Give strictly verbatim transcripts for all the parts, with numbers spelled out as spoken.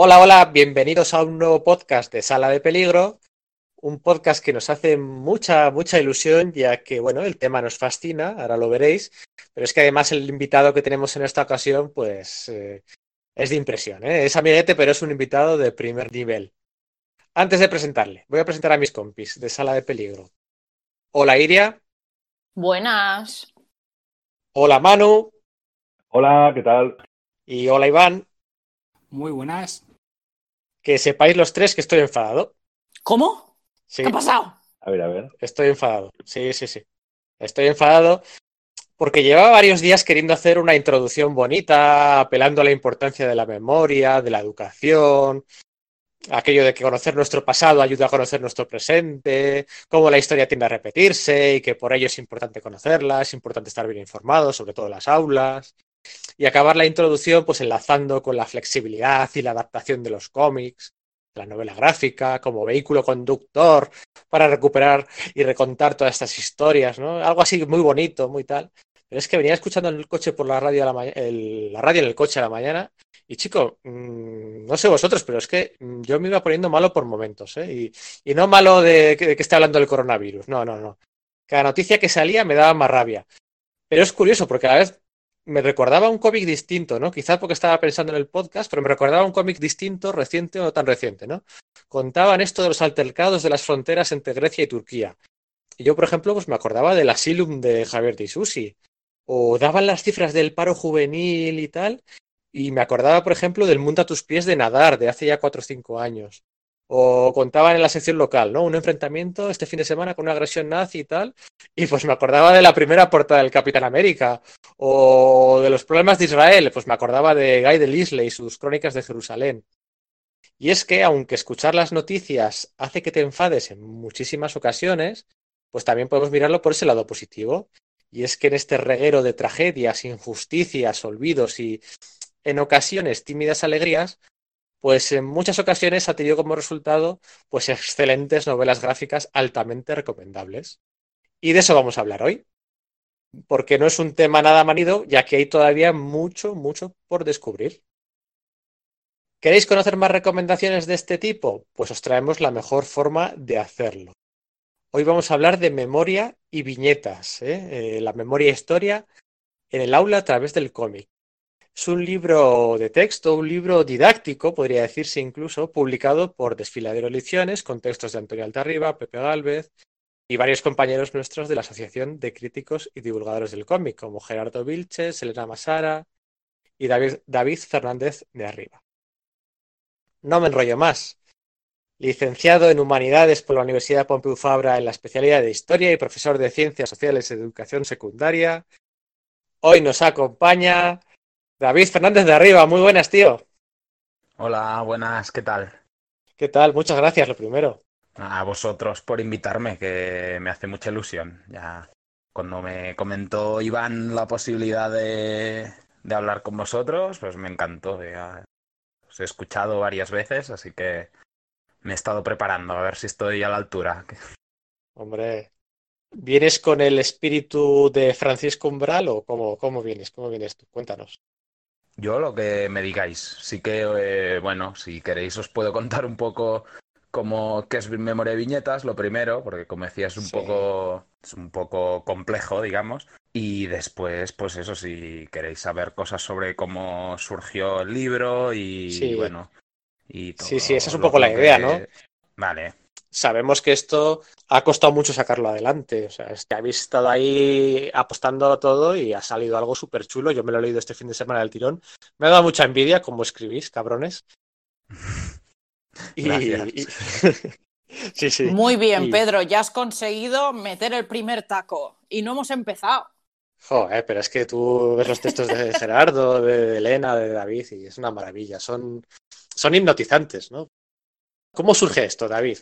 Hola, hola, bienvenidos a un nuevo podcast de Sala de Peligro, un podcast que nos hace mucha, mucha ilusión, ya que, bueno, el tema nos fascina, ahora lo veréis, pero es que además el invitado que tenemos en esta ocasión, pues, eh, es de impresión, ¿eh? Es amiguete, pero es un invitado de primer nivel. Antes de presentarle, voy a presentar a mis compis de Sala de Peligro. Hola, Iria. Buenas. Hola, Manu. Hola, ¿qué tal? Y hola, Iván. Muy buenas. Que sepáis los tres que estoy enfadado. ¿Cómo? Sí. ¿Qué ha pasado? A ver, a ver. Estoy enfadado. Sí, sí, sí. Estoy enfadado porque llevaba varios días queriendo hacer una introducción bonita, apelando a la importancia de la memoria, de la educación, aquello de que conocer nuestro pasado ayuda a conocer nuestro presente, cómo la historia tiende a repetirse y que por ello es importante conocerla, es importante estar bien informado, sobre todo en las aulas. Y acabar la introducción pues enlazando con la flexibilidad y la adaptación de los cómics, la novela gráfica, como vehículo conductor para recuperar y recontar todas estas historias, ¿no? Algo así muy bonito, muy tal. Pero es que venía escuchando en el coche por la radio, a la, ma- el, la radio en el coche a la mañana y, chico, mmm, no sé vosotros, pero es que mmm, yo me iba poniendo malo por momentos, ¿eh? Y, y no malo de que, de que esté hablando del coronavirus, no, no, no. Cada noticia que salía me daba más rabia. Pero es curioso porque a la vez me recordaba un cómic distinto, ¿no? Quizás porque estaba pensando en el podcast, pero me recordaba un cómic distinto, reciente o no tan reciente, ¿no? Contaban esto de los altercados de las fronteras entre Grecia y Turquía. Y yo, por ejemplo, pues me acordaba del Asylum de Javier de Isusi. O daban las cifras del paro juvenil y tal. Y me acordaba, por ejemplo, del Mundo a tus pies de Nadar, de hace ya cuatro o cinco años. O contaban en la sección local, ¿no? Un enfrentamiento este fin de semana con una agresión nazi y tal. Y pues me acordaba de la primera portada del Capitán América. O de los problemas de Israel. Pues me acordaba de Guy de Lisle y sus crónicas de Jerusalén. Y es que, aunque escuchar las noticias hace que te enfades en muchísimas ocasiones, pues también podemos mirarlo por ese lado positivo. Y es que en este reguero de tragedias, injusticias, olvidos y, en ocasiones, tímidas alegrías, pues en muchas ocasiones ha tenido como resultado pues excelentes novelas gráficas altamente recomendables. Y de eso vamos a hablar hoy, porque no es un tema nada manido, ya que hay todavía mucho, mucho por descubrir. ¿Queréis conocer más recomendaciones de este tipo? Pues os traemos la mejor forma de hacerlo. Hoy vamos a hablar de memoria y viñetas, ¿eh? Eh, la memoria historia en el aula a través del cómic. Es un libro de texto, un libro didáctico, podría decirse incluso, publicado por Desfiladero Ediciones, con textos de Antonio Altarriba, Pepe Galvez y varios compañeros nuestros de la Asociación de Críticos y Divulgadores del Cómic, como Gerardo Vilches, Elena Masarah y David, David Fernández de Arriba. No me enrollo más. Licenciado en Humanidades por la Universidad Pompeu Fabra en la especialidad de Historia y profesor de Ciencias Sociales y Educación Secundaria, hoy nos acompaña David Fernández de Arriba. Muy buenas, tío. Hola, buenas, ¿qué tal? ¿Qué tal? Muchas gracias, lo primero. A vosotros por invitarme, que me hace mucha ilusión. Ya cuando me comentó Iván la posibilidad de, de hablar con vosotros, pues me encantó. Ya os he escuchado varias veces, así que me he estado preparando, a ver si estoy a la altura. Hombre, ¿vienes con el espíritu de Francisco Umbral o cómo, cómo vienes? ¿Cómo vienes tú? Cuéntanos. Yo lo que me digáis. Sí que, eh, bueno, si queréis os puedo contar un poco cómo, qué es Memoria y Viñetas, lo primero, porque como decía es un, sí. poco, es un poco complejo, digamos. Y después, pues eso, si queréis saber cosas sobre cómo surgió el libro y, sí. y bueno. Y todo sí, sí, esa es un poco la idea, que... ¿no? Vale. Sabemos que esto ha costado mucho sacarlo adelante, o sea, es que habéis estado ahí apostando a todo y ha salido algo súper chulo. Yo me lo he leído este fin de semana del tirón, me ha dado mucha envidia como escribís, cabrones. Gracias. Y... sí, sí. Muy bien, y... Pedro, ya has conseguido meter el primer taco y no hemos empezado. Joder, pero es que tú ves los textos de Gerardo, de Elena, de David y es una maravilla, son, son hipnotizantes, ¿no? ¿Cómo surge esto, David?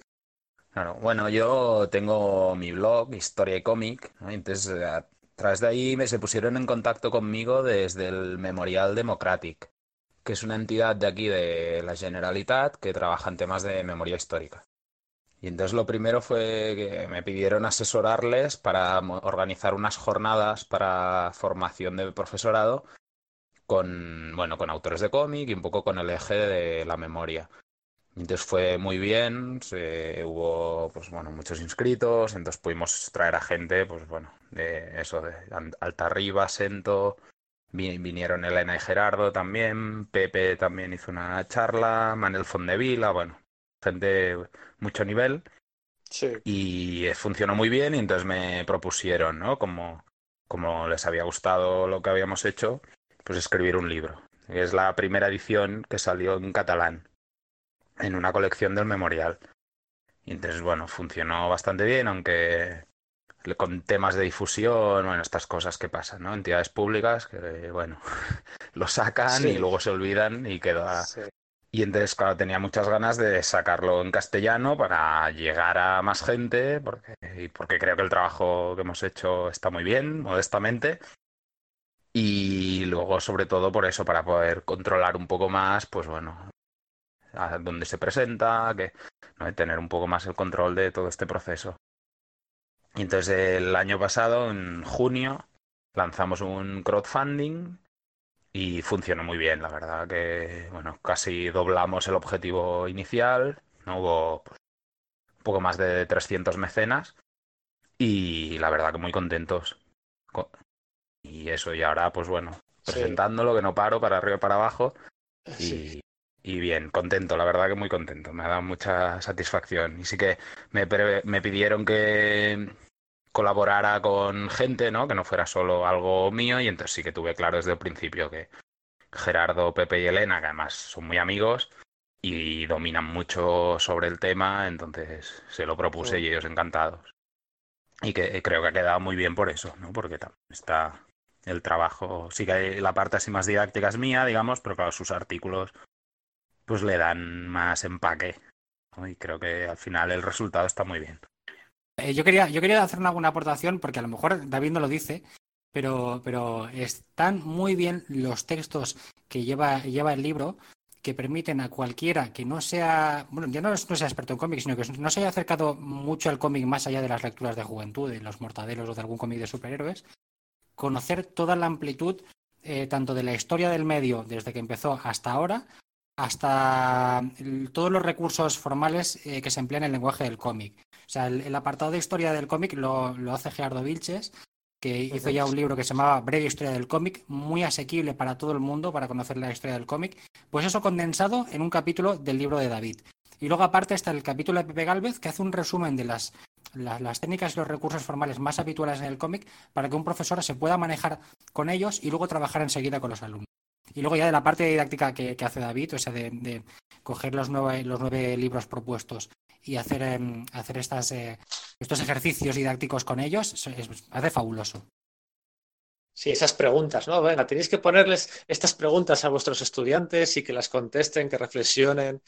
Claro. Bueno, yo tengo mi blog, Historia y Cómic, ¿no? Entonces a través de ahí me se pusieron en contacto conmigo desde el Memorial Democratic, que es una entidad de aquí de la Generalitat que trabaja en temas de memoria histórica. Y entonces lo primero fue que me pidieron asesorarles para organizar unas jornadas para formación de profesorado con, bueno, con autores de cómic y un poco con el eje de la memoria. Entonces fue muy bien, se, hubo pues bueno muchos inscritos, entonces pudimos traer a gente, pues bueno, de eso, de Altarriba, Sento, vinieron Elena y Gerardo también, Pepe también hizo una charla, Manel Fondevila, bueno, gente de mucho nivel. Sí. Y funcionó muy bien y entonces me propusieron, ¿no? Como, como les había gustado lo que habíamos hecho, pues escribir un libro. Es la primera edición que salió en catalán, en una colección del memorial. Y entonces, bueno, funcionó bastante bien, aunque con temas de difusión, bueno, estas cosas que pasan, ¿no? Entidades públicas que, bueno, lo sacan sí. y luego se olvidan y queda... Sí. Y entonces, claro, tenía muchas ganas de sacarlo en castellano para llegar a más gente, porque, y porque creo que el trabajo que hemos hecho está muy bien, modestamente. Y luego, sobre todo, por eso, para poder controlar un poco más, pues bueno... a dónde se presenta, que ¿no? tener un poco más el control de todo este proceso. Y entonces el año pasado, en junio, lanzamos un crowdfunding y funcionó muy bien, la verdad que bueno, casi doblamos el objetivo inicial, ¿no? Hubo pues, un poco más de trescientos mecenas y la verdad que muy contentos. Y eso, y ahora pues bueno, presentándolo, sí. que no paro, para arriba y para abajo. Sí. Y... Y bien, contento, la verdad que muy contento. Me ha dado mucha satisfacción. Y sí que me, pre- me pidieron que colaborara con gente, ¿no? Que no fuera solo algo mío. Y entonces sí que tuve claro desde el principio que Gerardo, Pepe y Elena, que además son muy amigos y dominan mucho sobre el tema, entonces se lo propuse sí. y ellos encantados. Y que creo que ha quedado muy bien por eso, ¿no? Porque también está el trabajo... Sí que la parte así más didáctica es mía, digamos, pero claro, sus artículos... pues le dan más empaque, ¿no? Y creo que al final el resultado está muy bien. Eh, yo quería yo quería hacer alguna aportación, porque a lo mejor David no lo dice, pero, pero están muy bien los textos que lleva, lleva el libro, que permiten a cualquiera que no sea, bueno, ya no, no sea experto en cómics, sino que no se haya acercado mucho al cómic más allá de las lecturas de juventud, de los mortadelos o de algún cómic de superhéroes, conocer toda la amplitud, eh, tanto de la historia del medio, desde que empezó hasta ahora, hasta todos los recursos formales eh, que se emplean en el lenguaje del cómic. O sea, el, el apartado de historia del cómic lo, lo hace Gerardo Vilches, que hizo ya un libro que se llamaba Breve Historia del Cómic, muy asequible para todo el mundo, para conocer la historia del cómic. Pues eso condensado en un capítulo del libro de David. Y luego aparte está el capítulo de Pepe Galvez, que hace un resumen de las, las, las técnicas y los recursos formales más habituales en el cómic, para que un profesor se pueda manejar con ellos y luego trabajar enseguida con los alumnos. Y luego ya de la parte didáctica que, que hace David, o sea, de, de coger los nueve, los nueve libros propuestos y hacer, eh, hacer estas, eh, estos ejercicios didácticos con ellos, es, es, hace fabuloso. Sí, esas preguntas, ¿no? Venga, tenéis que ponerles estas preguntas a vuestros estudiantes y que las contesten, que reflexionen.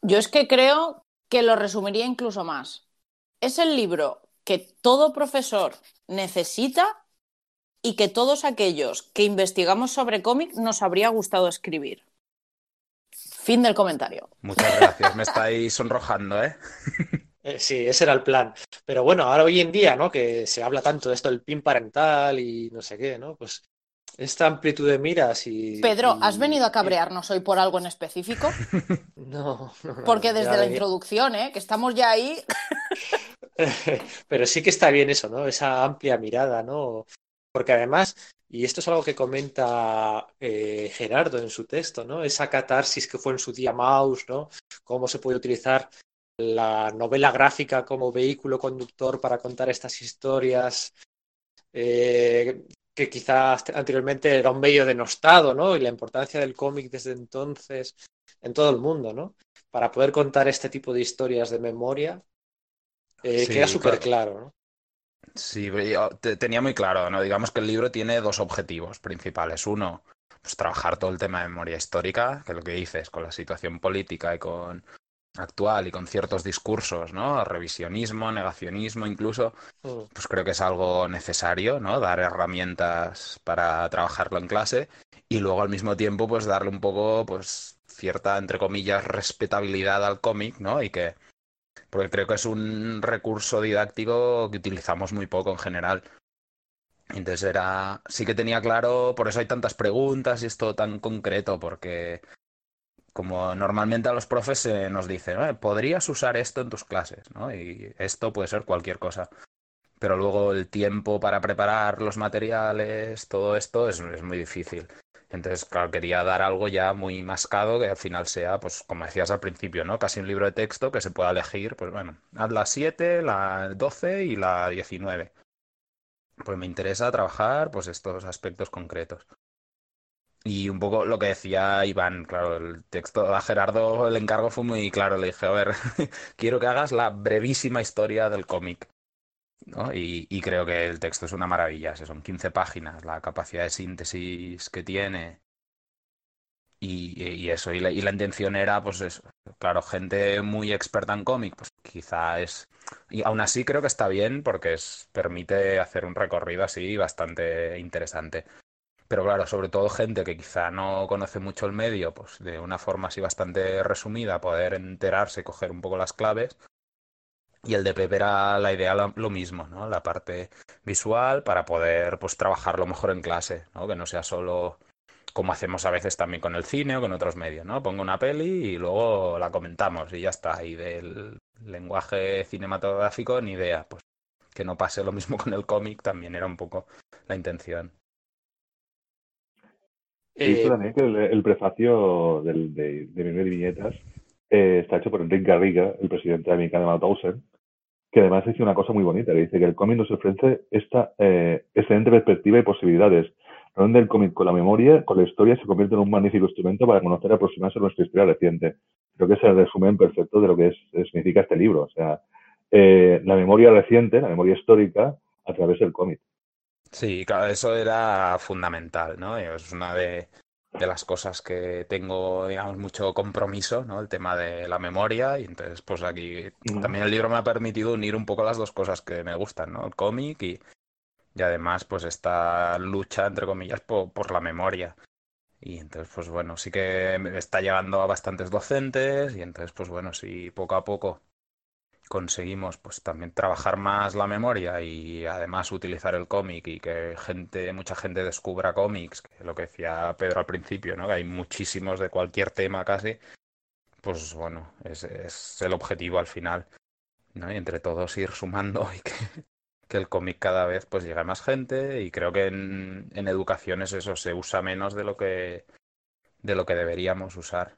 Yo es que creo que lo resumiría incluso más. Es el libro que todo profesor necesita y que todos aquellos que investigamos sobre cómic nos habría gustado escribir. Fin del comentario. Muchas gracias, me estáis sonrojando, ¿eh? Sí, ese era el plan. Pero bueno, ahora hoy en día, ¿no? Que se habla tanto de esto del pin parental y no sé qué, ¿no? Pues esta amplitud de miras y... Pedro, y... ¿has venido a cabrearnos hoy por algo en específico? No, no, no. Porque desde la introducción, ¿eh? Que estamos ya ahí... Pero sí que está bien eso, ¿no? Esa amplia mirada, ¿no? Porque además, y esto es algo que comenta eh, Gerardo en su texto, ¿no? Esa catarsis que fue en su día Maus, ¿no? Cómo se puede utilizar la novela gráfica como vehículo conductor para contar estas historias eh, que quizás anteriormente era un medio denostado, ¿no? Y la importancia del cómic desde entonces en todo el mundo, ¿no? Para poder contar este tipo de historias de memoria, eh, sí, queda súper claro, ¿no? Sí, yo te, tenía muy claro, ¿no? Digamos que el libro tiene dos objetivos principales. Uno, pues trabajar todo el tema de memoria histórica, que es lo que dices, con la situación política y con actual y con ciertos discursos, ¿no? Revisionismo, negacionismo incluso, pues creo que es algo necesario, ¿no? Dar herramientas para trabajarlo en clase y luego al mismo tiempo pues darle un poco, pues cierta, entre comillas, respetabilidad al cómic, ¿no? Y que... Porque creo que es un recurso didáctico que utilizamos muy poco en general. Entonces era, sí que tenía claro, por eso hay tantas preguntas y es todo tan concreto, porque como normalmente a los profes se nos dicen, eh, podrías usar esto en tus clases, ¿no? Y esto puede ser cualquier cosa. Pero luego el tiempo para preparar los materiales, todo esto es, es muy difícil. Entonces, claro, quería dar algo ya muy mascado que al final sea, pues como decías al principio, ¿no? Casi un libro de texto que se pueda elegir, pues bueno, haz la siete, la doce y la diecinueve. Pues me interesa trabajar pues estos aspectos concretos. Y un poco lo que decía Iván, claro, el texto a Gerardo, el encargo fue muy claro. Le dije, a ver, quiero que hagas la brevísima historia del cómic, ¿no? Y, y creo que el texto es una maravilla. Son quince páginas, la capacidad de síntesis que tiene. Y, y eso, y la, y la intención era, pues eso, claro, gente muy experta en cómic, pues quizá es... Y aún así creo que está bien porque es, permite hacer un recorrido así bastante interesante. Pero claro, sobre todo gente que quizá no conoce mucho el medio, pues de una forma así bastante resumida, poder enterarse, coger un poco las claves. Y el de Pepe era la idea lo, lo mismo, ¿no? La parte visual para poder, pues, trabajarlo mejor en clase, ¿no? Que no sea solo... como hacemos a veces también con el cine o con otros medios, ¿no? Pongo una peli y luego la comentamos y ya está. Y del lenguaje cinematográfico ni idea. Pues que no pase lo mismo con el cómic también era un poco la intención. He visto también que el, el prefacio del, de, de Memoria y Viñetas eh, está hecho por Enrique Garriga, el presidente de Amical de Mauthausen, que además dice una cosa muy bonita. Dice que el cómic nos ofrece esta eh, excelente perspectiva y posibilidades, donde el cómic con la memoria, con la historia, se convierte en un magnífico instrumento para conocer y aproximarse a nuestra historia reciente. Creo que es el resumen perfecto de lo que es, significa este libro. O sea, eh, la memoria reciente, la memoria histórica, a través del cómic. Sí, claro, eso era fundamental, ¿no? Es una de, de las cosas que tengo, digamos, mucho compromiso, ¿no? El tema de la memoria. Y entonces, pues aquí también el libro me ha permitido unir un poco las dos cosas que me gustan, ¿no? El cómic y... Y además, pues esta lucha, entre comillas, por, por la memoria. Y entonces, pues bueno, sí que está llegando a bastantes docentes. Y entonces, pues bueno, si poco a poco conseguimos pues también trabajar más la memoria y además utilizar el cómic y que gente mucha gente descubra cómics, que es lo que decía Pedro al principio, ¿no? Que hay muchísimos de cualquier tema casi. Pues bueno, es, es el objetivo al final, ¿no? Y entre todos ir sumando y que... que el cómic cada vez pues llega a más gente y creo que en, en educaciones eso se usa menos de lo que de lo que deberíamos usar.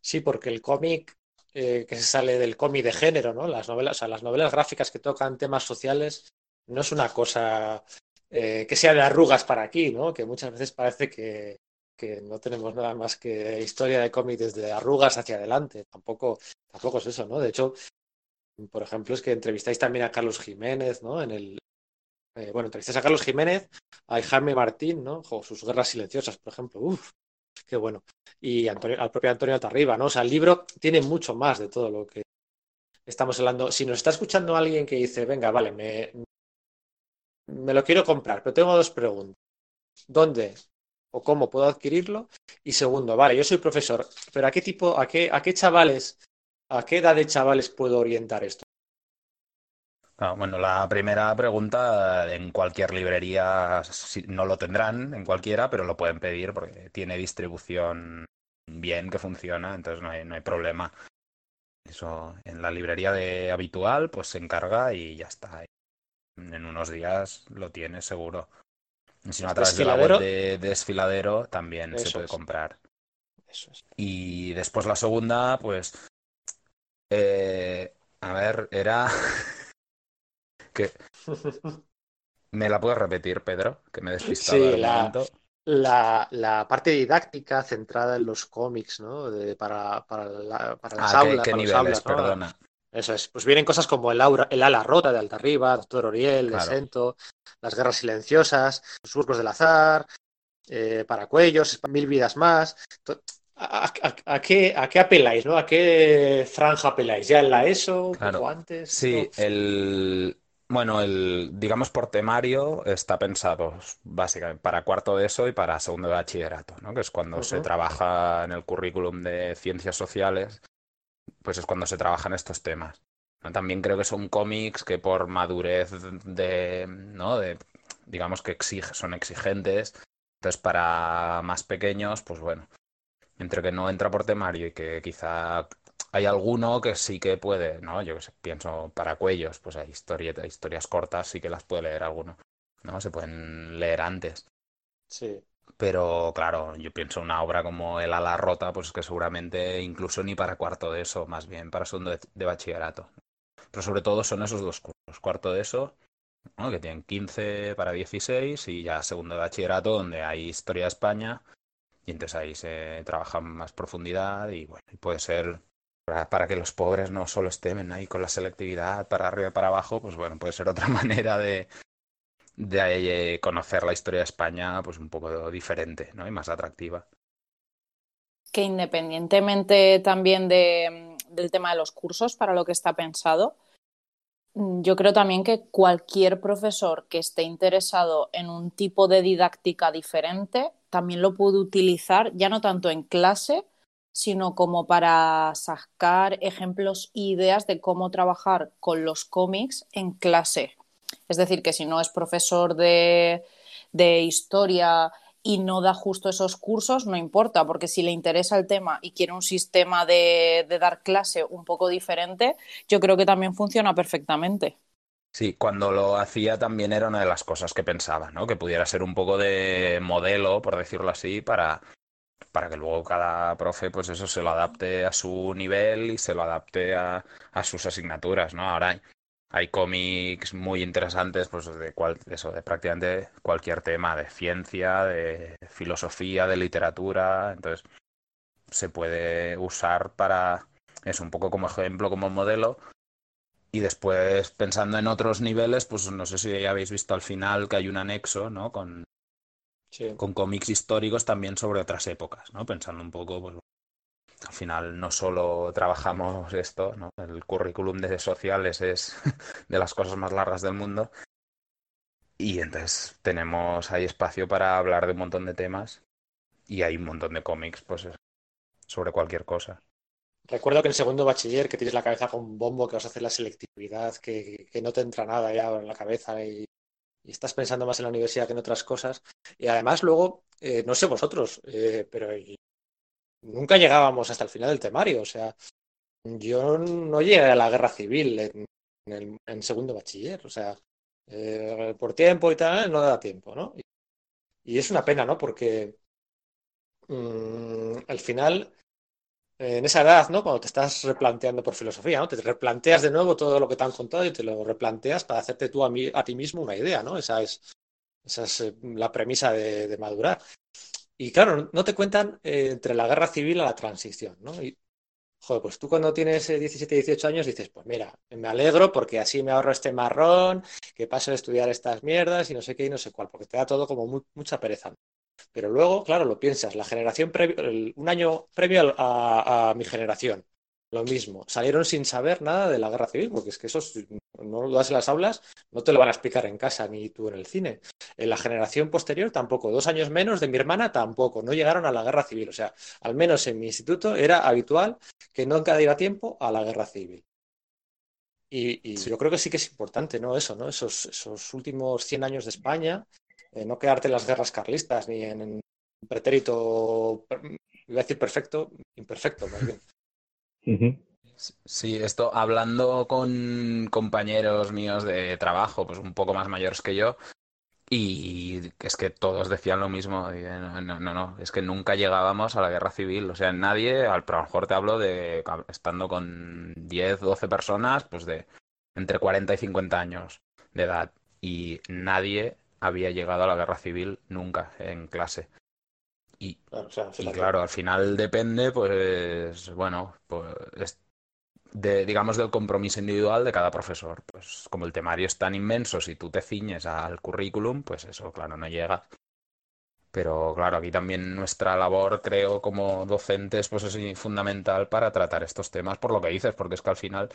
Sí, porque el cómic eh, que se sale del cómic de género, ¿no? Las novelas, o sea, las novelas gráficas que tocan temas sociales no es una cosa eh, que sea de arrugas para aquí, ¿no? Que muchas veces parece que, que no tenemos nada más que historia de cómic desde arrugas hacia adelante. Tampoco, tampoco es eso, ¿no? De hecho, por ejemplo, es que entrevistáis también a Carlos Jiménez, ¿no? En el eh, bueno, entrevistáis a Carlos Jiménez, a Jaime Martín, ¿no? O sus guerras silenciosas, por ejemplo. Uf, qué bueno. Y Antonio, al propio Antonio Altarriba, ¿no? O sea, el libro tiene mucho más de todo lo que estamos hablando. Si nos está escuchando alguien que dice, venga, vale, me, me lo quiero comprar, pero tengo dos preguntas. ¿Dónde o cómo puedo adquirirlo? Y segundo, vale, yo soy profesor, pero ¿a qué tipo, a qué, a qué chavales... ¿A qué edad de chavales puedo orientar esto? Ah, bueno, la primera pregunta, en cualquier librería no lo tendrán, en cualquiera, pero lo pueden pedir porque tiene distribución bien que funciona, entonces no hay, no hay problema. Eso en la librería de habitual pues se encarga y ya está. En unos días lo tienes seguro. Si no, a través de la web de Desfiladero también eso se puede es. comprar. Eso es. Y después la segunda, pues... Eh, a ver, era... que ¿me la puedes repetir, Pedro? Que me he despistado. Sí, la, la, la parte didáctica centrada en los cómics, ¿no? De, para, para, la, para las ah, aulas. ¿Qué, qué para niveles? Aulas, ¿no? Perdona. Eso es. Pues vienen cosas como el, aura, el Ala Rota de Altarriba, Doctor Oriel, claro. De Sento, Las guerras silenciosas, Los surcos del azar, eh, Paracuellos, Mil vidas más... ¿A, a, a, qué, ¿A qué apeláis, no? ¿A qué franja apeláis? ¿Ya en la ESO? Claro. ¿O antes? Sí, ¿no? el bueno, el digamos por temario está pensado básicamente para cuarto de ESO y para segundo de bachillerato, ¿no? Que es cuando uh-huh. se trabaja en el currículum de ciencias sociales, pues es cuando se trabajan estos temas, ¿no? También creo que son cómics que por madurez de, ¿no? de digamos que exige, son exigentes. Entonces, para más pequeños, pues bueno, entre que no entra por temario y que quizá hay alguno que sí que puede, ¿no? Yo pienso para cuellos, pues hay historietas, historias cortas, sí que las puede leer alguno, ¿no? Se pueden leer antes. Sí. Pero claro, yo pienso una obra como el Ala Rota, pues que seguramente incluso ni para cuarto de eso, más bien para segundo de, de bachillerato. Pero sobre todo son esos dos cursos, cuarto de eso, ¿no? Que tienen quince para dieciséis y ya segundo de bachillerato donde hay historia de España y entonces ahí se trabaja más profundidad y bueno, y puede ser para, para que los pobres no solo estén ahí con la selectividad para arriba y para abajo, pues bueno, puede ser otra manera de... de conocer la historia de España pues un poco diferente, ¿no? Y más atractiva. Que independientemente también de, del tema de los cursos, para lo que está pensado, yo creo también que cualquier profesor que esté interesado en un tipo de didáctica diferente también lo puede utilizar, ya no tanto en clase, sino como para sacar ejemplos e ideas de cómo trabajar con los cómics en clase. Es decir, que si no es profesor de, de historia y no da justo esos cursos, no importa, porque si le interesa el tema y quiere un sistema de, de dar clase un poco diferente, yo creo que también funciona perfectamente. Sí, cuando lo hacía también era una de las cosas que pensaba, ¿no? Que pudiera ser un poco de modelo, por decirlo así, para, para que luego cada profe pues eso se lo adapte a su nivel y se lo adapte a, a sus asignaturas, ¿no? Ahora... hay cómics muy interesantes, pues de cual, eso, de prácticamente cualquier tema, de ciencia, de filosofía, de literatura. Entonces, se puede usar para es un poco como ejemplo, como modelo. Y después, pensando en otros niveles, pues no sé si ya habéis visto al final que hay un anexo, ¿no? Con, sí. con cómics históricos también sobre otras épocas, ¿no? Pensando un poco, pues al final no solo trabajamos esto, ¿no? El currículum de sociales es de las cosas más largas del mundo y entonces tenemos ahí espacio para hablar de un montón de temas y hay un montón de cómics pues sobre cualquier cosa. Recuerdo que en segundo bachiller que tienes la cabeza con un bombo, que vas a hacer la selectividad, que, que no te entra nada ya en la cabeza y, y estás pensando más en la universidad que en otras cosas y además luego, eh, no sé vosotros, eh, pero... Y... nunca llegábamos hasta el final del temario, o sea, yo no llegué a la guerra civil en, en, el, en segundo bachiller, o sea, eh, por tiempo y tal, no da tiempo, ¿no? Y, y es una pena, ¿no? Porque mmm, al final, en esa edad, ¿no? Cuando te estás replanteando por filosofía, ¿no? Te replanteas de nuevo todo lo que te han contado y te lo replanteas para hacerte tú a, mí, a ti mismo una idea, ¿no? Esa es, esa es la premisa de, de madurar. Y claro, no te cuentan eh, entre la guerra civil a la transición, ¿no? Y, joder, pues tú cuando tienes eh, diecisiete, dieciocho años dices, pues mira, me alegro porque así me ahorro este marrón, que paso de estudiar estas mierdas y no sé qué y no sé cuál, porque te da todo como muy, mucha pereza. Pero luego, claro, lo piensas, la generación previo, el, un año previo a, a mi generación, lo mismo, salieron sin saber nada de la guerra civil, porque es que eso no lo das en las aulas, no te lo van a explicar en casa ni tú en el cine. En la generación posterior tampoco, dos años menos de mi hermana tampoco, no llegaron a la guerra civil. O sea, al menos en mi instituto era habitual que nunca diera tiempo a la guerra civil. Y, y sí. Yo creo que sí que es importante, ¿no? Eso, ¿no? Esos, esos últimos cien años de España, eh, no quedarte en las guerras carlistas ni en, en pretérito, iba a decir perfecto, imperfecto más bien. Sí, esto hablando con compañeros míos de trabajo, pues un poco más mayores que yo, y es que todos decían lo mismo, no, no, no, es que nunca llegábamos a la guerra civil, o sea, nadie, pero a lo mejor te hablo de, estando con diez, doce personas, pues de entre cuarenta y cincuenta años de edad, y nadie había llegado a la guerra civil nunca en clase. Y claro, o sea, y claro, al final depende, pues, bueno, pues de, digamos, del compromiso individual de cada profesor. Pues como el temario es tan inmenso, si tú te ciñes al currículum, pues eso, claro, no llegas. Pero claro, aquí también nuestra labor, creo, como docentes, pues es fundamental para tratar estos temas, por lo que dices, porque es que al final,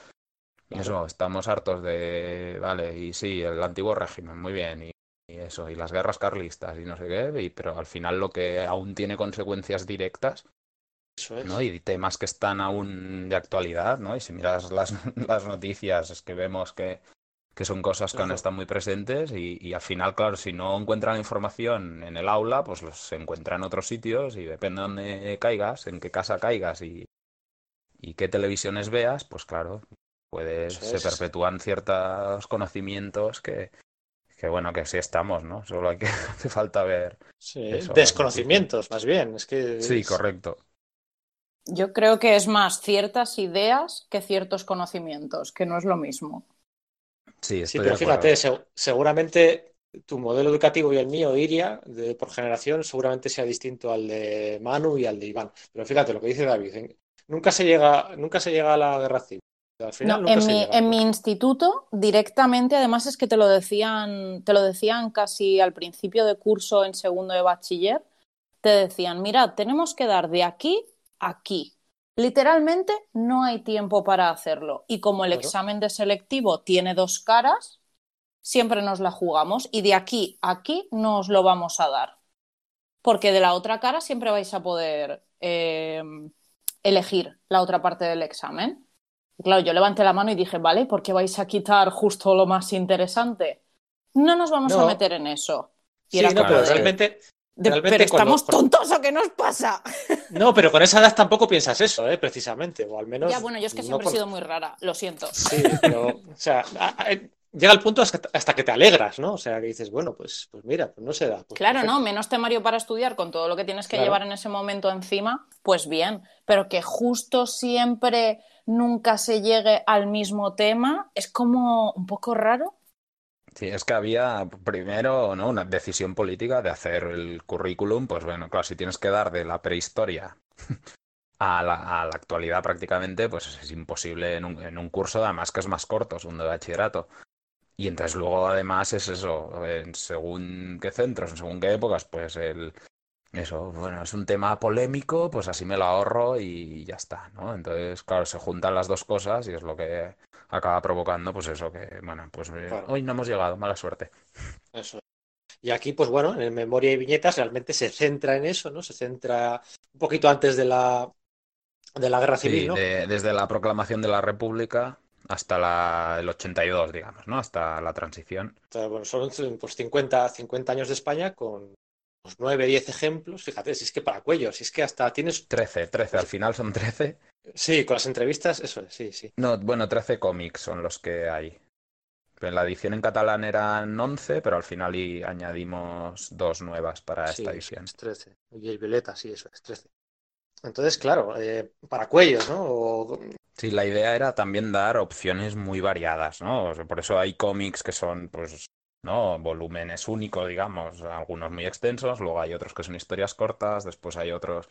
claro, eso, estamos hartos de, vale, y sí, el antiguo régimen, muy bien, y y eso, y las guerras carlistas y no sé qué, y, pero al final lo que aún tiene consecuencias directas, eso es, ¿no? Y temas que están aún de actualidad, ¿no? Y si miras las, las noticias, es que vemos que que son cosas que han estado muy presentes y, y al final, claro, si no encuentran información en el aula, pues los encuentran en otros sitios y depende de dónde caigas, en qué casa caigas y, y qué televisiones veas, pues claro, puedes, se perpetúan ciertos conocimientos que, que bueno, que así estamos, ¿no? Solo hay que, hace falta ver... Sí, eso, desconocimientos, más bien. Es que es... Sí, correcto. Yo creo que es más ciertas ideas que ciertos conocimientos, que no es lo mismo. Sí, estoy sí, pero de fíjate, se, seguramente tu modelo educativo y el mío, Iria, de, por generación, seguramente sea distinto al de Manu y al de Iván. Pero fíjate lo que dice David, ¿eh? nunca se llega, nunca se llega a la guerra civil. Al final, no, nunca en, se mi, llega. En mi instituto, directamente, además es que te lo decían, te lo decían casi al principio de curso en segundo de bachiller, te decían, mira, tenemos que dar de aquí a aquí. Literalmente no hay tiempo para hacerlo y como el claro. examen de selectivo tiene dos caras, siempre nos la jugamos y de aquí a aquí no os lo vamos a dar porque de la otra cara siempre vais a poder eh, elegir la otra parte del examen. Y claro, yo levanté la mano y dije, vale, ¿por qué vais a quitar justo lo más interesante? No nos vamos no. a meter en eso. Y sí, era no, como pero de... realmente... De, pero estamos cuando... tontos o qué nos pasa. No, pero con esa edad tampoco piensas eso, ¿eh? Precisamente, o al menos. Ya, bueno, yo es que no siempre por... he sido muy rara, lo siento. Sí, pero, o sea, a, a, llega el punto hasta que te alegras, ¿no? O sea, que dices, bueno, pues, pues mira, pues no se da. Pues claro, perfecto. No, menos temario para estudiar con todo lo que tienes que claro. llevar en ese momento encima, pues bien, pero que justo siempre nunca se llegue al mismo tema, es como un poco raro. Sí, es que había primero, ¿no?, una decisión política de hacer el currículum, pues bueno, claro, si tienes que dar de la prehistoria a la, a la actualidad prácticamente, pues es imposible en un, en un curso, además que es más corto, segundo de bachillerato. Y entonces luego además es eso, en según qué centros, en según qué épocas, pues el eso, bueno, es un tema polémico, pues así me lo ahorro y ya está, ¿no? Entonces, claro, se juntan las dos cosas y es lo que acaba provocando, pues eso, que, bueno, pues claro. hoy no hemos llegado, mala suerte. Eso. Y aquí, pues bueno, en el Memoria y Viñetas realmente se centra en eso, ¿no? Se centra un poquito antes de la, de la Guerra Civil, sí, ¿no? De, desde la proclamación de la República hasta la, el ochenta y dos, digamos, ¿no? Hasta la transición. Entonces, bueno, son pues, cincuenta, cincuenta años de España con... nueve, diez ejemplos, fíjate, si es que para cuello, si es que hasta tienes... trece, trece, al final son trece. Sí, con las entrevistas, eso es, sí, sí. No, bueno, trece cómics son los que hay. En la edición en catalán eran once, pero al final y añadimos dos nuevas para sí, esta edición. Sí, trece. Y el Violeta, sí, eso es, trece. Entonces, claro, eh, para cuellos, ¿no? O... Sí, la idea era también dar opciones muy variadas, ¿no? O sea, por eso hay cómics que son, pues... ¿no? Volúmenes únicos, digamos, algunos muy extensos, luego hay otros que son historias cortas, después hay otros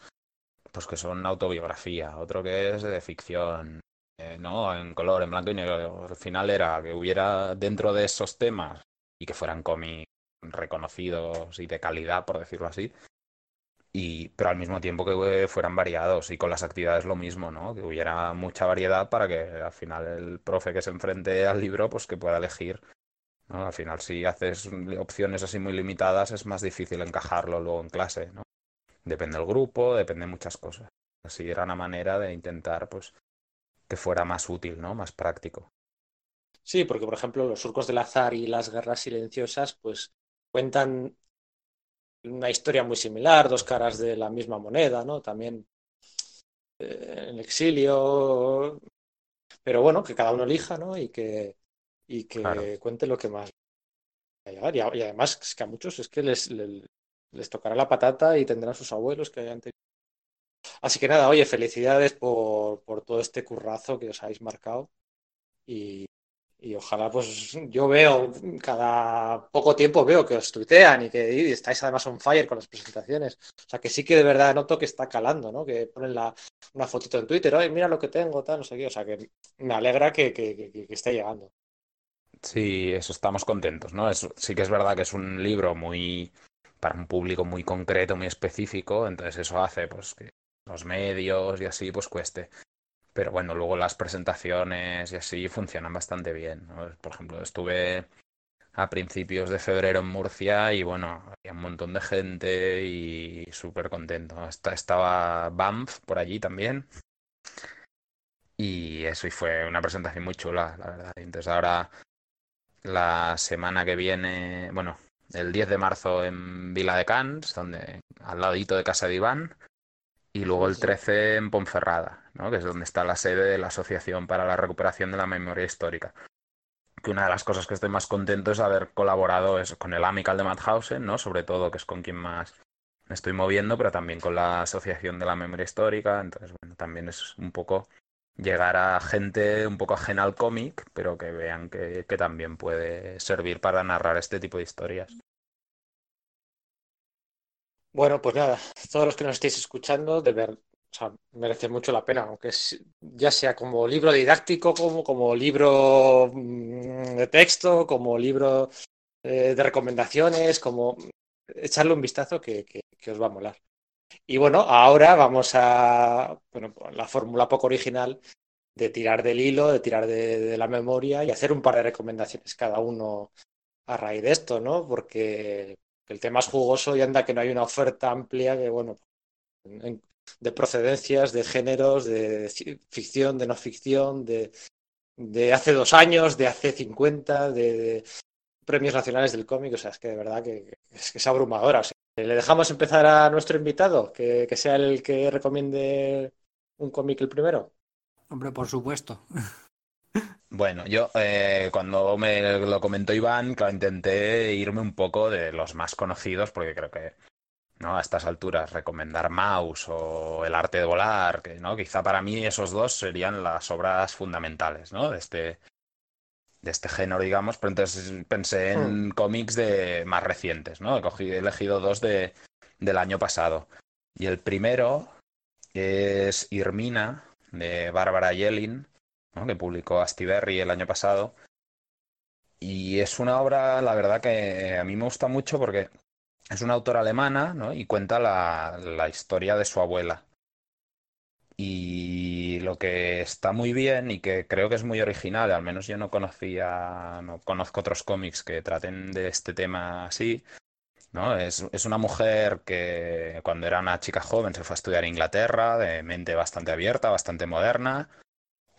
pues que son autobiografía, otro que es de ficción, eh, ¿no? En color, en blanco y negro. Al final era que hubiera dentro de esos temas y que fueran cómics reconocidos y de calidad, por decirlo así, y pero al mismo tiempo que fueran variados y con las actividades lo mismo, ¿no? Que hubiera mucha variedad para que al final el profe que se enfrente al libro pues que pueda elegir. ¿No? Al final, si haces opciones así muy limitadas, es más difícil encajarlo luego en clase, ¿no? Depende del grupo, depende de muchas cosas. Así era una manera de intentar, pues, que fuera más útil, ¿no? Más práctico. Sí, porque, por ejemplo, Los Surcos del Azar y Las Guerras Silenciosas, pues, cuentan una historia muy similar, dos caras de la misma moneda, ¿no? También eh, el exilio... Pero bueno, que cada uno elija, ¿no? Y que... y que claro. cuente lo que más y, y además es que a muchos es que les, les, les tocará la patata y tendrán sus abuelos que hayan tenido. Así que nada, oye, felicidades por, por todo este currazo que os habéis marcado y, y ojalá pues yo veo cada poco tiempo veo que os tuitean y que y estáis además on fire con las presentaciones, o sea que sí que de verdad noto que está calando, ¿no? Que ponen la, una fotito en Twitter, oye, mira lo que tengo, tal, no sé qué, o sea que me alegra que, que, que, que esté llegando. Sí, eso, estamos contentos, ¿no? Es, sí que es verdad que es un libro muy para un público muy concreto, muy específico, entonces eso hace pues que los medios y así pues cueste. Pero bueno, luego las presentaciones y así funcionan bastante bien, ¿no? Por ejemplo, estuve a principios de febrero en Murcia y bueno, había un montón de gente y súper contento. Hasta estaba Banff por allí también. Y eso, y fue una presentación muy chula, la verdad. Entonces ahora... La semana que viene, bueno, el diez de marzo en Viladecans, donde, al ladito de casa de Iván, y luego el trece en Ponferrada, ¿no? Que es donde está la sede de la Asociación para la Recuperación de la Memoria Histórica. Que una de las cosas que estoy más contento es haber colaborado es con el Amical de Mauthausen, ¿no? Sobre todo, que es con quien más me estoy moviendo, pero también con la Asociación de la Memoria Histórica. Entonces, bueno, también es un poco llegar a gente un poco ajena al cómic, pero que vean que, que también puede servir para narrar este tipo de historias. Bueno, pues nada, todos los que nos estéis escuchando, de ver, o sea, merece mucho la pena, aunque es, ya sea como libro didáctico, como, como libro de texto, como libro eh, de recomendaciones, como echarle un vistazo que, que, que os va a molar. Y bueno, ahora vamos a bueno, la fórmula poco original de tirar del hilo, de tirar de, de la memoria y hacer un par de recomendaciones cada uno a raíz de esto, ¿no? Porque el tema es jugoso y anda que no hay una oferta amplia de, bueno, de procedencias, de géneros, de ficción, de no ficción, de, de hace dos años, de hace cincuenta, de, de premios nacionales del cómic. O sea, es que de verdad que es, que es abrumadora. O sea, le dejamos empezar a nuestro invitado, que, que sea el que recomiende un cómic el primero. Hombre, por supuesto. Bueno, yo eh, cuando me lo comentó Iván, claro, intenté irme un poco de los más conocidos, porque creo que, ¿no?, a estas alturas recomendar Maus o El arte de volar, que, ¿no?, quizá para mí esos dos serían las obras fundamentales, ¿no?, de este, de este género, digamos. Pero entonces pensé en hmm. cómics de más recientes, ¿no? He, cogido, he elegido dos de, del año pasado. Y el primero es Irmina, de Bárbara Yellin, ¿no?, que publicó Astiberri el año pasado, y es una obra, la verdad, que a mí me gusta mucho porque es una autora alemana, ¿no?, y cuenta la, la historia de su abuela. Y lo que está muy bien y que creo que es muy original, al menos yo no conocía, no conozco otros cómics que traten de este tema así, ¿no? Es, es una mujer que cuando era una chica joven se fue a estudiar a Inglaterra, de mente bastante abierta, bastante moderna,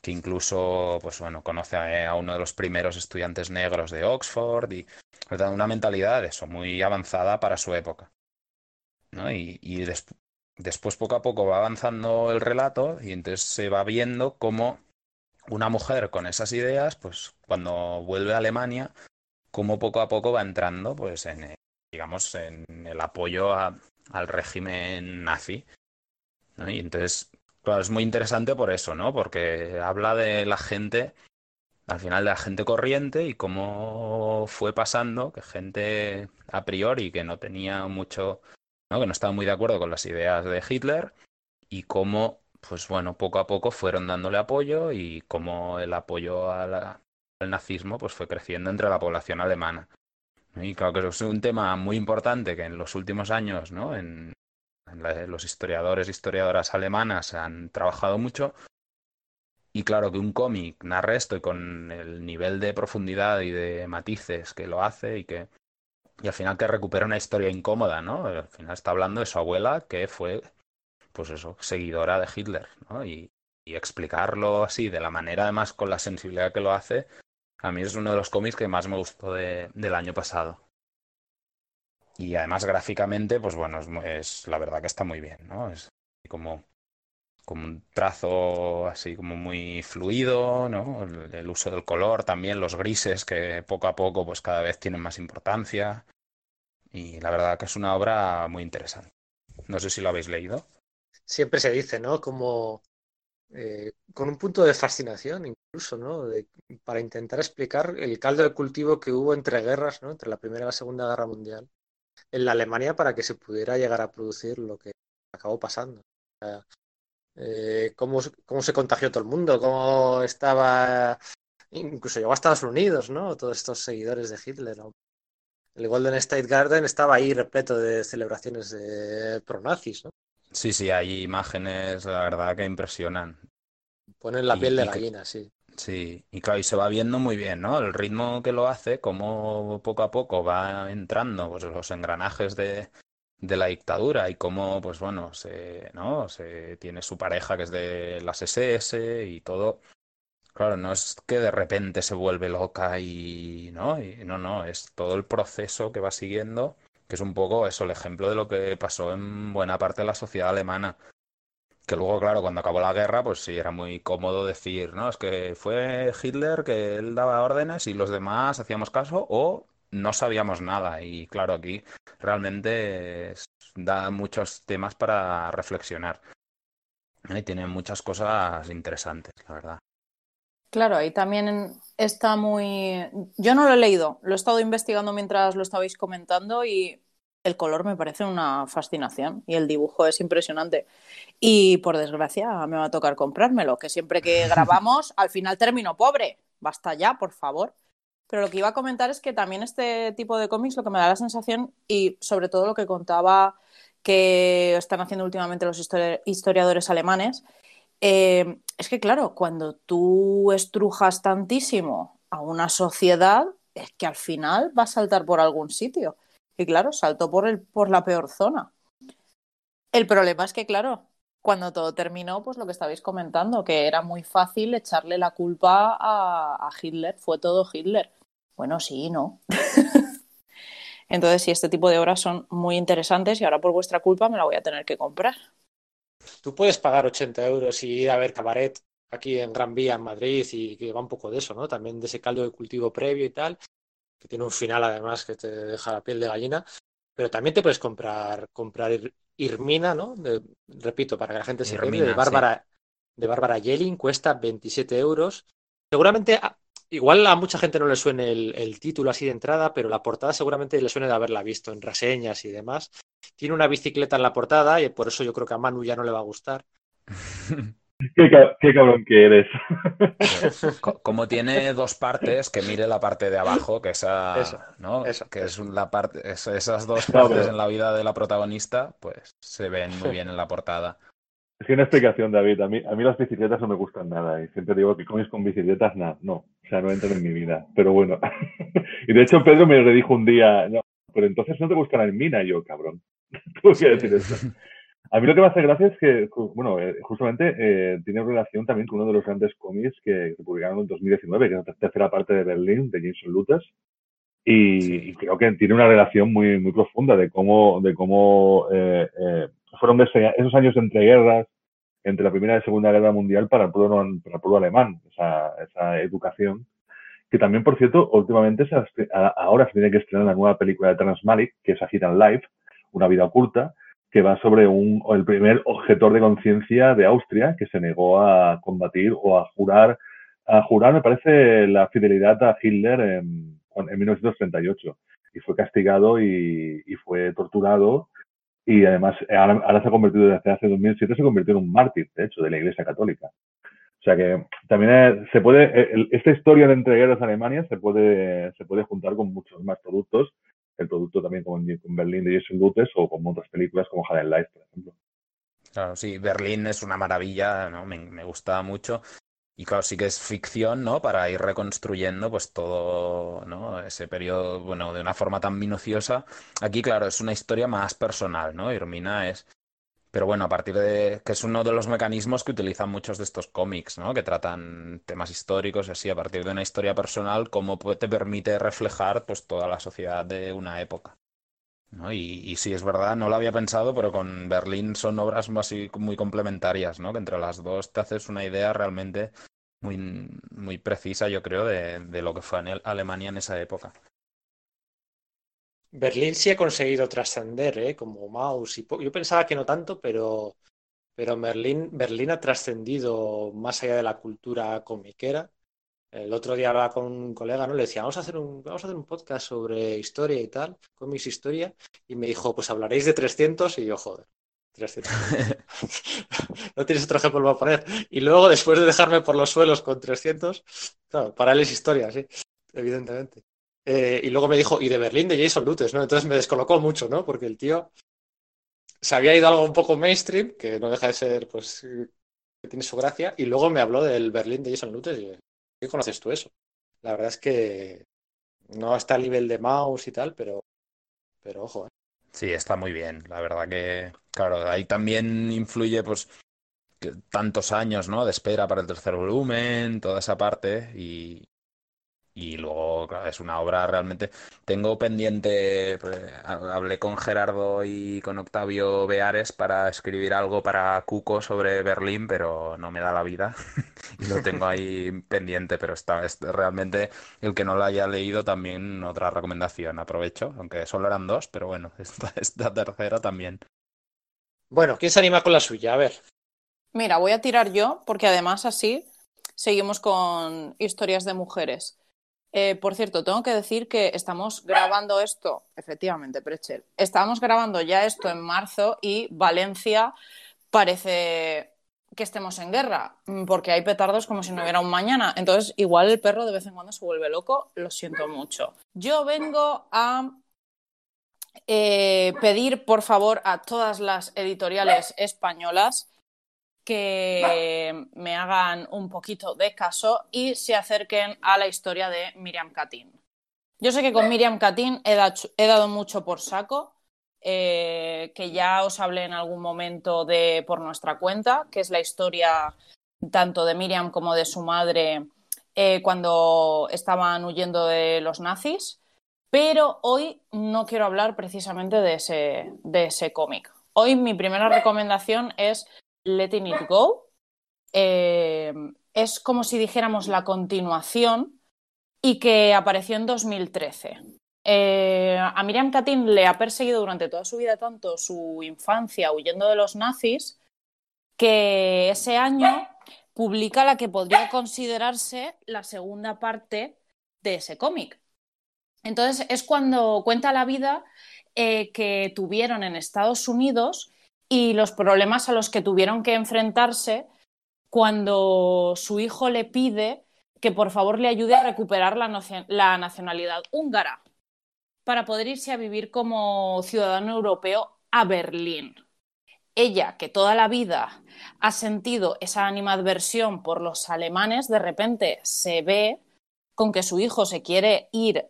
que incluso, pues bueno, conoce a uno de los primeros estudiantes negros de Oxford y una mentalidad, eso, muy avanzada para su época, ¿no? Y, y des- después poco a poco va avanzando el relato y entonces se va viendo cómo una mujer con esas ideas, pues cuando vuelve a Alemania, cómo poco a poco va entrando, pues en, digamos, en el apoyo a, al régimen nazi, ¿no? Y entonces, claro, es muy interesante por eso, ¿no? Porque habla de la gente, al final de la gente corriente y cómo fue pasando que gente a priori que no tenía mucho, ¿no?, que no estaba muy de acuerdo con las ideas de Hitler y cómo, pues bueno, poco a poco fueron dándole apoyo y cómo el apoyo a la, al nazismo pues fue creciendo entre la población alemana. Y claro que es un tema muy importante que en los últimos años, ¿no?, en los historiadores e historiadoras alemanas han trabajado mucho y claro que un cómic narra esto y con el nivel de profundidad y de matices que lo hace y que y al final que recupera una historia incómoda, ¿no? Al final está hablando de su abuela que fue, pues eso, seguidora de Hitler, ¿no? Y, y explicarlo así de la manera, además con la sensibilidad que lo hace, a mí es uno de los cómics que más me gustó de, del año pasado. Y además gráficamente, pues bueno, es, es la verdad que está muy bien, ¿no? Es como, como un trazo así como muy fluido, ¿no? El, el uso del color también, los grises que poco a poco pues cada vez tienen más importancia. Y la verdad que es una obra muy interesante. No sé si lo habéis leído. Siempre se dice, ¿no? Como eh, con un punto de fascinación incluso, ¿no? De, para intentar explicar el caldo de cultivo que hubo entre guerras, ¿no? Entre la Primera y la Segunda Guerra Mundial en la Alemania para que se pudiera llegar a producir lo que acabó pasando. O sea, eh, cómo, cómo se contagió todo el mundo, cómo estaba, incluso llegó a Estados Unidos, ¿no? Todos estos seguidores de Hitler, ¿no? El Golden State Garden estaba ahí repleto de celebraciones de pronazis, ¿no? Sí, sí, hay imágenes, la verdad, que impresionan. Ponen la y, piel de gallina, sí. Sí, y claro, y se va viendo muy bien, ¿no? El ritmo que lo hace, cómo poco a poco va entrando pues, los engranajes de, de la dictadura y cómo, pues bueno, se, ¿no? se tiene su pareja que es de las ese ese y todo. Claro, no es que de repente se vuelve loca y no, y no, no, es todo el proceso que va siguiendo, que es un poco eso, el ejemplo de lo que pasó en buena parte de la sociedad alemana. Que luego, claro, cuando acabó la guerra, pues sí, era muy cómodo decir, ¿no? Es que fue Hitler que él daba órdenes y los demás hacíamos caso o no sabíamos nada. Y claro, aquí realmente es- da muchos temas para reflexionar, ¿no? Y tiene muchas cosas interesantes, la verdad. Claro, ahí también está muy... Yo no lo he leído, lo he estado investigando mientras lo estabais comentando y el color me parece una fascinación y el dibujo es impresionante. Y por desgracia me va a tocar comprármelo, que siempre que grabamos al final termino pobre. Basta ya, por favor. Pero lo que iba a comentar es que también este tipo de cómics lo que me da la sensación y sobre todo lo que contaba que están haciendo últimamente los histori- historiadores alemanes, eh, es que, claro, cuando tú estrujas tantísimo a una sociedad, es que al final va a saltar por algún sitio. Y claro, saltó por el, por la peor zona. El problema es que, claro, cuando todo terminó, pues lo que estabais comentando, que era muy fácil echarle la culpa a, a Hitler, fue todo Hitler. Bueno, sí, no. Entonces, sí, este tipo de obras son muy interesantes y ahora por vuestra culpa me la voy a tener que comprar. Tú puedes pagar ochenta euros y ir a ver Cabaret aquí en Gran Vía, en Madrid, y que va un poco de eso, ¿no? También de ese caldo de cultivo previo y tal, que tiene un final además que te deja la piel de gallina, pero también te puedes comprar, comprar Ir- Irmina, ¿no? De- repito, para que la gente se quede, de Irmina, sí. Bárbara, de Bárbara Jelling, cuesta veintisiete euros. Seguramente, a- igual a mucha gente no le suene el, el título así de entrada, pero la portada seguramente le suene de haberla visto en reseñas y demás. Tiene una bicicleta en la portada y por eso yo creo que a Manu ya no le va a gustar. Qué, ca- qué cabrón que eres. Pero co- como tiene dos partes, que mire la parte de abajo, que Eso, esa, ¿no? eso, Que es eso. la parte, es- esas dos No, partes en pero la vida de la protagonista, pues se ven muy bien en la portada. es que una explicación, David. A mí, a mí las bicicletas no me gustan nada. Y siempre digo que comes con bicicletas, nada. No, o sea, no entran en mi vida. Pero bueno. Y de hecho, Pedro me lo dijo un día, no, pero entonces no te gusta la mina. Y yo, cabrón, tuve que decir eso. A mí lo que me hace gracia es que, ju- bueno, eh, justamente eh, tiene relación también con uno de los grandes cómics que se publicaron en dos mil diecinueve, que es la tercera parte de Berlín, de Jens Lutes. Y, y Sí, creo que tiene una relación muy, muy profunda de cómo, de cómo eh, eh, fueron ese- esos años de entreguerras, entre la Primera y la Segunda Guerra Mundial para el pueblo, para el pueblo alemán, esa, esa educación. Que también, por cierto, últimamente se ha estre- a- ahora se tiene que estrenar la nueva película de Terrence Malick, que es A Hidden Life, Una vida oculta, que va sobre un, o el primer objetor de conciencia de Austria que se negó a combatir o a jurar, a jurar, me parece, la fidelidad a Hitler en, cuan- en mil novecientos treinta y ocho. Y fue castigado y, y fue torturado. Y además, ahora, ahora se ha convertido, desde hace dos mil siete, se convirtió en un mártir, de hecho, de la Iglesia Católica. O sea que también eh, se puede, eh, el- esta historia de entreguerras de Alemania se puede, se puede juntar con muchos más productos. El producto también con, con Berlín de Jason Lutes o con otras películas como Hidden Life, por ejemplo. claro, sí, Berlín es una maravilla, ¿no? Me, me gusta mucho. Y claro, sí que es ficción, ¿no? Para ir reconstruyendo pues todo, ¿no? Ese periodo, bueno, de una forma tan minuciosa. Aquí, claro, es una historia más personal, ¿no? Irmina es... Pero bueno, a partir de que es uno de los mecanismos que utilizan muchos de estos cómics, ¿no? Que tratan temas históricos y así, a partir de una historia personal, cómo pu- te permite reflejar pues toda la sociedad de una época, ¿no? Y, y sí, es verdad, no lo había pensado, pero con Berlín son obras mu- así muy complementarias, ¿no? Que entre las dos te haces una idea realmente muy, muy precisa, yo creo, de, de lo que fue en el- Alemania en esa época. Berlín sí ha conseguido trascender, ¿eh? Como Maus y po- yo pensaba que no tanto, pero, pero Berlín, Berlín ha trascendido más allá de la cultura comiquera. El otro día hablaba con un colega, ¿no? Le decía, vamos a hacer un, vamos a hacer un podcast sobre historia y tal, cómics historia. Y me dijo, pues hablaréis de trescientos. Y yo, joder, trescientos. No tienes otro ejemplo para poner. Y luego, después de dejarme por los suelos con trescientos, claro, para él es historia, sí, evidentemente. Eh, y luego me dijo, y de Berlín de Jason Lutes, ¿no? Entonces me descolocó mucho, ¿no? Porque el tío se había ido a algo un poco mainstream, que no deja de ser, pues, eh, que tiene su gracia. Y luego me habló del Berlín de Jason Lutes. Y yo, ¿qué conoces tú eso? La verdad es que no está al nivel de Maus y tal, pero, pero ojo, ¿eh? Sí, está muy bien, la verdad que, claro, ahí también influye, pues. que- tantos años, ¿no? De espera para el tercer volumen, toda esa parte y... Y luego, claro, es una obra realmente. Tengo pendiente, pues, ha- hablé con Gerardo y con Octavio Beares para escribir algo para Cuco sobre Berlín, pero no me da la vida. Y lo tengo ahí pendiente, pero está, es realmente el que no lo haya leído también otra recomendación. Aprovecho, aunque solo eran dos, pero bueno, esta, esta tercera también. Bueno, ¿quién se anima con la suya? A ver. Mira, voy a tirar yo, porque además así seguimos con historias de mujeres. Eh, por cierto, tengo que decir que estamos grabando esto, efectivamente, Precher, estamos grabando ya esto en marzo y Valencia parece que estemos en guerra, mm, porque hay petardos como si no hubiera un mañana. Entonces, igual el perro de vez en cuando se vuelve loco, lo siento mucho. Yo vengo a eh, pedir, por favor, a todas las editoriales españolas que me hagan un poquito de caso y se acerquen a la historia de Miriam Katin. Yo sé que con Miriam Katin he, da- he dado mucho por saco, eh, que ya os hablé en algún momento de Por Nuestra Cuenta, que es la historia tanto de Miriam como de su madre eh, cuando estaban huyendo de los nazis, pero hoy no quiero hablar precisamente de ese, de ese cómic. Hoy mi primera recomendación es Letting It Go. Eh, es como si dijéramos la continuación y que apareció en dos mil trece. Eh, a Miriam Katin le ha perseguido durante toda su vida tanto su infancia huyendo de los nazis que ese año publica la que podría considerarse la segunda parte de ese cómic. Entonces es cuando cuenta la vida eh, que tuvieron en Estados Unidos y los problemas a los que tuvieron que enfrentarse cuando su hijo le pide que por favor le ayude a recuperar la, noce- la nacionalidad húngara para poder irse a vivir como ciudadano europeo a Berlín. Ella, que toda la vida ha sentido esa animadversión por los alemanes, de repente se ve con que su hijo se quiere ir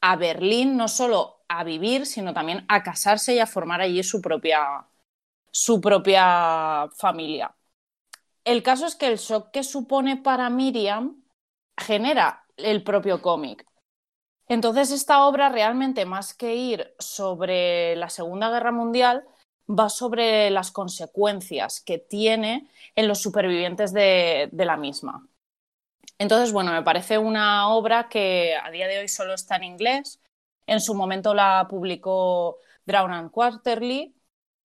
a Berlín no solo a vivir, sino también a casarse y a formar allí su propia, su propia familia. El caso es que el shock que supone para Miriam genera el propio cómic. Entonces, esta obra realmente, más que ir sobre la Segunda Guerra Mundial, va sobre las consecuencias que tiene en los supervivientes de, de la misma. Entonces, bueno, me parece una obra que a día de hoy solo está en inglés. En su momento la publicó Drown and Quarterly.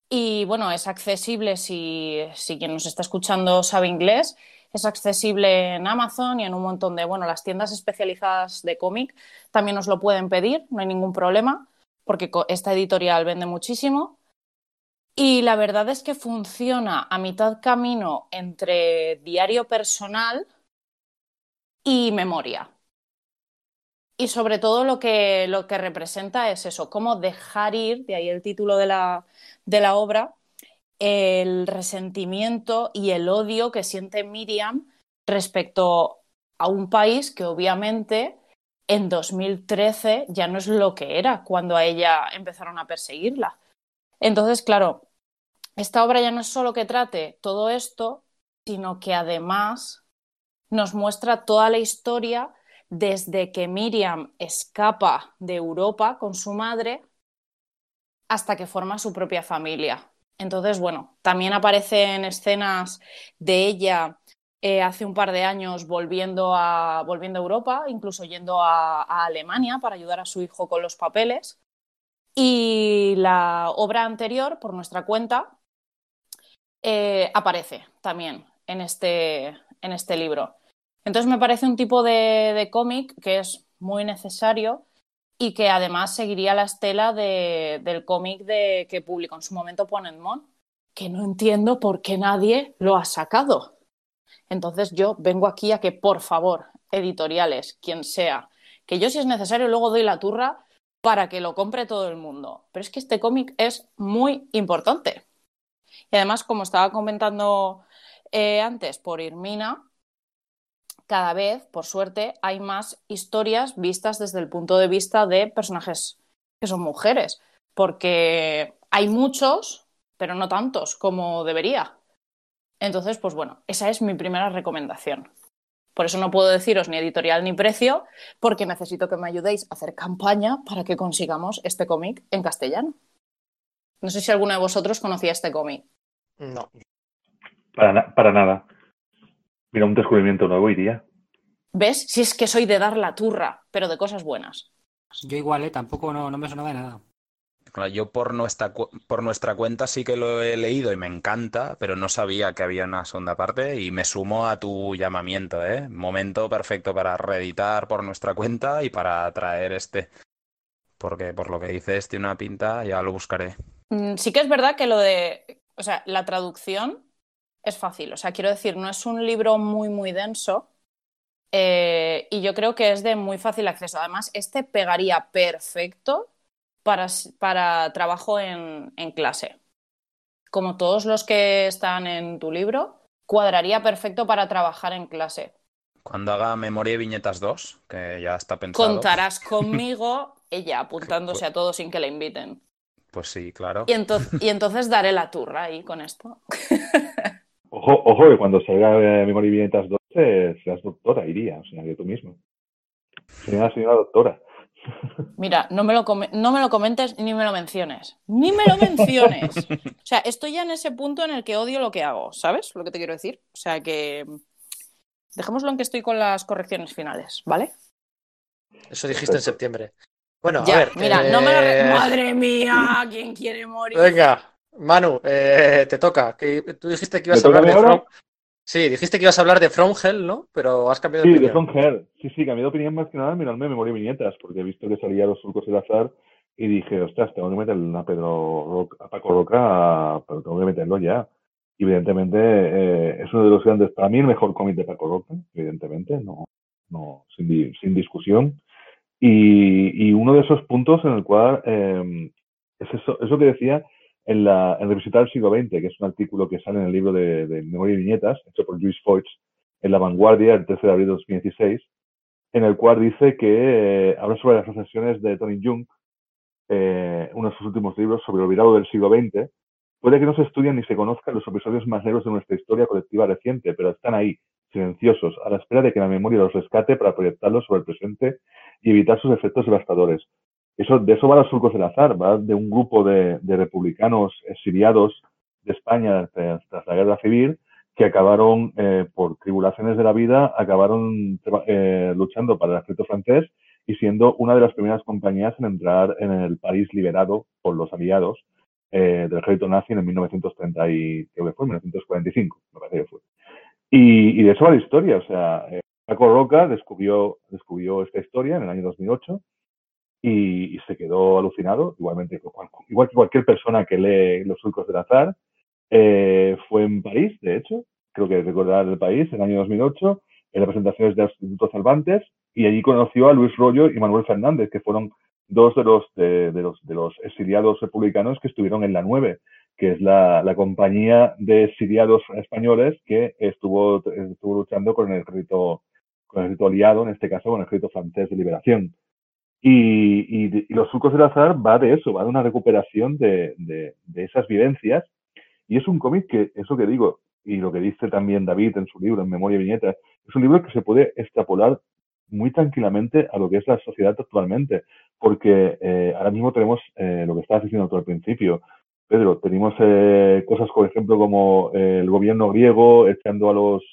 Y bueno, es accesible si, si quien nos está escuchando sabe inglés, es accesible en Amazon y en un montón de, bueno, las tiendas especializadas de cómic también nos lo pueden pedir, no hay ningún problema, porque co- esta editorial vende muchísimo. Y la verdad es que funciona a mitad camino entre diario personal y memoria. Y sobre todo lo que, lo que representa es eso, cómo dejar ir, de ahí el título de la, de la obra, el resentimiento y el odio que siente Miriam respecto a un país que obviamente en dos mil trece ya no es lo que era cuando a ella empezaron a perseguirla. Entonces, claro, esta obra ya no es solo que trate todo esto, sino que además nos muestra toda la historia desde que Miriam escapa de Europa con su madre hasta que forma su propia familia. Entonces, bueno, también aparecen escenas de ella eh, hace un par de años volviendo a, volviendo a Europa, incluso yendo a, a Alemania para ayudar a su hijo con los papeles. Y la obra anterior, Por Nuestra Cuenta, eh, aparece también en este, en este libro. Entonces me parece un tipo de, de cómic que es muy necesario y que además seguiría la estela de- del cómic de, que publicó en su momento Ponentmón, que no entiendo por qué nadie lo ha sacado. Entonces yo vengo aquí a que, por favor, editoriales, quien sea, que yo si es necesario luego doy la turra para que lo compre todo el mundo. Pero es que este cómic es muy importante. Y además, como estaba comentando eh, antes por Irmina, cada vez, por suerte, hay más historias vistas desde el punto de vista de personajes que son mujeres, porque hay muchos, pero no tantos como debería. Entonces, pues bueno, esa es mi primera recomendación. Por eso no puedo deciros ni editorial ni precio, porque necesito que me ayudéis a hacer campaña para que consigamos este cómic en castellano. No sé si alguno de vosotros conocía este cómic. No. Para, na- para nada. Mira, un descubrimiento nuevo hoy día. ¿Ves? Si es que soy de dar la turra, pero de cosas buenas. Yo igual, ¿eh? Tampoco no, no me sonaba de nada. Yo por nuestra, cu- por nuestra cuenta sí que lo he leído y me encanta, pero no sabía que había una segunda parte y me sumo a tu llamamiento, ¿eh? Momento perfecto para reeditar por nuestra cuenta y para traer este. Porque por lo que dices tiene una pinta, ya lo buscaré. Sí que es verdad que lo de... O sea, la traducción es fácil. O sea, quiero decir, no es un libro muy, muy denso eh, y yo creo que es de muy fácil acceso. Además, este pegaría perfecto Para, para trabajo en, en clase. Como todos los que están en tu libro, cuadraría perfecto para trabajar en clase. Cuando haga Memoria y Viñetas dos, que ya está pensado... Contarás conmigo, ella apuntándose pues, a todo sin que le inviten. Pues sí, claro. Y, ento- y entonces daré la turra ahí con esto. Ojo, ojo, que cuando salga Memoria y Viñetas dos, eh, serás doctora, iría, o sea, que tú mismo. Señora, señora doctora. Mira, no me, lo com- no me lo comentes ni me lo menciones. ¡Ni me lo menciones! O sea, estoy ya en ese punto en el que odio lo que hago, ¿sabes? Lo que te quiero decir. O sea, que dejémoslo en que estoy con las correcciones finales, ¿vale? Eso dijiste en septiembre. Bueno, ya, a ver... Mira, eh... no me lo... Re- ¡Madre mía! ¿Quién quiere morir? Venga, Manu, eh, te toca. Que tú dijiste que ibas a hablar de... From... Sí, dijiste que ibas a hablar de From Hell, ¿no? Pero has cambiado de sí, opinión. Sí, de From Hell. Sí, sí, cambié de opinión más que nada mirarme Memoria y Viñetas, porque he visto que salía Los Surcos del Azar y dije, ostras, tengo que meterlo a, Pedro Roca, a Paco Roca, pero tengo que meterlo ya. Evidentemente, eh, es uno de los grandes, para mí el mejor cómic de Paco Roca, evidentemente, no, no sin, sin discusión. Y, y uno de esos puntos en el cual, eh, es eso, eso que decía, en, la, en Revisitar el siglo veinte, que es un artículo que sale en el libro de, de Memoria y Viñetas, hecho por Luis Foix, en La Vanguardia, el trece de abril de dos mil dieciséis, en el cual dice que eh, habla sobre las reflexiones de Tony Jung, eh, uno de sus últimos libros, sobre el olvidado del siglo veinte. Puede que no se estudien ni se conozcan los episodios más negros de nuestra historia colectiva reciente, pero están ahí, silenciosos, a la espera de que la memoria los rescate para proyectarlos sobre el presente y evitar sus efectos devastadores. Eso, de eso va Los Surcos del Azar, va de un grupo de, de republicanos exiliados de España tras, tras la guerra civil que acabaron, eh, por tribulaciones de la vida, acabaron eh, luchando para el ejército francés y siendo una de las primeras compañías en entrar en el país liberado por los aliados eh, del ejército nazi en el mil novecientos treinta y, creo que fue, mil novecientos cuarenta y cinco, me parece que fue. Y, y de eso va la historia, o sea, eh, Paco Roca descubrió, descubrió esta historia en el año dos mil ocho y se quedó alucinado, igualmente igual que cualquier persona que lee Los Surcos del Azar. Eh, fue en París, de hecho, creo que recordar el país, en el año dos mil ocho, en las presentaciones del Instituto Cervantes, y allí conoció a Luis Royo y Manuel Fernández, que fueron dos de los de, de los de los exiliados republicanos que estuvieron en la nueve, que es la, la compañía de exiliados españoles que estuvo, estuvo luchando con el ejército con el ejército aliado, en este caso con el ejército francés de liberación. Y, y, y Los Surcos del Azar va de eso, va de una recuperación de, de, de esas vivencias. Y es un cómic que, eso que digo, y lo que dice también David en su libro, en Memoria y Viñetas, es un libro que se puede extrapolar muy tranquilamente a lo que es la sociedad actualmente. Porque eh, ahora mismo tenemos eh, lo que estabas diciendo tú al principio, Pedro, tenemos eh, cosas, por ejemplo, como eh, el gobierno griego echando a los,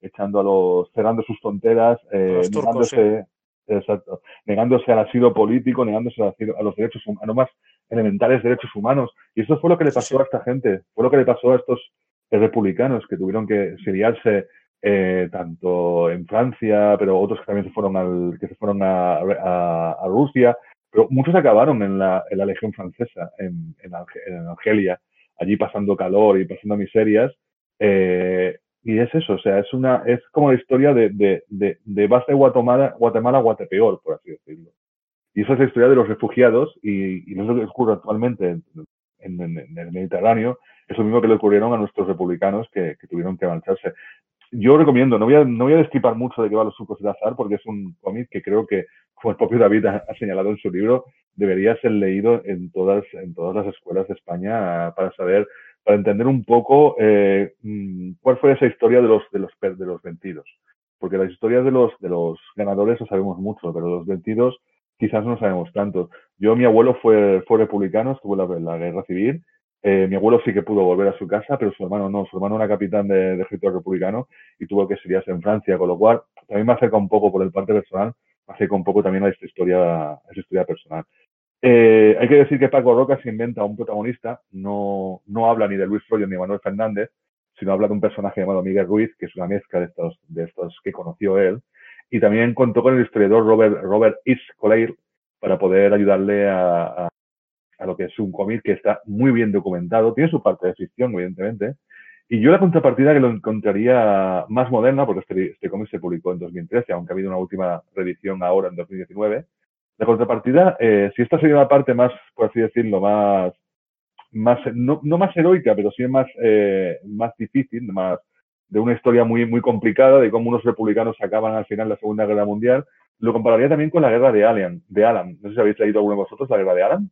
echando a los, cerrando sus fronteras, eh, los turcos, mirándose, sí. Exacto. Negándose al asilo político, negándose a los derechos humanos, a los más elementales derechos humanos. Y eso fue lo que le pasó sí. a esta gente, fue lo que le pasó a estos republicanos que tuvieron que exiliarse eh, tanto en Francia, pero otros que también se fueron al, que se fueron a, a, a Rusia, pero muchos acabaron en la, en la Legión Francesa, en, en, Alge, en Argelia, allí pasando calor y pasando miserias. Eh, Y es eso, o sea, es una es como la historia de, de, de, de base Guatemala, Guatemala, Guatepeor, por así decirlo. Y esa es la historia de los refugiados y, y eso es lo que ocurre actualmente en, en, en el Mediterráneo. Es lo mismo que le ocurrieron a nuestros republicanos que, que tuvieron que marcharse. Yo recomiendo, no voy a, no voy a destripar mucho de qué va Los Surcos del Azar, porque es un cómic que creo que, como el propio David ha, ha señalado en su libro, debería ser leído en todas, en todas las escuelas de España para saber... para entender un poco eh, cuál fue esa historia de los, de los, de los vencidos. Porque las historias de los, de los ganadores las sabemos mucho, pero los vencidos quizás no sabemos tanto. Yo, mi abuelo fue, fue republicano, estuvo en la, la guerra civil. Eh, mi abuelo sí que pudo volver a su casa, pero su hermano no. Su hermano era capitán de, de ejército republicano y tuvo que exiliarse en Francia, con lo cual también me acerca un poco, por el parte personal, me acerca un poco también a esta historia, a esta historia personal. Eh, hay que decir que Paco Roca se inventa un protagonista, no, no habla ni de Luis Royo ni de Manuel Fernández, sino habla de un personaje llamado Miguel Ruiz, que es una mezcla de estos, de estos que conoció él, y también contó con el historiador Robert, Robert East Collier para poder ayudarle a, a, a lo que es un cómic que está muy bien documentado, tiene su parte de ficción, evidentemente, y yo la contrapartida que lo encontraría más moderna, porque este, este cómic se publicó en dos mil trece, aunque ha habido una última reedición ahora en dos mil diecinueve, la contrapartida, eh, si esta sería una parte más, por así decirlo, más, más no, no más heroica, pero sí más, eh, más difícil, más de una historia muy, muy complicada, de cómo unos republicanos acaban al final la Segunda Guerra Mundial, lo compararía también con la guerra de Alán, de Alán. No sé si habéis leído alguno de vosotros la guerra de Alán.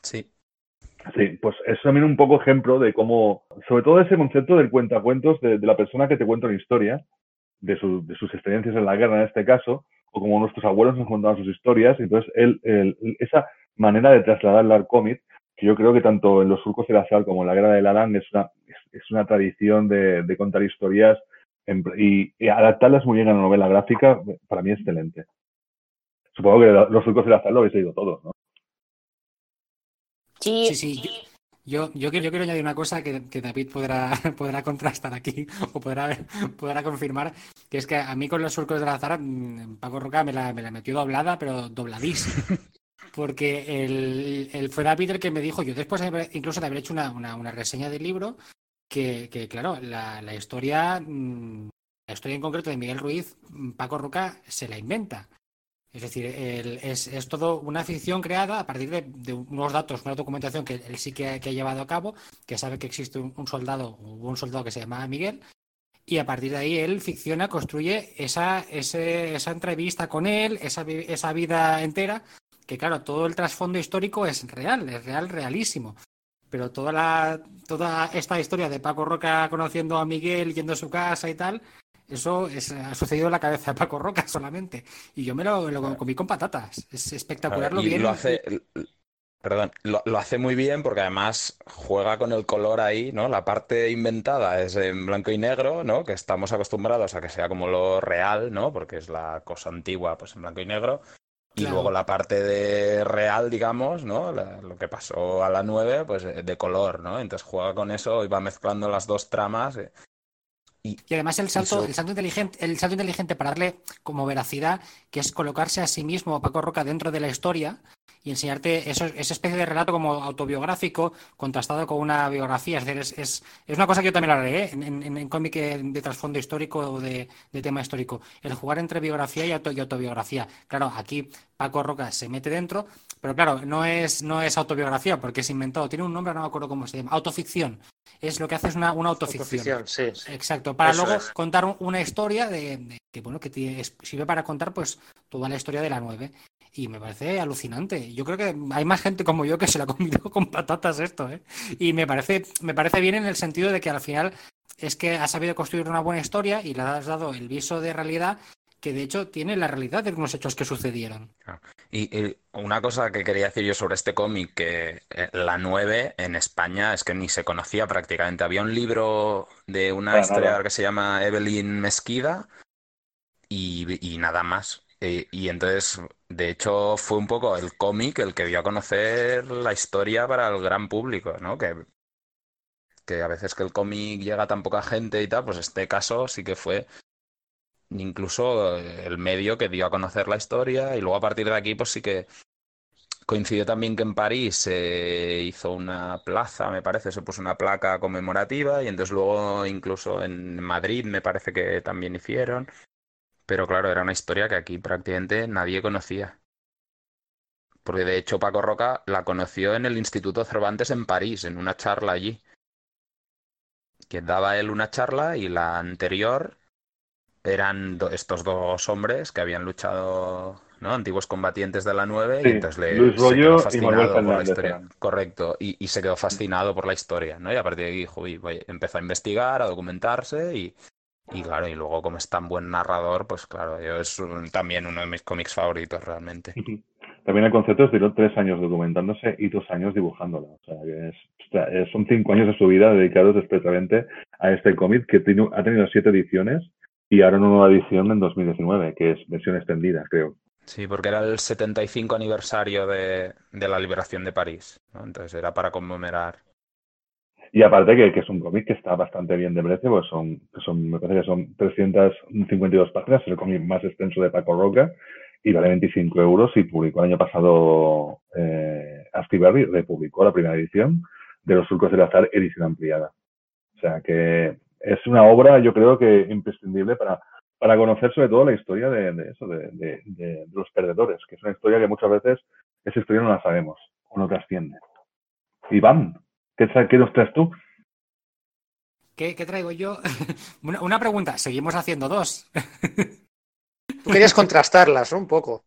Sí. Sí, pues es también un poco ejemplo de cómo, sobre todo ese concepto del cuentacuentos, de, de la persona que te cuenta una historia, de, su, de sus experiencias en la guerra en este caso, o como nuestros abuelos nos contaban sus historias, entonces él, él, esa manera de trasladarla al cómic, que yo creo que tanto en Los Surcos del Azar como en La guerra de Alán es una, es, es una tradición de, de contar historias en, y, y adaptarlas muy bien a una novela gráfica, para mí excelente. Supongo que Los Surcos del Azar lo habéis leído todos, ¿no? Sí, sí, sí. Yo, yo, yo, quiero, yo quiero añadir una cosa que, que David podrá, podrá contrastar aquí o podrá, podrá confirmar, que es que a mí con Los Surcos del Azar Paco Roca me la, me la metió doblada, pero dobladísima. Porque el, el fue David el que me dijo, yo después incluso de haber hecho una, una, una reseña del libro, que, que claro, la, la historia la historia en concreto de Miguel Ruiz, Paco Roca se la inventa. Es decir, él, es, es todo una ficción creada a partir de, de unos datos, una documentación que él sí que ha, que ha llevado a cabo, que sabe que existe un, un soldado, un soldado que se llamaba Miguel, y a partir de ahí él ficciona, construye esa, ese, esa entrevista con él, esa, esa vida entera, que claro, todo el trasfondo histórico es real, es real, realísimo. Pero toda, la, toda esta historia de Paco Roca conociendo a Miguel, yendo a su casa y tal... Eso es, ha sucedido en la cabeza de Paco Roca solamente. Y yo me lo, lo comí con patatas. Es espectacular ver, lo bien. Lo hace, perdón, lo, lo hace muy bien porque además juega con el color ahí, ¿no? La parte inventada es en blanco y negro, ¿no? Que estamos acostumbrados a que sea como lo real, ¿no? Porque es la cosa antigua, pues en blanco y negro. Y claro. Luego la parte de real, digamos, ¿no? La, lo que pasó a la nueve, pues de color, ¿no? Entonces juega con eso y va mezclando las dos tramas. Eh. Y, y además el salto, eso... el salto inteligente, el salto inteligente para darle como veracidad, que es colocarse a sí mismo, Paco Roca, dentro de la historia y enseñarte eso, esa especie de relato como autobiográfico, contrastado con una biografía. Es decir, es, es, es una cosa que yo también hablaré, ¿eh? en, en, en cómic de trasfondo histórico o de, de tema histórico. El jugar entre biografía y, auto, y autobiografía. Claro, aquí Paco Roca se mete dentro, pero claro, no es, no es autobiografía, porque es inventado. Tiene un nombre, no me acuerdo cómo se llama. Autoficción. Es lo que hace es una, una autoficción. Autoficción, sí. Exacto. Para eso luego es. Contar un, una historia de, de que bueno, que te, sirve para contar pues toda la historia de la nueve. Y me parece alucinante. Yo creo que hay más gente como yo que se la ha comido con patatas esto, ¿eh? Y me parece, me parece bien en el sentido de que al final es que has sabido construir una buena historia y le has dado el viso de realidad que de hecho tiene la realidad de unos hechos que sucedieron. Y, y una cosa que quería decir yo sobre este cómic, que la nueve en España es que ni se conocía prácticamente. Había un libro de una bueno, historiadora no. que se llama Evelyn Mesquida y, y nada más. Y, y entonces, de hecho, fue un poco el cómic el que dio a conocer la historia para el gran público, ¿no? Que, que a veces que el cómic llega a tan poca gente y tal, pues este caso sí que fue... incluso el medio que dio a conocer la historia y luego a partir de aquí pues sí que coincidió también que en París se eh, hizo una plaza, me parece, se puso una placa conmemorativa y entonces luego incluso en Madrid me parece que también hicieron, pero claro, era una historia que aquí prácticamente nadie conocía. Porque de hecho Paco Roca la conoció en el Instituto Cervantes en París, en una charla allí. Que daba él una charla y la anterior... eran do- estos dos hombres que habían luchado, ¿no? Antiguos combatientes de la nueve, sí, y entonces le Luis Royo y Manuel Fernández. Historia, correcto, y, y se quedó fascinado por la historia, ¿no? Y a partir de aquí joder, voy, empezó a investigar, a documentarse y, y claro, y luego como es tan buen narrador, pues claro, yo es un, también uno de mis cómics favoritos realmente. También el concepto es de tres años documentándose y dos años dibujándola. O sea, que es, o sea, son cinco años de su vida dedicados expresamente a este cómic que tiene, ha tenido siete ediciones y ahora una nueva edición en dos mil diecinueve, que es versión extendida, creo. Sí, porque era el setenta y cinco aniversario de, de la liberación de París, ¿no? Entonces era para conmemorar. Y aparte que, que es un cómic que está bastante bien de precio, pues son, son, me parece que son trescientas cincuenta y dos páginas, es el cómic más extenso de Paco Roca, y vale veinticinco euros, y publicó el año pasado eh, Astiberri, republicó la primera edición de Los Surcos del Azar, edición ampliada. O sea que es una obra, yo creo que imprescindible para... para conocer sobre todo la historia de, de eso, de, de, de los perdedores, que es una historia que muchas veces, esa historia no la sabemos, o no trasciende. Iván, ¿qué, qué nos traes tú? ¿Qué, qué traigo yo? Una, una pregunta, seguimos haciendo dos. Tú querías contrastarlas, ¿no? Un poco.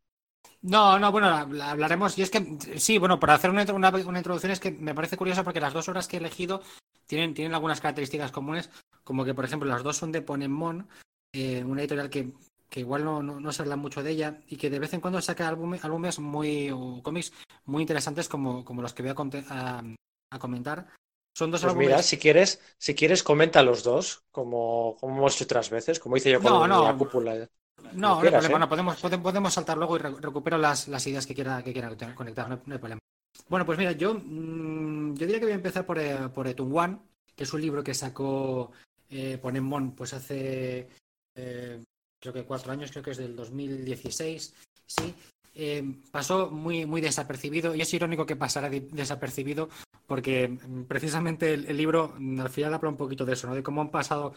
No, no, bueno, la, la hablaremos, y es que, sí, bueno, para hacer una, una, una introducción es que me parece curioso porque las dos obras que he elegido tienen, tienen algunas características comunes, como que, por ejemplo, las dos son de Ponentmón, Eh, una editorial que, que igual no, no, no se habla mucho de ella y que de vez en cuando saca álbumes, álbumes muy o cómics muy interesantes como, como los que voy a, a, a comentar. Son dos pues álbumes. Mira, si quieres, si quieres comenta los dos, como, como hemos hecho otras veces, como hice yo con no, no, la cúpula. No, no, quieras, no, ¿eh? Bueno, podemos, podemos saltar luego y re- recupero las, las ideas que quiera, que quiera conectar, no, no hay problema. Bueno, pues mira, yo, mmm, yo diría que voy a empezar por, eh, por Etunwan, que es un libro que sacó eh, Ponentmón pues hace... Eh, creo que cuatro años, creo que es del dos mil dieciséis, sí, eh, pasó muy, muy desapercibido y es irónico que pasara de, desapercibido porque precisamente el, el libro al final habla un poquito de eso, ¿no? De cómo han pasado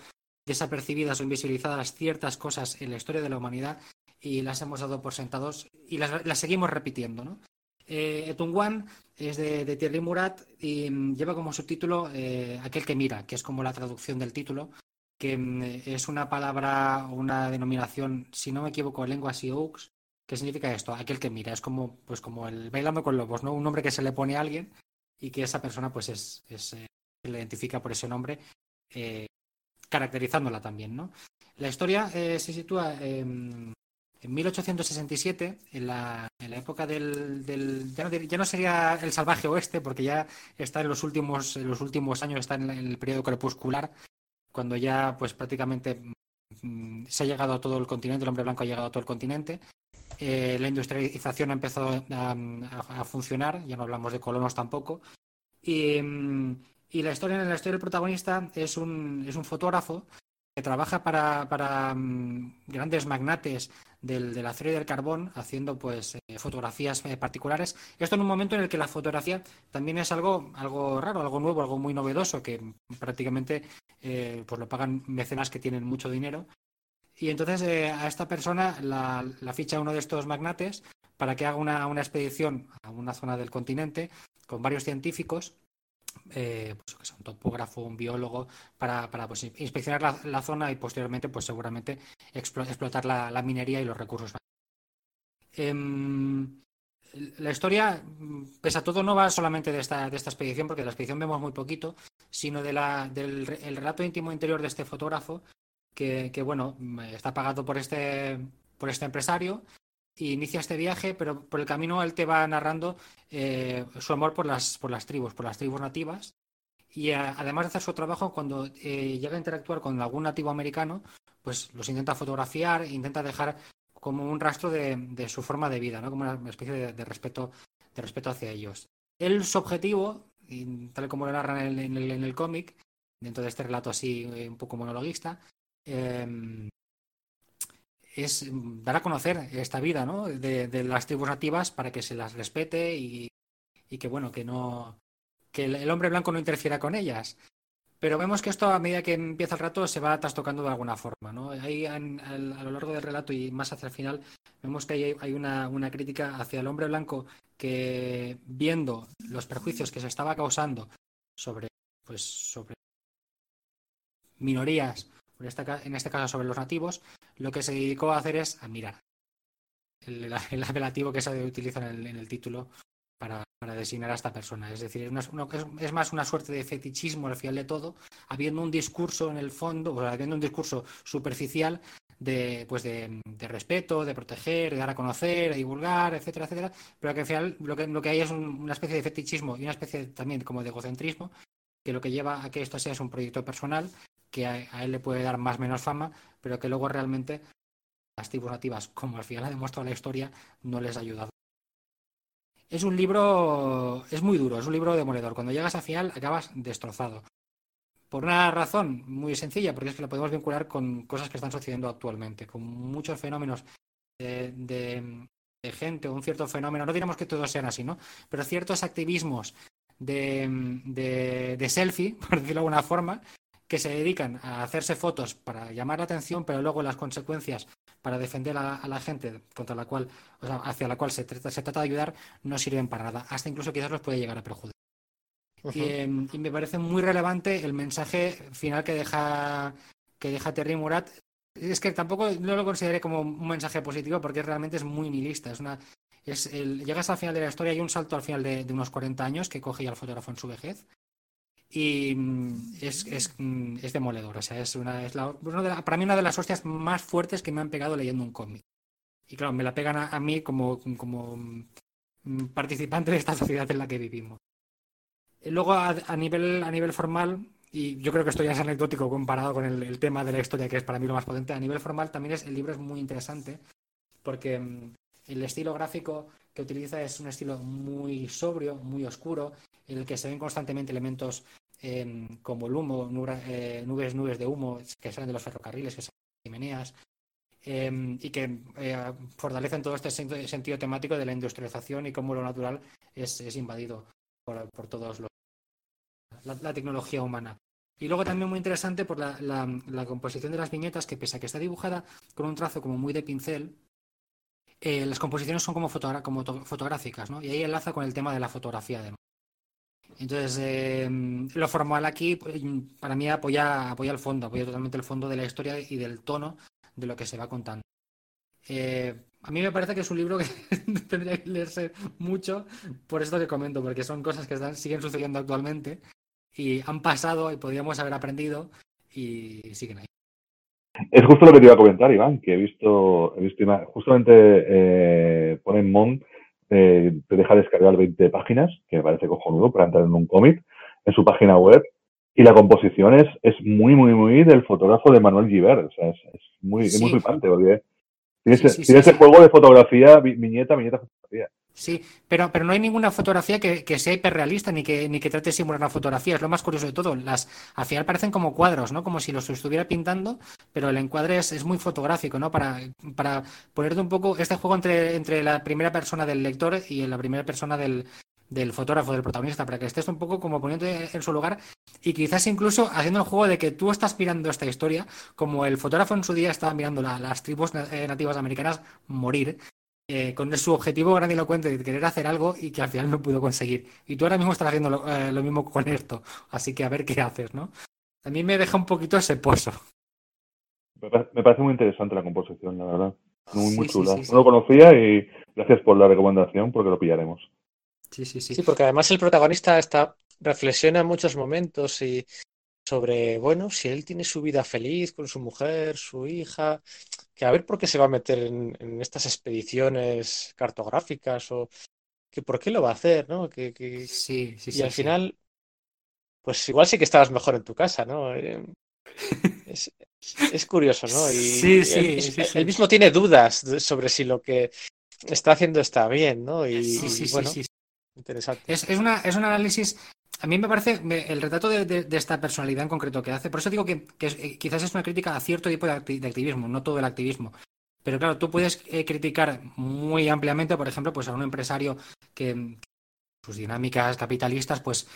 desapercibidas o invisibilizadas ciertas cosas en la historia de la humanidad y las hemos dado por sentados y las, las seguimos repitiendo, ¿no? Eh, Etunwan es de, de Thierry Murat y lleva como subtítulo eh, Aquel que mira, que es como la traducción del título, que es una palabra, una denominación, si no me equivoco, en lengua sioux, que significa esto, aquel que mira, es como pues como el bailando con lobos, ¿no? Un nombre que se le pone a alguien y que esa persona pues es, es eh, se le identifica por ese nombre, eh, caracterizándola también, ¿no? La historia eh, se sitúa eh, en mil ochocientos sesenta y siete, en la, en la época del... del ya, no, ya no sería el salvaje oeste, porque ya está en los últimos, en los últimos años, está en, la, en el periodo crepuscular, cuando ya pues prácticamente mmm, se ha llegado a todo el continente, el hombre blanco ha llegado a todo el continente, eh, la industrialización ha empezado a, a, a funcionar, ya no hablamos de colonos tampoco, y, y la historia la historia del protagonista es un es un fotógrafo que trabaja para, para um, grandes magnates del, del acero y del carbón, haciendo pues eh, fotografías eh, particulares. Esto en un momento en el que la fotografía también es algo, algo raro, algo nuevo, algo muy novedoso, que prácticamente eh, pues lo pagan mecenas que tienen mucho dinero. Y entonces eh, a esta persona la, la ficha uno de estos magnates para que haga una, una expedición a una zona del continente con varios científicos, Eh, pues, un topógrafo, un biólogo, para, para pues, inspeccionar la, la zona y posteriormente pues seguramente explo, explotar la, la minería y los recursos. Eh, la historia, pese a todo, no va solamente de esta, de esta expedición, porque de la expedición vemos muy poquito, sino de la, del el relato íntimo interior de este fotógrafo que, que bueno, está pagado por este, por este empresario. Y inicia este viaje, pero por el camino él te va narrando eh, su amor por las, por las tribus, por las tribus nativas. Y a, además de hacer su trabajo, cuando eh, llega a interactuar con algún nativo americano, pues los intenta fotografiar, intenta dejar como un rastro de, de su forma de vida, ¿no? Como una especie de, de respeto, de respeto hacia ellos. Él, su objetivo, y tal como lo narran en, en el, en el cómic, dentro de este relato así un poco monologuista, eh, es dar a conocer esta vida, ¿no? de, de las tribus nativas para que se las respete y, y que bueno, que no, que el hombre blanco no interfiera con ellas. Pero vemos que esto a medida que empieza el rato se va trastocando de alguna forma, ¿no? Ahí en, al, a lo largo del relato y más hacia el final vemos que hay, hay una, una crítica hacia el hombre blanco que, viendo los perjuicios que se estaba causando sobre, pues, sobre minorías, en este caso sobre los nativos, lo que se dedicó a hacer es a mirar. el, el apelativo que se utiliza en el, en el título para, para designar a esta persona. Es decir, una, una, es más una suerte de fetichismo al final de todo, habiendo un discurso en el fondo, o habiendo un discurso superficial de, pues de, de respeto, de proteger, de dar a conocer, de divulgar, etcétera, etcétera, pero que al final lo que, lo que hay es un, una especie de fetichismo y una especie de, también como de egocentrismo, que lo que lleva a que esto sea es un proyecto personal, que a, a él le puede dar más o menos fama, pero que luego realmente las tribus nativas, como al final ha demostrado la historia, no les ha ayudado. Es un libro, es muy duro, es un libro demoledor. Cuando llegas al final acabas destrozado. Por una razón muy sencilla, porque es que lo podemos vincular con cosas que están sucediendo actualmente, con muchos fenómenos de, de, de gente, o un cierto fenómeno, no diremos que todos sean así, ¿no? Pero ciertos activismos de, de, de selfie, por decirlo de alguna forma, que se dedican a hacerse fotos para llamar la atención, pero luego las consecuencias para defender a, a la gente contra la cual, o sea, hacia la cual se trata, se trata de ayudar, no sirven para nada, hasta incluso quizás los puede llegar a perjudicar. Uh-huh. Y, eh, y me parece muy relevante el mensaje final que deja que deja Thierry Murat. Es que tampoco no lo consideré como un mensaje positivo porque realmente es muy nihilista. Es una, es el, llegas al final de la historia y hay un salto al final de, de unos cuarenta años que coge ya el fotógrafo en su vejez y es, es, es demoledor. O sea, es una, es la, una de la, para mí una de las hostias más fuertes que me han pegado leyendo un cómic. Y claro, me la pegan a, a mí como, como participante de esta sociedad en la que vivimos. Luego, a, a nivel a nivel formal, y yo creo que esto ya es anecdótico comparado con el, el tema de la historia, que es para mí lo más potente, a nivel formal también es el libro es muy interesante, porque mmm, el estilo gráfico que utiliza es un estilo muy sobrio, muy oscuro, en el que se ven constantemente elementos eh, como el humo, nubra, eh, nubes nubes de humo que salen de los ferrocarriles, que salen de las chimeneas, eh, y que eh, fortalecen todo este sentido, sentido temático de la industrialización y cómo lo natural es, es invadido por, por todos los La, la tecnología humana. Y luego también muy interesante por la, la, la composición de las viñetas, que pese a que está dibujada con un trazo como muy de pincel, eh, las composiciones son como, fotogra- como to- fotográficas, ¿no? Y ahí enlaza con el tema de la fotografía además. Entonces, eh, lo formal aquí para mí apoya, apoya el fondo, apoya totalmente el fondo de la historia y del tono de lo que se va contando. Eh, a mí me parece que es un libro que tendría que leerse mucho por esto que comento, porque son cosas que están, siguen sucediendo actualmente y han pasado y podríamos haber aprendido y siguen ahí. Es justo lo que te iba a comentar, Iván, que he visto, he visto justamente eh, Ponentmón eh, te deja descargar veinte páginas, que me parece cojonudo para entrar en un cómic, en su página web, y la composición es, es muy, muy, muy del fotógrafo de Manuel Gibert, o sea, es, es muy, sí. Es muy flipante, porque tiene sí, sí, sí, ese sí, juego sí. de fotografía, vi, viñeta, viñeta, fotografía. Sí, pero, pero no hay ninguna fotografía que, que sea hiperrealista ni que, ni que trate de simular una fotografía. Es lo más curioso de todo. Las, al final parecen como cuadros, ¿no? Como si los estuviera pintando, pero el encuadre es, es muy fotográfico, ¿no? Para, para ponerte un poco este juego entre, entre la primera persona del lector y la primera persona del, del fotógrafo, del protagonista, para que estés un poco como poniéndote en su lugar y quizás incluso haciendo el juego de que tú estás mirando esta historia, como el fotógrafo en su día estaba mirando la, las tribus nativas americanas morir. Eh, con su objetivo grandilocuente de querer hacer algo y que al final no pudo conseguir. Y tú ahora mismo estás haciendo lo, eh, lo mismo con esto, así que a ver qué haces, ¿no? A mí me deja un poquito ese pozo. Me, me parece muy interesante la composición, la verdad. Muy, sí, muy chula. Sí, sí, sí. No lo conocía y gracias por la recomendación porque lo pillaremos. Sí, sí, sí. Sí, porque además el protagonista está reflexiona en muchos momentos y sobre, bueno, si él tiene su vida feliz con su mujer, su hija... que a ver por qué se va a meter en, en estas expediciones cartográficas o que por qué lo va a hacer, ¿no? Que, que... Sí, sí, y sí, al sí. final, pues igual sí que estabas mejor en tu casa, ¿no? Es, es curioso, ¿no? Y sí, sí, él, sí, sí. Él mismo tiene dudas sobre si lo que está haciendo está bien, ¿no? Y, sí, sí, y bueno, sí, sí, sí. Interesante. Es, es, una, es un análisis... A mí me parece el retrato de, de, de esta personalidad en concreto que hace. Por eso digo que, que quizás es una crítica a cierto tipo de, acti- de activismo, no todo el activismo. Pero claro, tú puedes eh, criticar muy ampliamente, por ejemplo, pues a un empresario que, que sus dinámicas capitalistas pues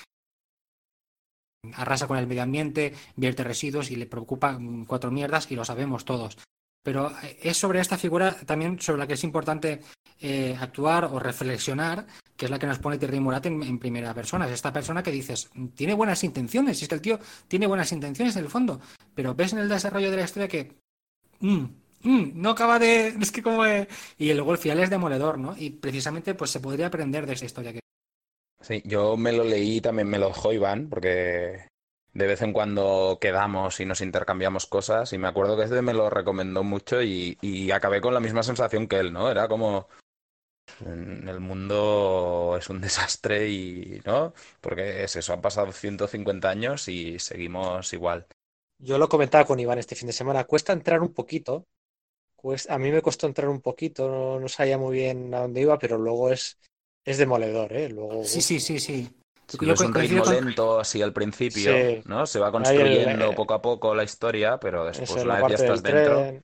arrasa con el medio ambiente, vierte residuos y le preocupa cuatro mierdas y lo sabemos todos. Pero es sobre esta figura también sobre la que es importante eh, actuar o reflexionar, que es la que nos pone Thierry Murat en, en primera persona. Es esta persona que dices, tiene buenas intenciones, es que el tío tiene buenas intenciones en el fondo, pero ves en el desarrollo de la historia que mmm, mm, no acaba de... es que como... Eh... Y luego el final es demoledor, ¿no? Y precisamente pues se podría aprender de esa historia que... Sí, yo me lo leí, también me lo dejó Iván, porque de vez en cuando quedamos y nos intercambiamos cosas, y me acuerdo que este me lo recomendó mucho y, y acabé con la misma sensación que él, ¿no? Era como... el mundo es un desastre y, ¿no? Porque es eso, han pasado ciento cincuenta años y seguimos igual. Yo lo comentaba con Iván este fin de semana, cuesta entrar un poquito, pues a mí me costó entrar un poquito, no, no sabía muy bien a dónde iba, pero luego es, es demoledor, ¿eh? Luego... Sí, sí, sí, sí. Sí, es un ritmo con... lento así al principio, sí. ¿No? Se va construyendo el... poco a poco la historia, pero después es una vez ya estás dentro...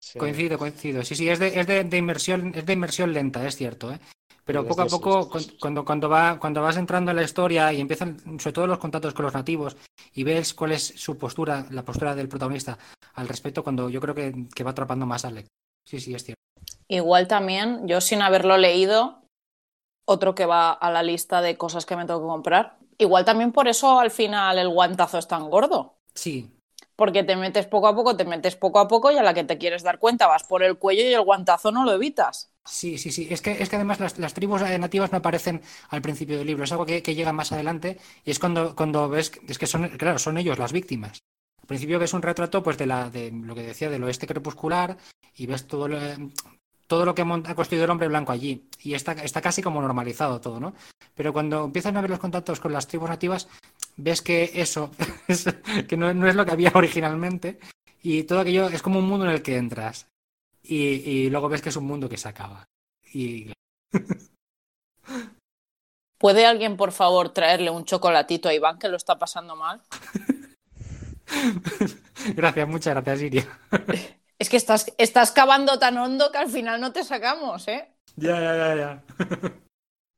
Sí. Coincido, coincido. Sí, sí, es de, es de, de inmersión, es de inmersión lenta, es cierto, ¿eh? Pero sí, poco a sí, poco, sí, sí, sí. cuando cuando va, cuando vas entrando en la historia y empiezan, sobre todo los contactos con los nativos, y ves cuál es su postura, la postura del protagonista al respecto, cuando yo creo que, que va atrapando más al lector. Sí, sí, es cierto. Igual también, yo sin haberlo leído, otro que va a la lista de cosas que me tengo que comprar. Igual también por eso al final el guantazo es tan gordo. Sí. Porque te metes poco a poco, te metes poco a poco y a la que te quieres dar cuenta vas por el cuello y el guantazo no lo evitas. Sí, sí, sí. Es que, es que además las, las tribus nativas no aparecen al principio del libro. Es algo que, que llega más adelante y es cuando, cuando ves... Es que son, claro, son ellos las víctimas. Al principio ves un retrato pues de, la, de lo que decía del oeste crepuscular y ves todo lo, todo lo que ha construido el hombre blanco allí. Y está, está casi como normalizado todo, ¿no? Pero cuando empiezan a ver los contactos con las tribus nativas... ves que eso, es, que no, no es lo que había originalmente y todo aquello es como un mundo en el que entras y, y luego ves que es un mundo que se acaba. Y... ¿Puede alguien, por favor, traerle un chocolatito a Iván que lo está pasando mal? Gracias, muchas gracias, Iria. Es que estás, estás cavando tan hondo que al final no te sacamos, ¿eh? Ya, ya, ya, ya.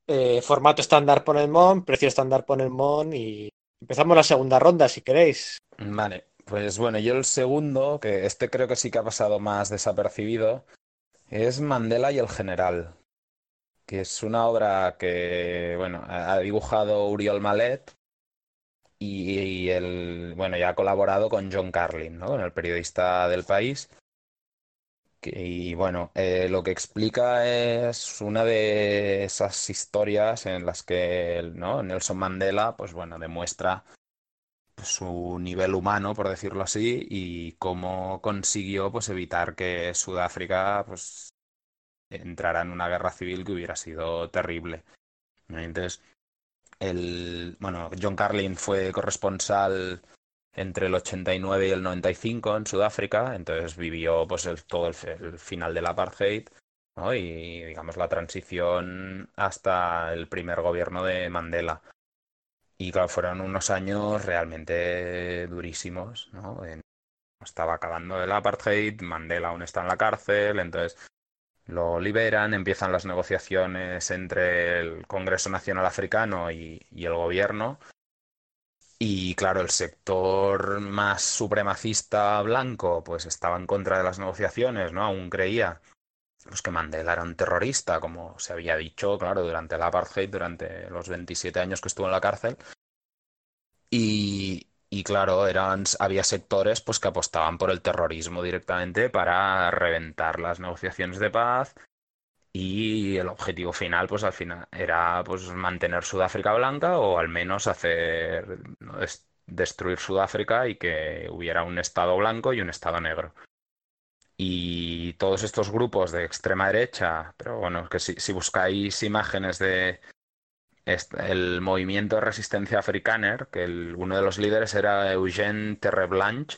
Eh, formato estándar Ponentmón, precio estándar Ponentmón y... empezamos la segunda ronda, si queréis. Vale, pues bueno, yo el segundo, que este creo que sí que ha pasado más desapercibido, es Mandela y el General, que es una obra que, bueno, ha dibujado Uriol Malet y, y el, bueno, ya ha colaborado con John Carlin, ¿no? Con el periodista del País. Y bueno, eh, lo que explica es una de esas historias en las que, ¿no? Nelson Mandela, pues bueno, demuestra su nivel humano, por decirlo así, y cómo consiguió pues evitar que Sudáfrica pues entrara en una guerra civil que hubiera sido terrible. Entonces, el bueno, John Carlin fue corresponsal entre el ochenta y nueve y el noventa y cinco en Sudáfrica, entonces vivió pues el, todo el, el final del apartheid, ¿no? Y digamos la transición hasta el primer gobierno de Mandela. Y claro, fueron unos años realmente durísimos, ¿no? En, estaba acabando el apartheid, Mandela aún está en la cárcel, entonces lo liberan, empiezan las negociaciones entre el Congreso Nacional Africano y, y el gobierno. Y claro, el sector más supremacista blanco pues estaba en contra de las negociaciones, ¿no? Aún creía pues, que Mandela era un terrorista, como se había dicho, claro, durante el apartheid, durante los veintisiete años que estuvo en la cárcel. Y, y claro, eran, había sectores pues, que apostaban por el terrorismo directamente para reventar las negociaciones de paz. Y el objetivo final, pues al final, era pues mantener Sudáfrica blanca o al menos hacer ¿no? Des- destruir Sudáfrica y que hubiera un estado blanco y un estado negro. Y todos estos grupos de extrema derecha, pero bueno, que si, si buscáis imágenes de este, el movimiento de resistencia africana, que el, uno de los líderes era Eugène Terreblanche.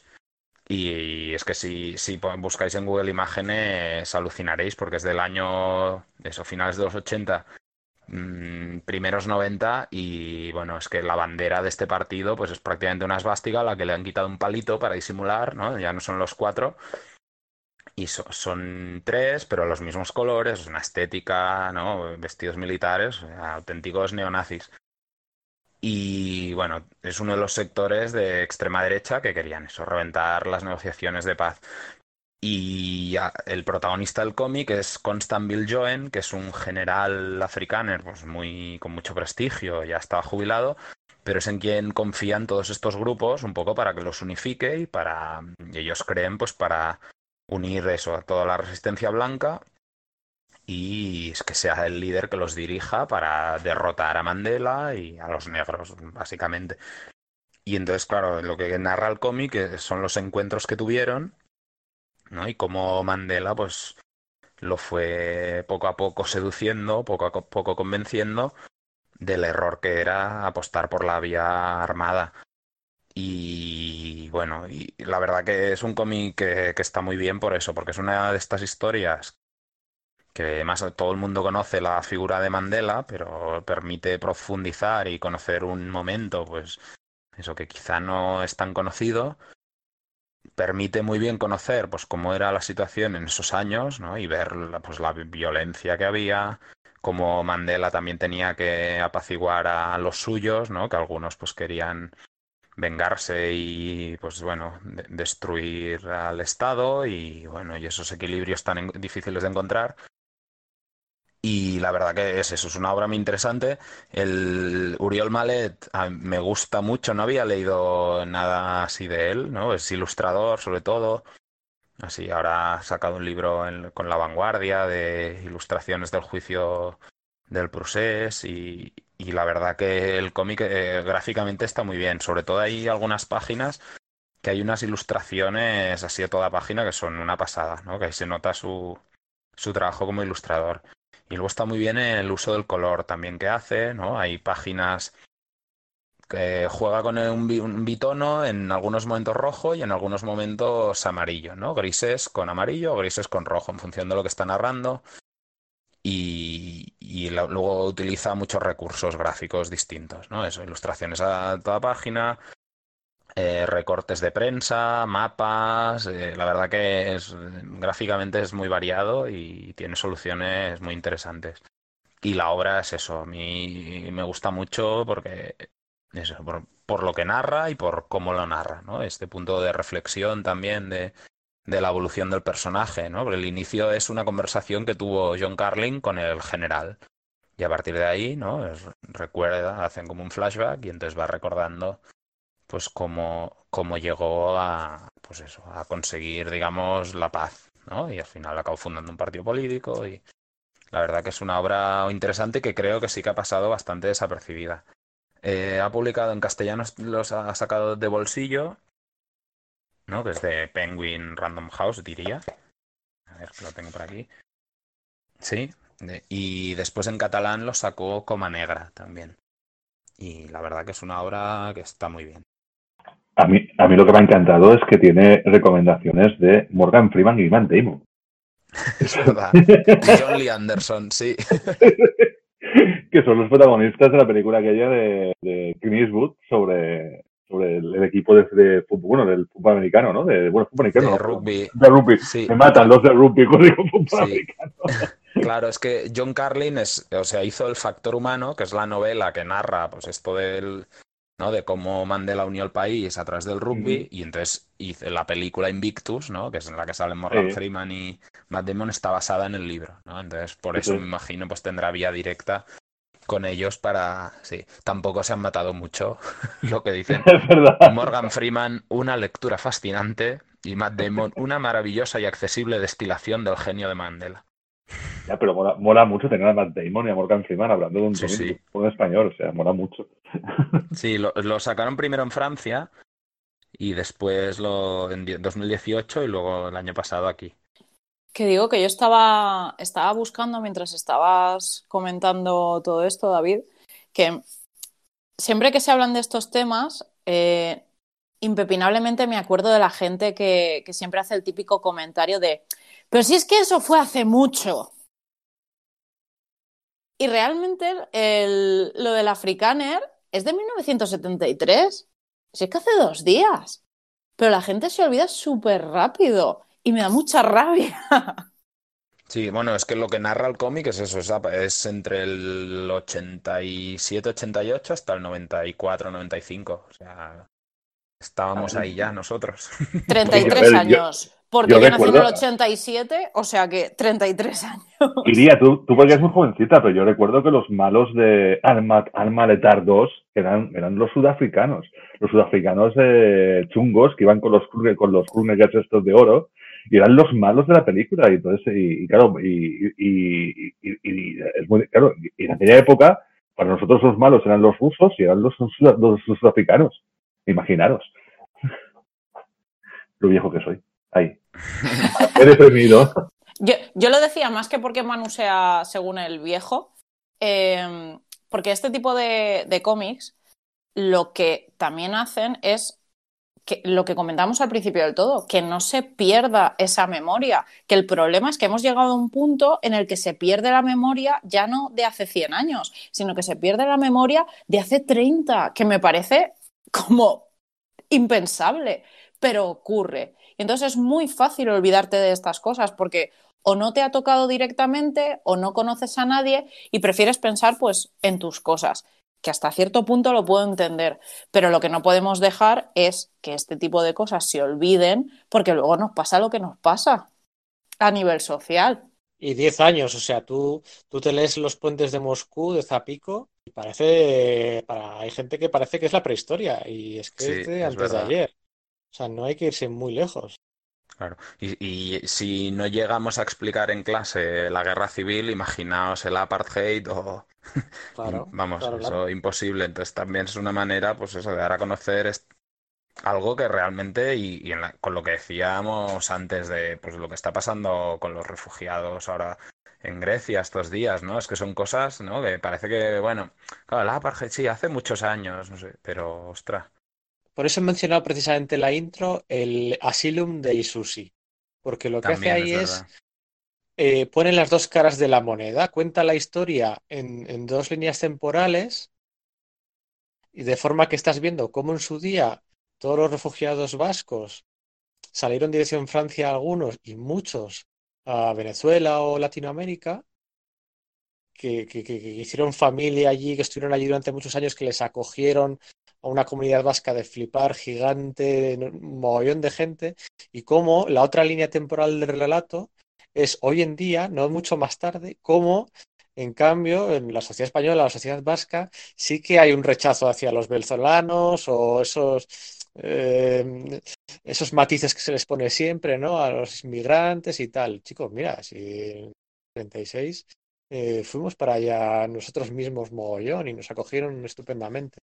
Y es que si, si buscáis en Google Imágenes alucinaréis porque es del año, eso, finales de los ochenta, mmm, primeros noventa y bueno, es que la bandera de este partido pues es prácticamente una esvástica a la que le han quitado un palito para disimular, ¿no? Ya no son los cuatro y so, son tres, pero los mismos colores, una estética, ¿no? Vestidos militares, auténticos neonazis. Y bueno, es uno de los sectores de extrema derecha que querían eso, reventar las negociaciones de paz. Y el protagonista del cómic es Constanville Joen, que es un general africano pues muy, con mucho prestigio, ya estaba jubilado, pero es en quien confían todos estos grupos un poco para que los unifique y para y ellos creen pues para unir eso a toda la resistencia blanca y es que sea el líder que los dirija para derrotar a Mandela y a los negros, básicamente. Y entonces, claro, lo que narra el cómic son los encuentros que tuvieron, ¿no? Y cómo Mandela, pues, lo fue poco a poco seduciendo, poco a poco convenciendo del error que era apostar por la vía armada. Y bueno, y la verdad que es un cómic que, que está muy bien por eso, porque es una de estas historias que además todo el mundo conoce la figura de Mandela, pero permite profundizar y conocer un momento, pues eso que quizá no es tan conocido. Permite muy bien conocer pues cómo era la situación en esos años, ¿no? Y ver pues la violencia que había, cómo Mandela también tenía que apaciguar a los suyos, ¿no? Que algunos pues querían vengarse y pues bueno, de- destruir al Estado y bueno, y esos equilibrios tan en- difíciles de encontrar. Y la verdad que es eso, es una obra muy interesante. El Uriol Malet a- me gusta mucho, no había leído nada así de él, ¿no? Es ilustrador sobre todo. Así, ahora ha sacado un libro en- con La Vanguardia de ilustraciones del juicio del Prusés y, y la verdad que el cómic eh, gráficamente está muy bien. Sobre todo hay algunas páginas que hay unas ilustraciones así a toda página que son una pasada, ¿no? Que ahí se nota su, su trabajo como ilustrador. Y luego está muy bien el uso del color también que hace, ¿no? Hay páginas que juega con un, bi- un bitono en algunos momentos rojo y en algunos momentos amarillo, ¿no? Grises con amarillo o grises con rojo, en función de lo que está narrando. Y, y la- luego utiliza muchos recursos gráficos distintos, ¿no? Eso, ilustraciones a toda página, eh, recortes de prensa, mapas. Eh, la verdad que es, gráficamente es muy variado y tiene soluciones muy interesantes. Y la obra es eso, a mí me gusta mucho porque eso, por, por lo que narra y por cómo lo narra, ¿no? Este punto de reflexión también de, de la evolución del personaje, ¿no? Porque el inicio es una conversación que tuvo John Carlin con el general. Y a partir de ahí, ¿no? Es- recuerda, hacen como un flashback y entonces va recordando pues cómo, cómo llegó a pues eso, a conseguir, digamos, la paz, ¿no? Y al final acabó fundando un partido político y la verdad que es una obra interesante que creo que sí que ha pasado bastante desapercibida. Eh, ha publicado en castellano, los ha sacado de bolsillo, ¿no? Que es de Penguin Random House, diría. A ver, que lo tengo por aquí. Sí. de- y después en catalán lo sacó Coma Negra también. Y la verdad que es una obra que está muy bien. A mí, a mí lo que me ha encantado es que tiene recomendaciones de Morgan Freeman y Matt Damon. Es verdad. Y John Lee Anderson, sí. Que son los protagonistas de la película aquella de, de Clint Eastwood sobre, sobre el, el equipo de, de fútbol, bueno, del fútbol americano, ¿no? De, bueno, fútbol americano, De no, perdón, rugby, de rugby. sí. Me matan los de rugby cuando digo fútbol Sí, americano. claro, es que John Carlin es, o sea, hizo El factor humano, que es la novela que narra, pues esto del, ¿no? De cómo Mandela unió el país a través del Ujú. rugby, y entonces hizo la película Invictus, ¿no? Que es en la que salen Morgan Sí, Freeman y Matt Damon, está basada en el libro, ¿no? Entonces, por eso me eso imagino, pues tendrá vía directa con ellos para, sí, tampoco se han matado mucho, lo que es. dicen. Es verdad. Morgan Freeman, una lectura fascinante, y Matt Damon, una maravillosa y accesible destilación del genio de Mandela. Ya, pero mola, mola mucho tener a Matt Damon y a Morgan Freeman hablando de un Sí, cómic de sí. fútbol español, o sea, mola mucho. Sí, lo, lo sacaron primero en Francia y después lo en die- dos mil dieciocho y luego el año pasado aquí. Que digo que yo estaba, estaba buscando mientras estabas comentando todo esto, David, que siempre que se hablan de estos temas, eh, impepinablemente me acuerdo de la gente que, que siempre hace el típico comentario de, pero si es que eso fue hace mucho. Y realmente el- lo del Afrikaner es de mil novecientos setenta y tres. Si es que hace dos días. Pero la gente se olvida súper rápido y me da mucha rabia. Sí, bueno, es que lo que narra el cómic es eso, es, apa- es entre el ochenta y siete, ochenta y ocho hasta el noventa y cuatro, noventa y cinco. O sea, estábamos ahí ya nosotros. Oye, que a treinta y tres ver, yo, años. Porque yo yo nací en el recuerdo, ochenta y siete, o sea que treinta y tres años. Iría, tú, tú porque eres muy jovencita, pero yo recuerdo que los malos de Alma, Alma Letar dos eran, eran los sudafricanos. Los sudafricanos eh, chungos que iban con los, Kruger- con los Krugerrats estos de oro y eran los malos de la película. Y entonces, y, y claro, y, y, y, y es muy, claro, y en aquella época, para nosotros los malos eran los rusos y eran los, los, los sudafricanos. Imaginaros lo viejo que soy. Ahí. He deprimido. Yo, yo lo decía más que porque Manu sea según el viejo, eh, porque este tipo de, de cómics lo que también hacen es que, lo que comentamos al principio del todo, que no se pierda esa memoria, que el problema es que hemos llegado a un punto en el que se pierde la memoria ya no de hace cien años, sino que se pierde la memoria de hace treinta, que me parece como impensable, pero ocurre. Entonces es muy fácil olvidarte de estas cosas porque o no te ha tocado directamente o no conoces a nadie y prefieres pensar pues en tus cosas, que hasta cierto punto lo puedo entender, pero lo que no podemos dejar es que este tipo de cosas se olviden porque luego nos pasa lo que nos pasa a nivel social. Y diez años, o sea, tú, tú te lees Los puentes de Moscú de Zapico y parece, para, hay gente que parece que es la prehistoria y es que sí, es de antes es verdad. de ayer. O sea, no hay que irse muy lejos. Claro. Y, y si no llegamos a explicar en clase la guerra civil, imaginaos el apartheid o... Claro, Vamos, claro, eso claro. Imposible. Entonces también es una manera, pues eso, de dar a conocer algo que realmente, y, y en la, con lo que decíamos antes de pues lo que está pasando con los refugiados ahora en Grecia estos días, ¿no? Es que son cosas, ¿no? Que parece que, bueno, claro, el apartheid sí, hace muchos años, no sé, pero, ostras... Por eso he mencionado precisamente en la intro el Asylum de Isusi, porque lo que También hace ahí es, es eh, pone las dos caras de la moneda, cuenta la historia en, en dos líneas temporales y de forma que estás viendo cómo en su día todos los refugiados vascos salieron dirección Francia algunos y muchos a Venezuela o Latinoamérica, que, que, que, que hicieron familia allí, que estuvieron allí durante muchos años, que les acogieron a una comunidad vasca de flipar, gigante, un mogollón de gente, y cómo la otra línea temporal del relato es hoy en día, no mucho más tarde, cómo, en cambio, en la sociedad española, la sociedad vasca, sí que hay un rechazo hacia los venezolanos o esos, eh, esos matices que se les pone siempre, ¿no? A los inmigrantes y tal. Chicos, mira, si en treinta y seis eh, fuimos para allá nosotros mismos mogollón y nos acogieron estupendamente.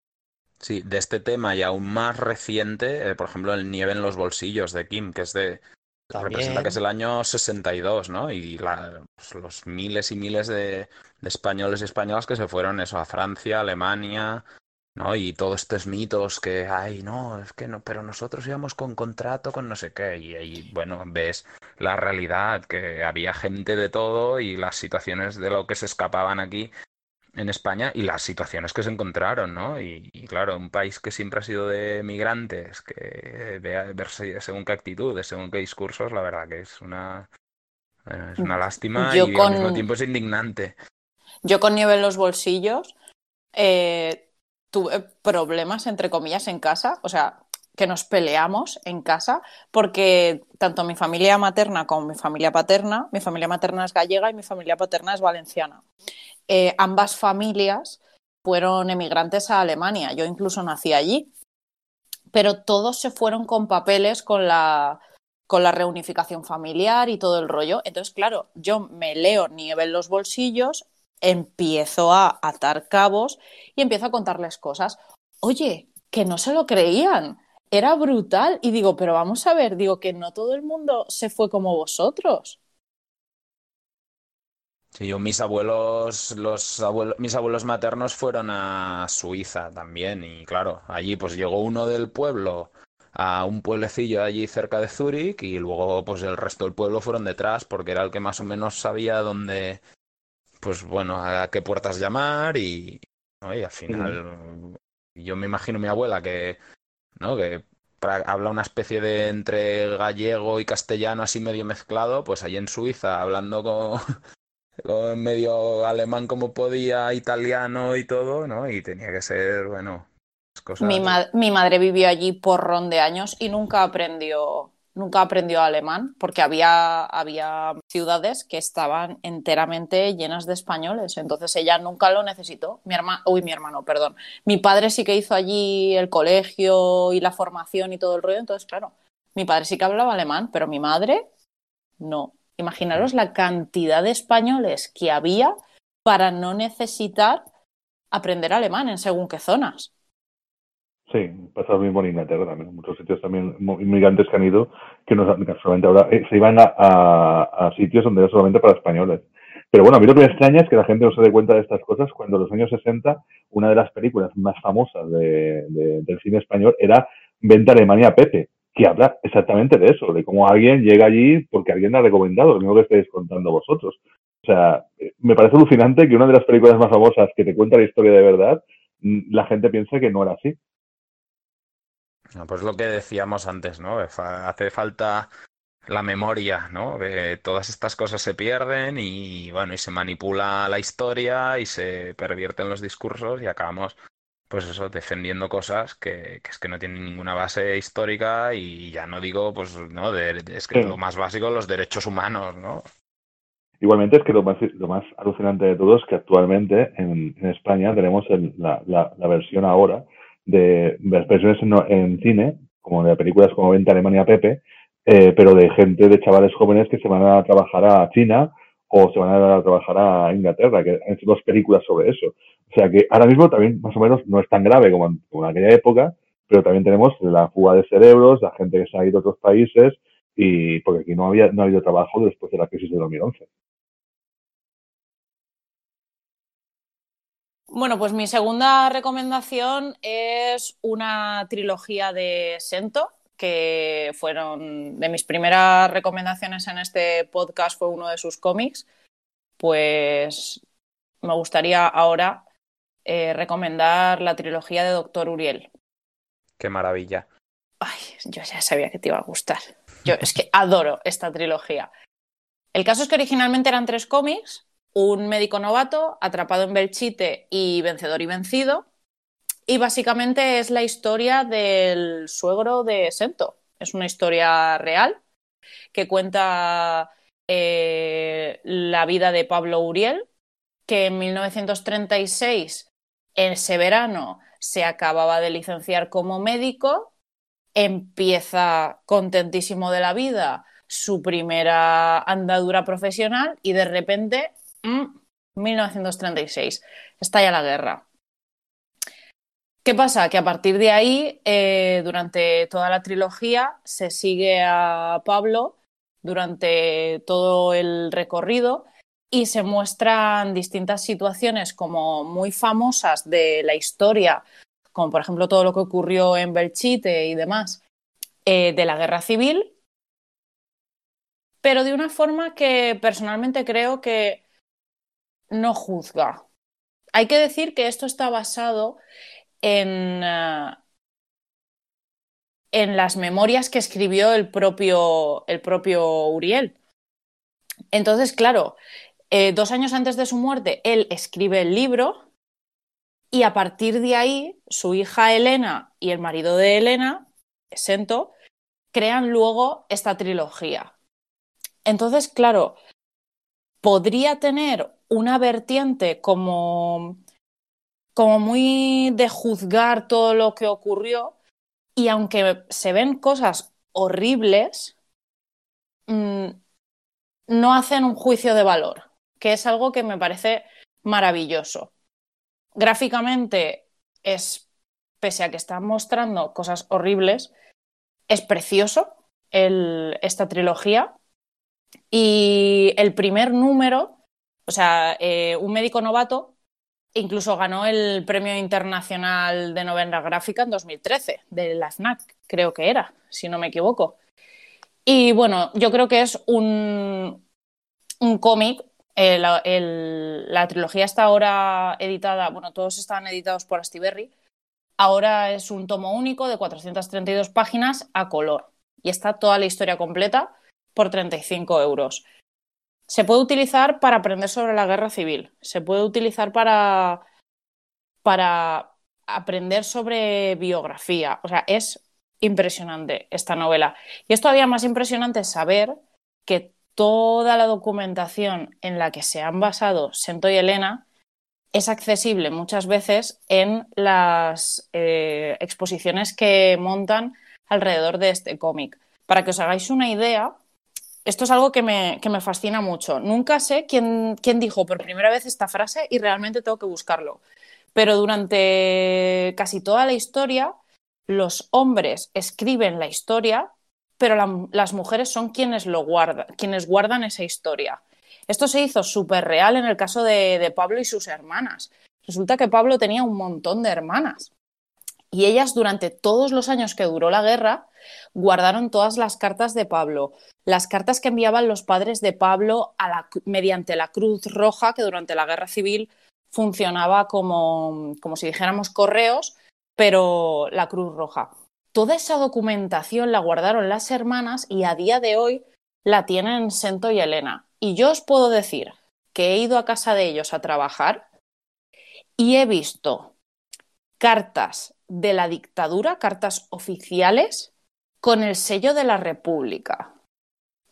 Sí, de este tema y aún más reciente, eh, por ejemplo, el Nieve en los bolsillos de Kim, que es de También. representa que es el año sesenta y dos, ¿no? Y la, pues, los miles y miles de, de españoles y españolas que se fueron eso a Francia, Alemania, ¿no? Y todos estos mitos que ay, no, es que no, pero nosotros íbamos con contrato con no sé qué y ahí, bueno, ves la realidad que había gente de todo y las situaciones de lo que se escapaban aquí en España y las situaciones que se encontraron, ¿no? Y, y claro, un país que siempre ha sido de migrantes, que vea verse según qué actitudes, según qué discursos, la verdad que es una, bueno, es una lástima yo y con... al mismo tiempo es indignante. Yo con Nieve en los bolsillos eh, tuve problemas, entre comillas, en casa, o sea, que nos peleamos en casa, porque tanto mi familia materna como mi familia paterna, mi familia materna es gallega y mi familia paterna es valenciana. Eh, ambas familias fueron emigrantes a Alemania, yo incluso nací allí, pero todos se fueron con papeles con la, con la reunificación familiar y todo el rollo. Entonces, claro, yo me leo Nieve en los bolsillos, empiezo a atar cabos y empiezo a contarles cosas. Oye, que no se lo creían, era brutal. Y digo, pero vamos a ver, digo que no todo el mundo se fue como vosotros. Sí, yo, mis abuelos, los abuelos, mis abuelos maternos fueron a Suiza también y claro, allí pues llegó uno del pueblo a un pueblecillo allí cerca de Zúrich y luego pues el resto del pueblo fueron detrás porque era el que más o menos sabía dónde, pues bueno, a qué puertas llamar y, ¿no? Y al final sí. Yo me imagino mi abuela que, ¿no? Que habla una especie de entre gallego y castellano así medio mezclado, pues allí en Suiza hablando con... medio alemán como podía, italiano y todo, ¿no? Y tenía que ser, bueno, cosas... Mi, ma- mi madre vivió allí porrón de años y nunca aprendió, nunca aprendió alemán porque había, había ciudades que estaban enteramente llenas de españoles, entonces ella nunca lo necesitó. Mi hermano, uy, mi hermano, perdón. Mi padre sí que hizo allí el colegio y la formación y todo el rollo, entonces, claro, mi padre sí que hablaba alemán, pero mi madre No. Imaginaros la cantidad de españoles que había para no necesitar aprender alemán en según qué zonas. Sí, pasa lo mismo en Inglaterra también. En muchos sitios también inmigrantes que han ido, que no solamente ahora eh, se iban a, a, a sitios donde era solamente para españoles. Pero bueno, a mí lo que me extraña es que la gente no se dé cuenta de estas cosas cuando en los años sesenta una de las películas más famosas de, de, del cine español era Vente a Alemania a Pepe, que habla exactamente de eso, de cómo alguien llega allí porque alguien le ha recomendado, lo mismo que estáis contando vosotros. O sea, me parece alucinante que una de las películas más famosas que te cuenta la historia de verdad, la gente piensa que no era así. Pues lo que decíamos antes, ¿no? Hace falta la memoria, ¿no? Que todas estas cosas se pierden y, bueno, y se manipula la historia y se pervierten los discursos y acabamos, pues eso, defendiendo cosas que, que es que no tienen ninguna base histórica y ya no digo, pues, ¿no? De, es que sí. Lo más básico, los derechos humanos, ¿no? Igualmente es que lo más, lo más alucinante de todo es que actualmente en, en España tenemos el, la, la, la versión ahora de las versiones en, en cine, como de películas como Vente a Alemania Pepe, eh, pero de gente, de chavales jóvenes que se van a trabajar a China o se van a trabajar a Inglaterra, que han hecho dos películas sobre eso. O sea que ahora mismo también más o menos no es tan grave como en, como en aquella época, pero también tenemos la fuga de cerebros, la gente que se ha ido a otros países, y porque aquí no había no ha habido trabajo después de la crisis de dos mil once. Bueno, pues mi segunda recomendación es una trilogía de Sento, que fueron de mis primeras recomendaciones en este podcast, fue uno de sus cómics. Pues me gustaría ahora eh, recomendar la trilogía de Doctor Uriel. ¡Qué maravilla! Ay, yo ya sabía que te iba a gustar. Yo es que adoro esta trilogía. El caso es que originalmente eran tres cómics. Un médico novato, Atrapado en Belchite y Vencedor y Vencido. Y básicamente es la historia del suegro de Sento. Es una historia real que cuenta eh, la vida de Pablo Uriel, que en mil novecientos treinta y seis, ese verano, se acababa de licenciar como médico, empieza contentísimo de la vida su primera andadura profesional y de repente... mil novecientos treinta y seis, estalla la guerra. ¿Qué pasa? Que a partir de ahí, eh, durante toda la trilogía, se sigue a Pablo durante todo el recorrido y se muestran distintas situaciones como muy famosas de la historia, como por ejemplo todo lo que ocurrió en Belchite y demás, eh, de la guerra civil, pero de una forma que personalmente creo que no juzga. Hay que decir que esto está basado en, uh, en las memorias que escribió el propio, el propio Uriel. Entonces, claro, eh, dos años antes de su muerte, él escribe el libro y a partir de ahí, su hija Elena y el marido de Elena, Sento, crean luego esta trilogía. Entonces, claro, podría tener una vertiente como, como muy de juzgar todo lo que ocurrió y aunque se ven cosas horribles, mmm, no hacen un juicio de valor, que es algo que me parece maravilloso. Gráficamente, es, pese a que están mostrando cosas horribles, es precioso el, esta trilogía y el primer número... O sea, eh, un médico novato incluso ganó el Premio Internacional de Novela Gráfica en dos mil trece, de la FNAC, creo que era, si no me equivoco. Y bueno, yo creo que es un, un cómic. Eh, la, el, la trilogía está ahora editada, bueno, todos están editados por Astiberri. Ahora es un tomo único de cuatrocientas treinta y dos páginas a color. Y está toda la historia completa por treinta y cinco euros. Se puede utilizar para aprender sobre la guerra civil, se puede utilizar para, para aprender sobre biografía. O sea, es impresionante esta novela. Y es todavía más impresionante saber que toda la documentación en la que se han basado Sento y Elena es accesible muchas veces en las eh, exposiciones que montan alrededor de este cómic. Para que os hagáis una idea... Esto es algo que me, que me fascina mucho. Nunca sé quién, quién dijo por primera vez esta frase y realmente tengo que buscarlo. Pero durante casi toda la historia, los hombres escriben la historia, pero la, las mujeres son quienes, lo guarda, quienes guardan esa historia. Esto se hizo súper real en el caso de, de Pablo y sus hermanas. Resulta que Pablo tenía un montón de hermanas. Y ellas, durante todos los años que duró la guerra, guardaron todas las cartas de Pablo, las cartas que enviaban los padres de Pablo a la, mediante la Cruz Roja, que durante la Guerra Civil funcionaba como, como si dijéramos correos, pero la Cruz Roja. Toda esa documentación la guardaron las hermanas y a día de hoy la tienen Sento y Elena. Y yo os puedo decir que he ido a casa de ellos a trabajar y he visto cartas de la dictadura, cartas oficiales, con el sello de la República.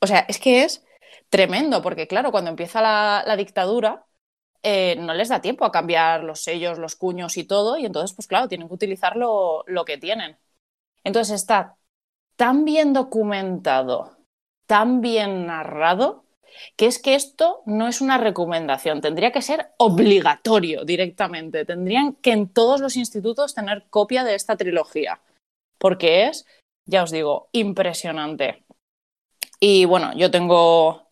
O sea, es que es tremendo, porque claro, cuando empieza la, la dictadura eh, no les da tiempo a cambiar los sellos, los cuños y todo, y entonces, pues claro, tienen que utilizar lo, lo que tienen. Entonces está tan bien documentado, tan bien narrado, que es que esto no es una recomendación, tendría que ser obligatorio directamente. Tendrían que en todos los institutos tener copia de esta trilogía, porque es, ya os digo, impresionante. Y bueno, yo tengo,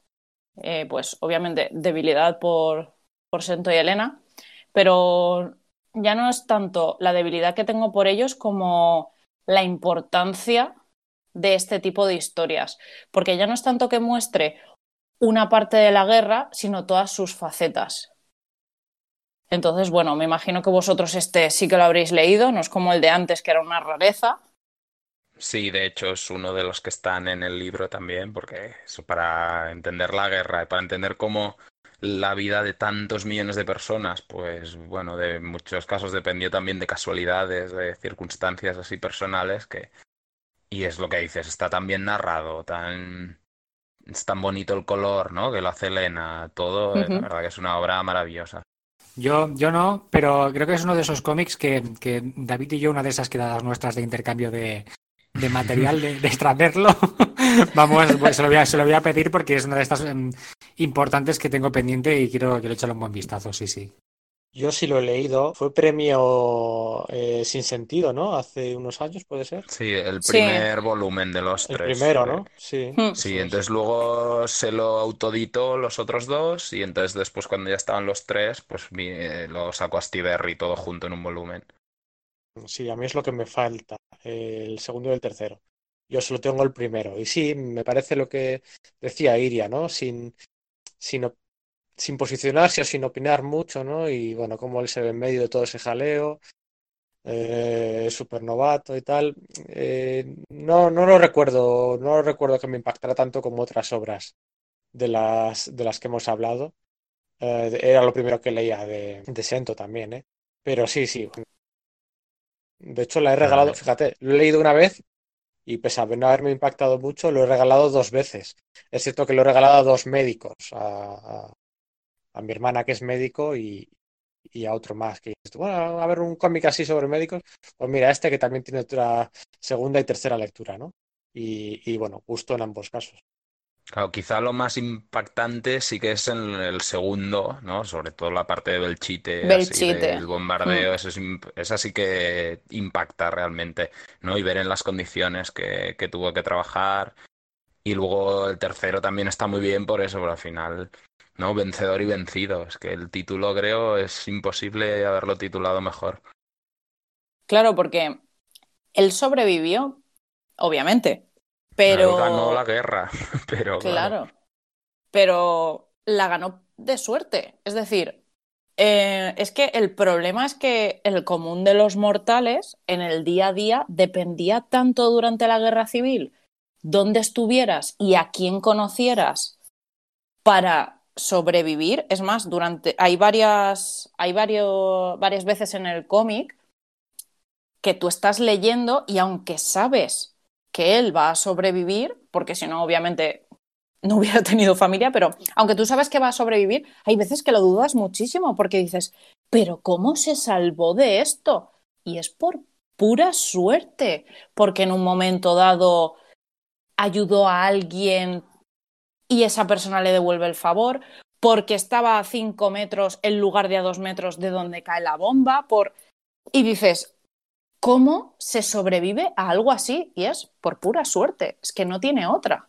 eh, pues obviamente, debilidad por, por Sento y Elena, pero ya no es tanto la debilidad que tengo por ellos como la importancia de este tipo de historias, porque ya no es tanto que muestre una parte de la guerra, sino todas sus facetas. Entonces, bueno, me imagino que vosotros este sí que lo habréis leído, no es como el de antes, que era una rareza. Sí, de hecho es uno de los que están en el libro también, porque eso, para entender la guerra, para entender cómo la vida de tantos millones de personas, pues bueno, de muchos casos dependió también de casualidades, de circunstancias así personales, que y es lo que dices, está tan bien narrado, tan... Es tan bonito el color, ¿no?, que lo hace Elena, todo, uh-huh. La verdad que es una obra maravillosa. Yo, yo no, pero creo que es uno de esos cómics que, que David y yo, una de esas quedadas nuestras de intercambio de, de material, de, de extraerlo, vamos, pues se lo voy a, se lo voy a pedir porque es una de estas um, importantes que tengo pendiente y quiero, quiero echarle un buen vistazo, sí, sí. Yo sí lo he leído, fue premio eh, Sin Sentido, ¿no? Hace unos años, ¿puede ser? Sí, el primer sí. volumen de los el tres. El primero, ¿no? Sí. Mm. Sí, entonces luego se lo autoeditó los otros dos y entonces después cuando ya estaban los tres, pues eh, lo sacó Astiberri todo junto en un volumen. Sí, a mí es lo que me falta, eh, el segundo y el tercero. Yo solo tengo el primero y sí, me parece lo que decía Iria, ¿no? Sin... sin sin posicionarse o sin opinar mucho, ¿no? Y bueno, como él se ve en medio de todo ese jaleo, eh, súper novato y tal, eh, no, no lo recuerdo, no lo recuerdo que me impactara tanto como otras obras de las, de las que hemos hablado. Eh, era lo primero que leía de, de Sento también, ¿eh? Pero sí, sí. Bueno. De hecho, la he regalado, fíjate, lo he leído una vez y pese a no haberme impactado mucho, lo he regalado dos veces. Es cierto que lo he regalado a dos médicos, a, a a mi hermana que es médico y, y a otro más que bueno, a ver un cómic así sobre médicos, pues mira este que también tiene otra segunda y tercera lectura, ¿no? Y, y bueno, justo en ambos casos. Claro, quizá lo más impactante sí que es en el segundo, ¿no? Sobre todo la parte de Belchite, Belchite. Así, del bombardeo, mm. eso es, esa sí que impacta realmente, ¿no? Y ver en las condiciones que, que tuvo que trabajar. Y luego el tercero también está muy bien por eso, pero al final... No, Vencedor y Vencido. Es que el título, creo, es imposible haberlo titulado mejor. Claro, porque él sobrevivió, obviamente, pero... Claro, ganó la guerra, pero... Claro, claro, pero la ganó de suerte. Es decir, eh, es que el problema es que el común de los mortales en el día a día dependía tanto durante la guerra civil, dónde estuvieras y a quién conocieras para... sobrevivir. Es más, durante hay varias hay varios varias veces en el cómic que tú estás leyendo y aunque sabes que él va a sobrevivir, porque si no obviamente no hubiera tenido familia, pero aunque tú sabes que va a sobrevivir, hay veces que lo dudas muchísimo porque dices, pero ¿cómo se salvó de esto? Y es por pura suerte, porque en un momento dado ayudó a alguien y esa persona le devuelve el favor, porque estaba a cinco metros en lugar de a dos metros de donde cae la bomba, por... y dices, ¿cómo se sobrevive a algo así? Y es por pura suerte, es que no tiene otra.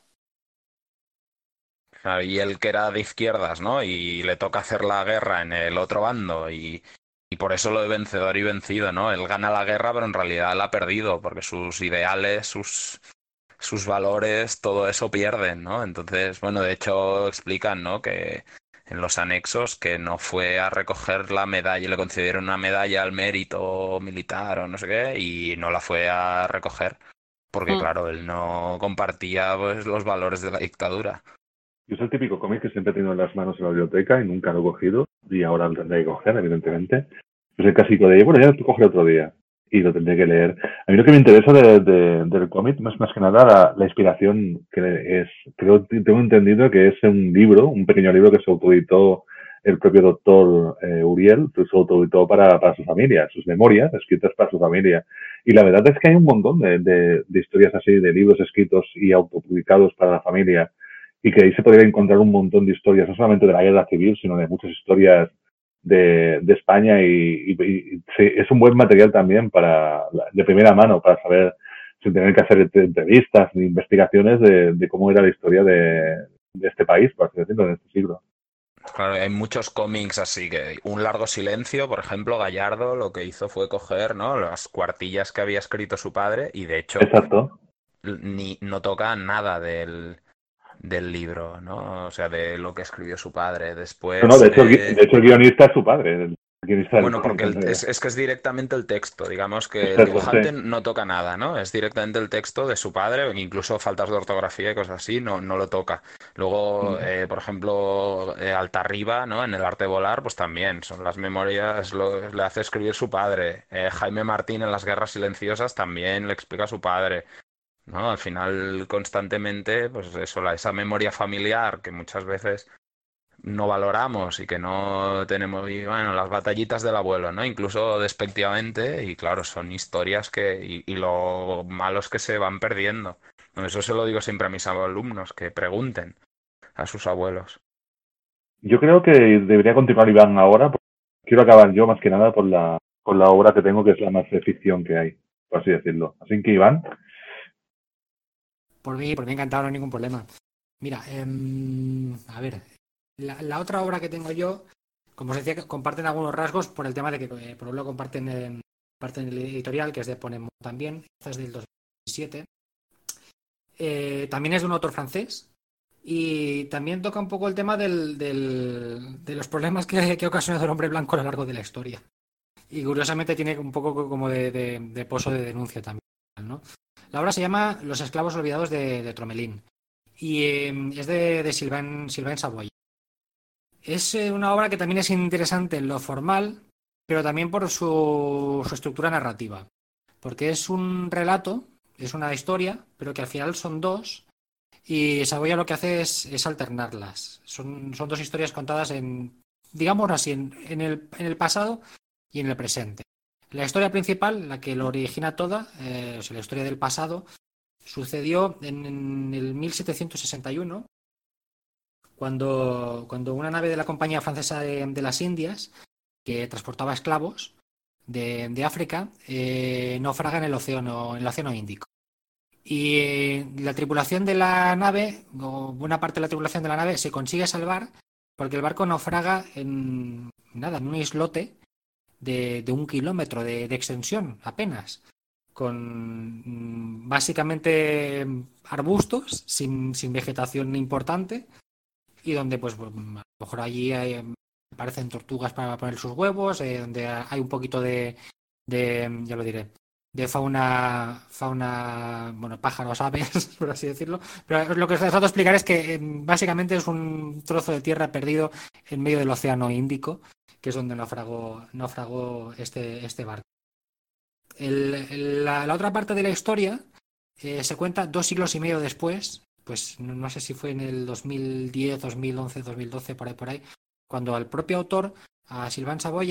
Y él que era de izquierdas, ¿no? Y le toca hacer la guerra en el otro bando y, y por eso lo de vencedor y vencido, ¿no? Él gana la guerra, pero en realidad la ha perdido, porque sus ideales, sus, sus valores, todo eso pierden, ¿no? Entonces, bueno, de hecho explican, ¿no? Que en los anexos que no fue a recoger la medalla, le concedieron una medalla al mérito militar o no sé qué, y no la fue a recoger, porque mm. claro, él no compartía pues, los valores de la dictadura. Yo soy el típico cómic que siempre he tenido en las manos en la biblioteca y nunca lo he cogido, y ahora lo tendré que coger, evidentemente. Es el clásico de, bueno, ya lo cogeré otro día y lo tendré que leer. A mí lo que me interesa de, de, del cómic, más, más que nada, la, la inspiración que es, creo, tengo entendido que es un libro, un pequeño libro que se autoeditó el propio doctor eh, Uriel, que se autoeditó para, para su familia, sus memorias escritas para su familia. Y la verdad es que hay un montón de, de, de historias así, de libros escritos y autopublicados para la familia, y que ahí se podría encontrar un montón de historias, no solamente de la guerra civil, sino de muchas historias de, de España, y, y, y es un buen material también para de primera mano, para saber, sin tener que hacer entrevistas ni investigaciones, de, de cómo era la historia de, de este país, por así decirlo, en este siglo. Claro, hay muchos cómics así que un largo silencio, por ejemplo, Gallardo lo que hizo fue coger, ¿no?, las cuartillas que había escrito su padre, y de hecho Exacto. ni no toca nada del... del libro, ¿no? O sea, de lo que escribió su padre después... No, de hecho, eh... de hecho el guionista es su padre. El guionista bueno, del... porque el, es, es que es directamente el texto, digamos que Exacto, el dibujante sí. no toca nada, ¿no? Es directamente el texto de su padre, incluso faltas de ortografía y cosas así, no, no lo toca. Luego, uh-huh. eh, por ejemplo, eh, Altarriba, ¿no? En El arte de volar, pues también, son las memorias, lo, le hace escribir su padre. Eh, Jaime Martín en Las guerras silenciosas también le explica a su padre. No, al final constantemente, pues eso, la, esa memoria familiar que muchas veces no valoramos y que no tenemos, y bueno, las batallitas del abuelo, ¿no? Incluso despectivamente, y claro, son historias que, y, y lo malo es que se van perdiendo. Eso se lo digo siempre a mis alumnos, que pregunten a sus abuelos. Yo creo que debería continuar Iván ahora, porque quiero acabar yo más que nada por la, por la obra que tengo, que es la más de ficción que hay, por así decirlo. Así que Iván... Por mí, por mí encantado, no hay ningún problema. Mira, eh, a ver, la, la otra obra que tengo yo, como os decía, comparten algunos rasgos por el tema de que, eh, por un lado, comparten, eh, comparten el editorial, que es de Ponentmón también, esta es del dos mil diecisiete. Eh, también es de un autor francés y también toca un poco el tema del, del, de los problemas que, que ha ocasionado el hombre blanco a lo largo de la historia. Y curiosamente tiene un poco como de, de, de pozo de denuncia también, ¿no? La obra se llama Los esclavos olvidados de, de Tromelín y eh, es de, de Sylvain, Sylvain Savoy. Es eh, una obra que también es interesante en lo formal, pero también por su, su estructura narrativa, porque es un relato, es una historia, pero que al final son dos, y Savoy lo que hace es, es alternarlas. Son, son dos historias contadas en, digamos así, en, en, el, en el pasado y en el presente. La historia principal, la que lo origina toda, eh, o sea, la historia del pasado, sucedió en, en el mil setecientos sesenta y uno, cuando, cuando una nave de la Compañía Francesa de, de las Indias, que transportaba esclavos de, de África, eh, naufraga en el océano, en el océano Índico. Y eh, la tripulación de la nave, o buena parte de la tripulación de la nave, se consigue salvar porque el barco naufraga en, nada, en un islote De, de un kilómetro de, de extensión apenas, con básicamente arbustos, sin, sin vegetación importante, y donde pues a lo mejor allí hay, aparecen tortugas para poner sus huevos, eh, donde hay un poquito de, de ya lo diré, de fauna, fauna bueno, pájaros, aves, por así decirlo. Pero lo que os trato de explicar es que eh, básicamente es un trozo de tierra perdido en medio del océano Índico, que es donde naufragó, naufragó este, este barco. El, el, la, la otra parte de la historia eh, se cuenta dos siglos y medio después, pues no, no sé si fue en el dos mil diez, dos mil once, dos mil doce, por ahí, por ahí, cuando al propio autor, a Sylvain Savoy,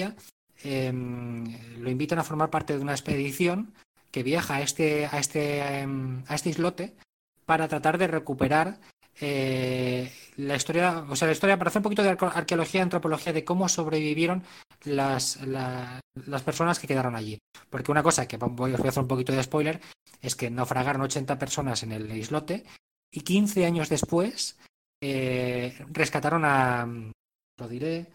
eh, lo invitan a formar parte de una expedición que viaja a este, a este, a este islote para tratar de recuperar eh, la historia, o sea, la historia, para hacer un poquito de arqueología, antropología, de cómo sobrevivieron las, la, las personas que quedaron allí. Porque una cosa, que voy, voy a hacer un poquito de spoiler, es que naufragaron ochenta personas en el islote y quince años después eh, rescataron a, lo diré,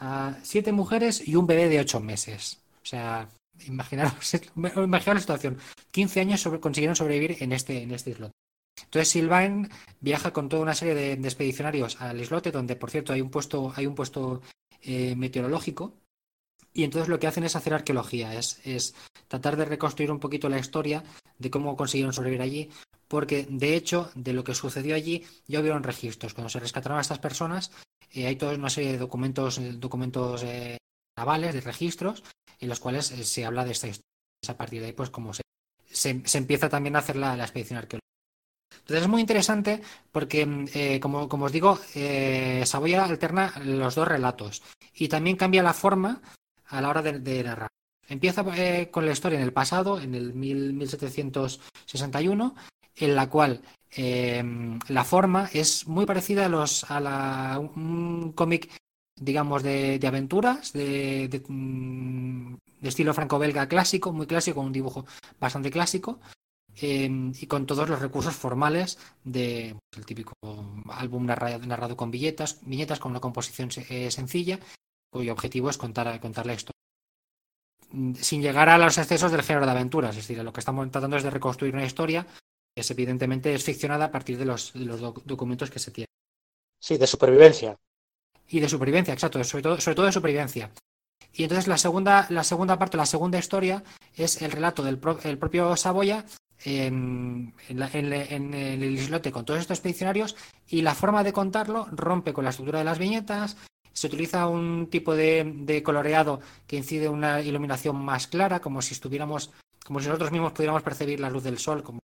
a siete mujeres y un bebé de ocho meses. O sea, imaginaros, imaginaros la situación. quince años sobre, consiguieron sobrevivir en este, en este islote. Entonces Sylvain viaja con toda una serie de, de expedicionarios al islote, donde por cierto hay un puesto, hay un puesto eh, meteorológico, y entonces lo que hacen es hacer arqueología, es, es tratar de reconstruir un poquito la historia de cómo consiguieron sobrevivir allí, porque de hecho de lo que sucedió allí ya hubieron registros. Cuando se rescataron a estas personas eh, hay toda una serie de documentos, documentos eh, navales, de registros, en los cuales eh, se habla de esta historia. A partir de ahí, pues como se, se, se empieza también a hacer la, la expedición arqueológica. Entonces es muy interesante porque, eh, como, como os digo, eh, Savoia alterna los dos relatos y también cambia la forma a la hora de, de narrar. Empieza eh, con la historia en el pasado, en el mil setecientos sesenta y uno, en la cual eh, la forma es muy parecida a, los, a la, un cómic, digamos, de, de aventuras, de, de, de estilo franco-belga clásico, muy clásico, un dibujo bastante clásico. Eh, y con todos los recursos formales de, pues, el típico álbum narrado, narrado con viñetas, viñetas con una composición eh, sencilla, cuyo objetivo es contar, contar la historia sin llegar a los excesos del género de aventuras. Es decir, lo que estamos tratando es de reconstruir una historia que es, evidentemente es ficcionada a partir de los, de los doc- documentos que se tienen. Sí, de supervivencia. Y de supervivencia, exacto, sobre todo, sobre todo de supervivencia. Y entonces la segunda, la segunda parte, la segunda historia es el relato del pro- el propio Savoia En, en, la, en, en el islote con todos estos expedicionarios, y la forma de contarlo rompe con la estructura de las viñetas. Se utiliza un tipo de, de coloreado que incide en una iluminación más clara, como si estuviéramos, como si nosotros mismos pudiéramos percibir la luz del sol, como,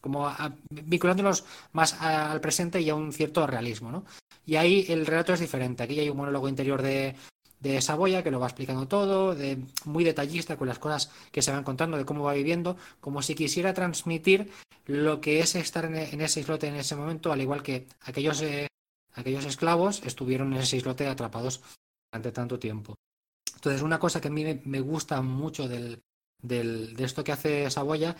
como a, vinculándolos más a, al presente y a un cierto realismo, ¿no? Y ahí el relato es diferente. Aquí hay un monólogo interior de de Savoia, que lo va explicando todo, de, muy detallista con las cosas que se van contando, de cómo va viviendo, como si quisiera transmitir lo que es estar en, en ese islote en ese momento, al igual que aquellos, eh, aquellos esclavos estuvieron en ese islote atrapados durante tanto tiempo. Entonces, una cosa que a mí me, me gusta mucho del, del, de esto que hace Savoia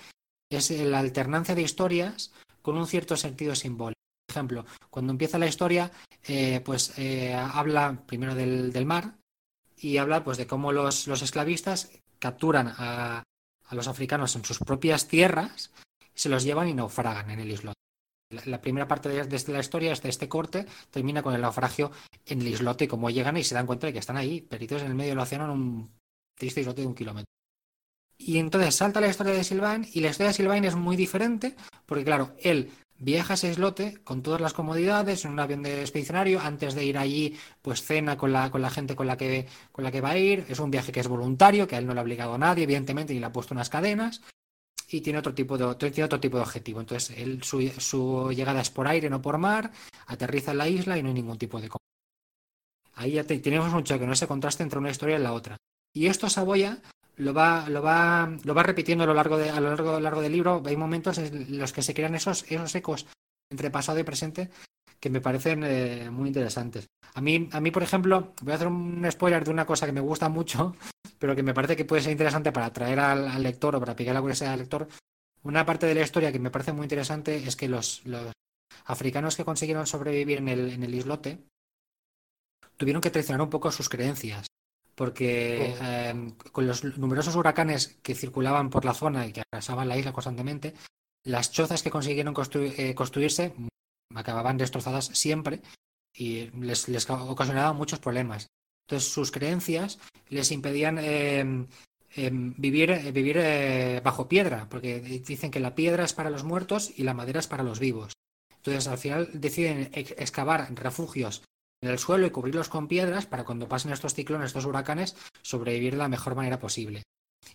es la alternancia de historias con un cierto sentido simbólico. Por ejemplo, cuando empieza la historia, eh, pues eh, habla primero del, del mar, y habla, pues, de cómo los, los esclavistas capturan a, a los africanos en sus propias tierras, se los llevan y naufragan en el islote. La, la primera parte de, de la historia, este, este corte, termina con el naufragio en el islote, como llegan y se dan cuenta de que están ahí, perdidos en el medio del océano, en un triste islote de un kilómetro. Y entonces salta la historia de Sylvain, y la historia de Sylvain es muy diferente, porque, claro, él viaja a ese islote con todas las comodidades, en un avión de expedicionario. Antes de ir allí, pues cena con la, con la gente con la, que, con la que va a ir. Es un viaje que es voluntario, que a él no le ha obligado a nadie, evidentemente, ni le ha puesto unas cadenas. Y tiene otro tipo de, tiene otro tipo de objetivo. Entonces, él, su, su llegada es por aire, no por mar. Aterriza en la isla y no hay ningún tipo de... Ahí ya te, tenemos un choque, ¿no? Ese contraste entre una historia y la otra. Y esto Savoia lo va, lo va, lo va repitiendo a lo largo de, a lo largo, a lo largo del libro. Hay momentos en los que se crean esos, esos ecos entre pasado y presente que me parecen eh, muy interesantes. A mí, a mí, por ejemplo, voy a hacer un spoiler de una cosa que me gusta mucho, pero que me parece que puede ser interesante para atraer al, al lector o para picar la curiosidad al lector. Una parte de la historia que me parece muy interesante es que los, los africanos que consiguieron sobrevivir en el, en el islote tuvieron que traicionar un poco sus creencias. Porque eh, con los numerosos huracanes que circulaban por la zona y que arrasaban la isla constantemente, las chozas que consiguieron constru- eh, construirse acababan destrozadas siempre y les, les ocasionaba muchos problemas. Entonces sus creencias les impedían eh, eh, vivir, eh, vivir eh, bajo piedra, porque dicen que la piedra es para los muertos y la madera es para los vivos. Entonces al final deciden ex- excavar refugios en el suelo y cubrirlos con piedras para cuando pasen estos ciclones, estos huracanes, sobrevivir de la mejor manera posible.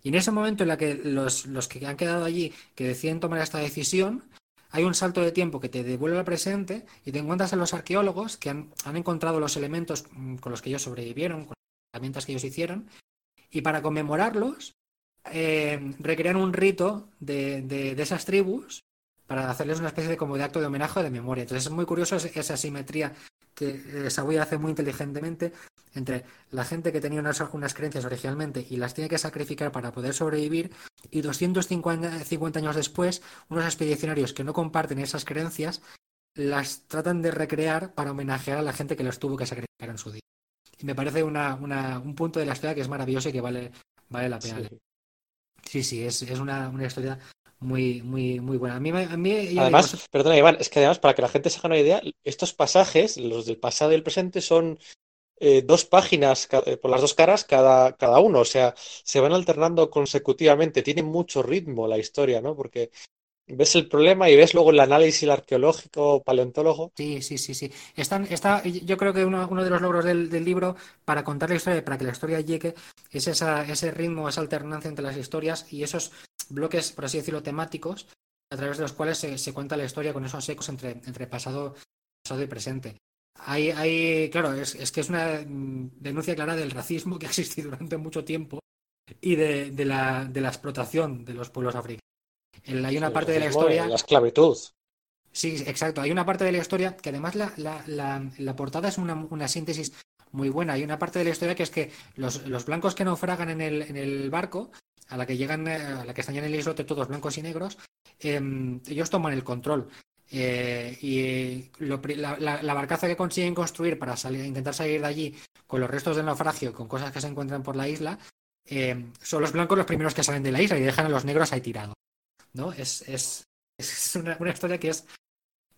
Y en ese momento en el que los, los que han quedado allí, que deciden tomar esta decisión, hay un salto de tiempo que te devuelve al presente y te encuentras a los arqueólogos que han, han encontrado los elementos con los que ellos sobrevivieron, con las herramientas que ellos hicieron, y para conmemorarlos eh, recrean un rito de, de, de esas tribus para hacerles una especie de, como de acto de homenaje de memoria. Entonces es muy curioso esa asimetría que Sabuya hace muy inteligentemente entre la gente que tenía unas, unas creencias originalmente y las tiene que sacrificar para poder sobrevivir, y doscientos cincuenta años después unos expedicionarios que no comparten esas creencias las tratan de recrear para homenajear a la gente que los tuvo que sacrificar en su día. Y me parece una, una, un punto de la historia que es maravilloso y que vale, vale la pena. Sí, sí, sí es, es una, una historia muy, muy, muy buena. A mí, a mí, además, digo... perdona, Iván, es que además, para que la gente se haga una idea, estos pasajes, los del pasado y el presente, son eh, dos páginas por las dos caras cada, cada uno. O sea, se van alternando consecutivamente. Tiene mucho ritmo la historia, ¿no? Porque ves el problema y ves luego el análisis el arqueológico, paleontólogo. Sí, sí, sí, sí. Están, está, yo creo que uno, uno de los logros del, del libro para contar la historia, para que la historia llegue, es esa, ese ritmo, esa alternancia entre las historias y esos bloques, por así decirlo, temáticos, a través de los cuales se, se cuenta la historia con esos ecos entre, entre pasado, pasado y presente. Hay, hay, claro, es, es que es una denuncia clara del racismo que ha existido durante mucho tiempo y de, de, la, de la explotación de los pueblos africanos. Hay una parte de la historia... La esclavitud. Sí, exacto. Hay una parte de la historia que además la, la, la, la portada es una, una síntesis muy buena. Hay una parte de la historia que es que los, los blancos que naufragan en el, en el barco, a la que llegan, a la que están en el islote todos blancos y negros, eh, ellos toman el control. Eh, y lo, la, la, la barcaza que consiguen construir para salir, intentar salir de allí con los restos del naufragio, con cosas que se encuentran por la isla, eh, son los blancos los primeros que salen de la isla y dejan a los negros ahí tirados. ¿No? Es, es, es una, una historia que es,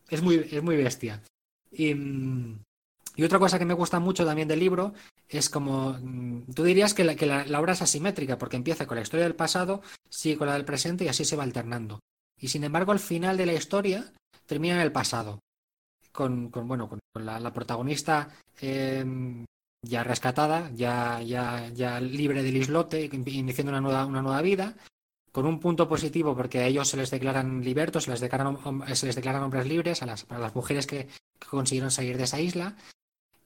es, muy, es muy bestia. Y, y otra cosa que me gusta mucho también del libro es como... Tú dirías que, la, que la, la obra es asimétrica, porque empieza con la historia del pasado, sigue con la del presente y así se va alternando. Y sin embargo, al final de la historia termina en el pasado, con, con, bueno, con, con la, la protagonista eh, ya rescatada, ya, ya, ya libre del islote, iniciando una nueva, una nueva vida, con un punto positivo porque a ellos se les declaran libertos, se les declaran, se les declaran hombres libres a las, a las mujeres que, que consiguieron salir de esa isla,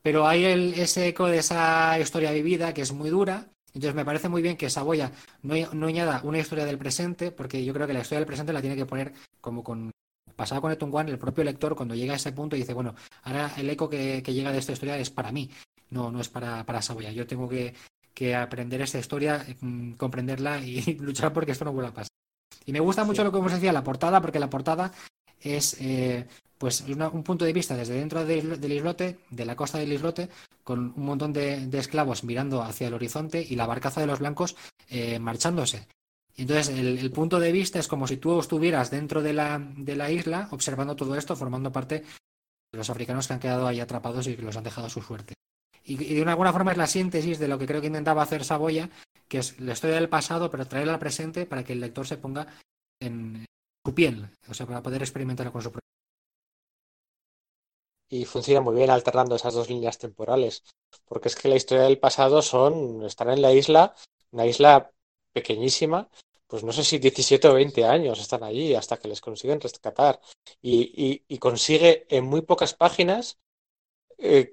pero hay el, ese eco de esa historia vivida que es muy dura. Entonces me parece muy bien que Saboya no, no añada una historia del presente, porque yo creo que la historia del presente la tiene que poner como con pasado con Etunwan. El propio lector, cuando llega a ese punto, dice, bueno, ahora el eco que, que llega de esta historia es para mí, no, no es para, para Saboya. Yo tengo que que aprender esta historia, comprenderla y luchar porque esto no vuelva a pasar. Y me gusta mucho, sí, lo que os decía, la portada, porque la portada es eh, pues una, un punto de vista desde dentro del, del islote, de la costa del islote, con un montón de, de esclavos mirando hacia el horizonte y la barcaza de los blancos eh, marchándose. Y entonces el, el punto de vista es como si tú estuvieras dentro de la, de la isla observando todo esto, formando parte de los africanos que han quedado ahí atrapados y que los han dejado a su suerte. Y de alguna forma es la síntesis de lo que creo que intentaba hacer Saboya, que es la historia del pasado, pero traerla al presente para que el lector se ponga en su piel, o sea, para poder experimentarlo con su propio. Y funciona muy bien alternando esas dos líneas temporales, porque es que la historia del pasado son estar en la isla, una isla pequeñísima, pues no sé si diecisiete o veinte años están allí hasta que les consiguen rescatar. Y, y, y consigue en muy pocas páginas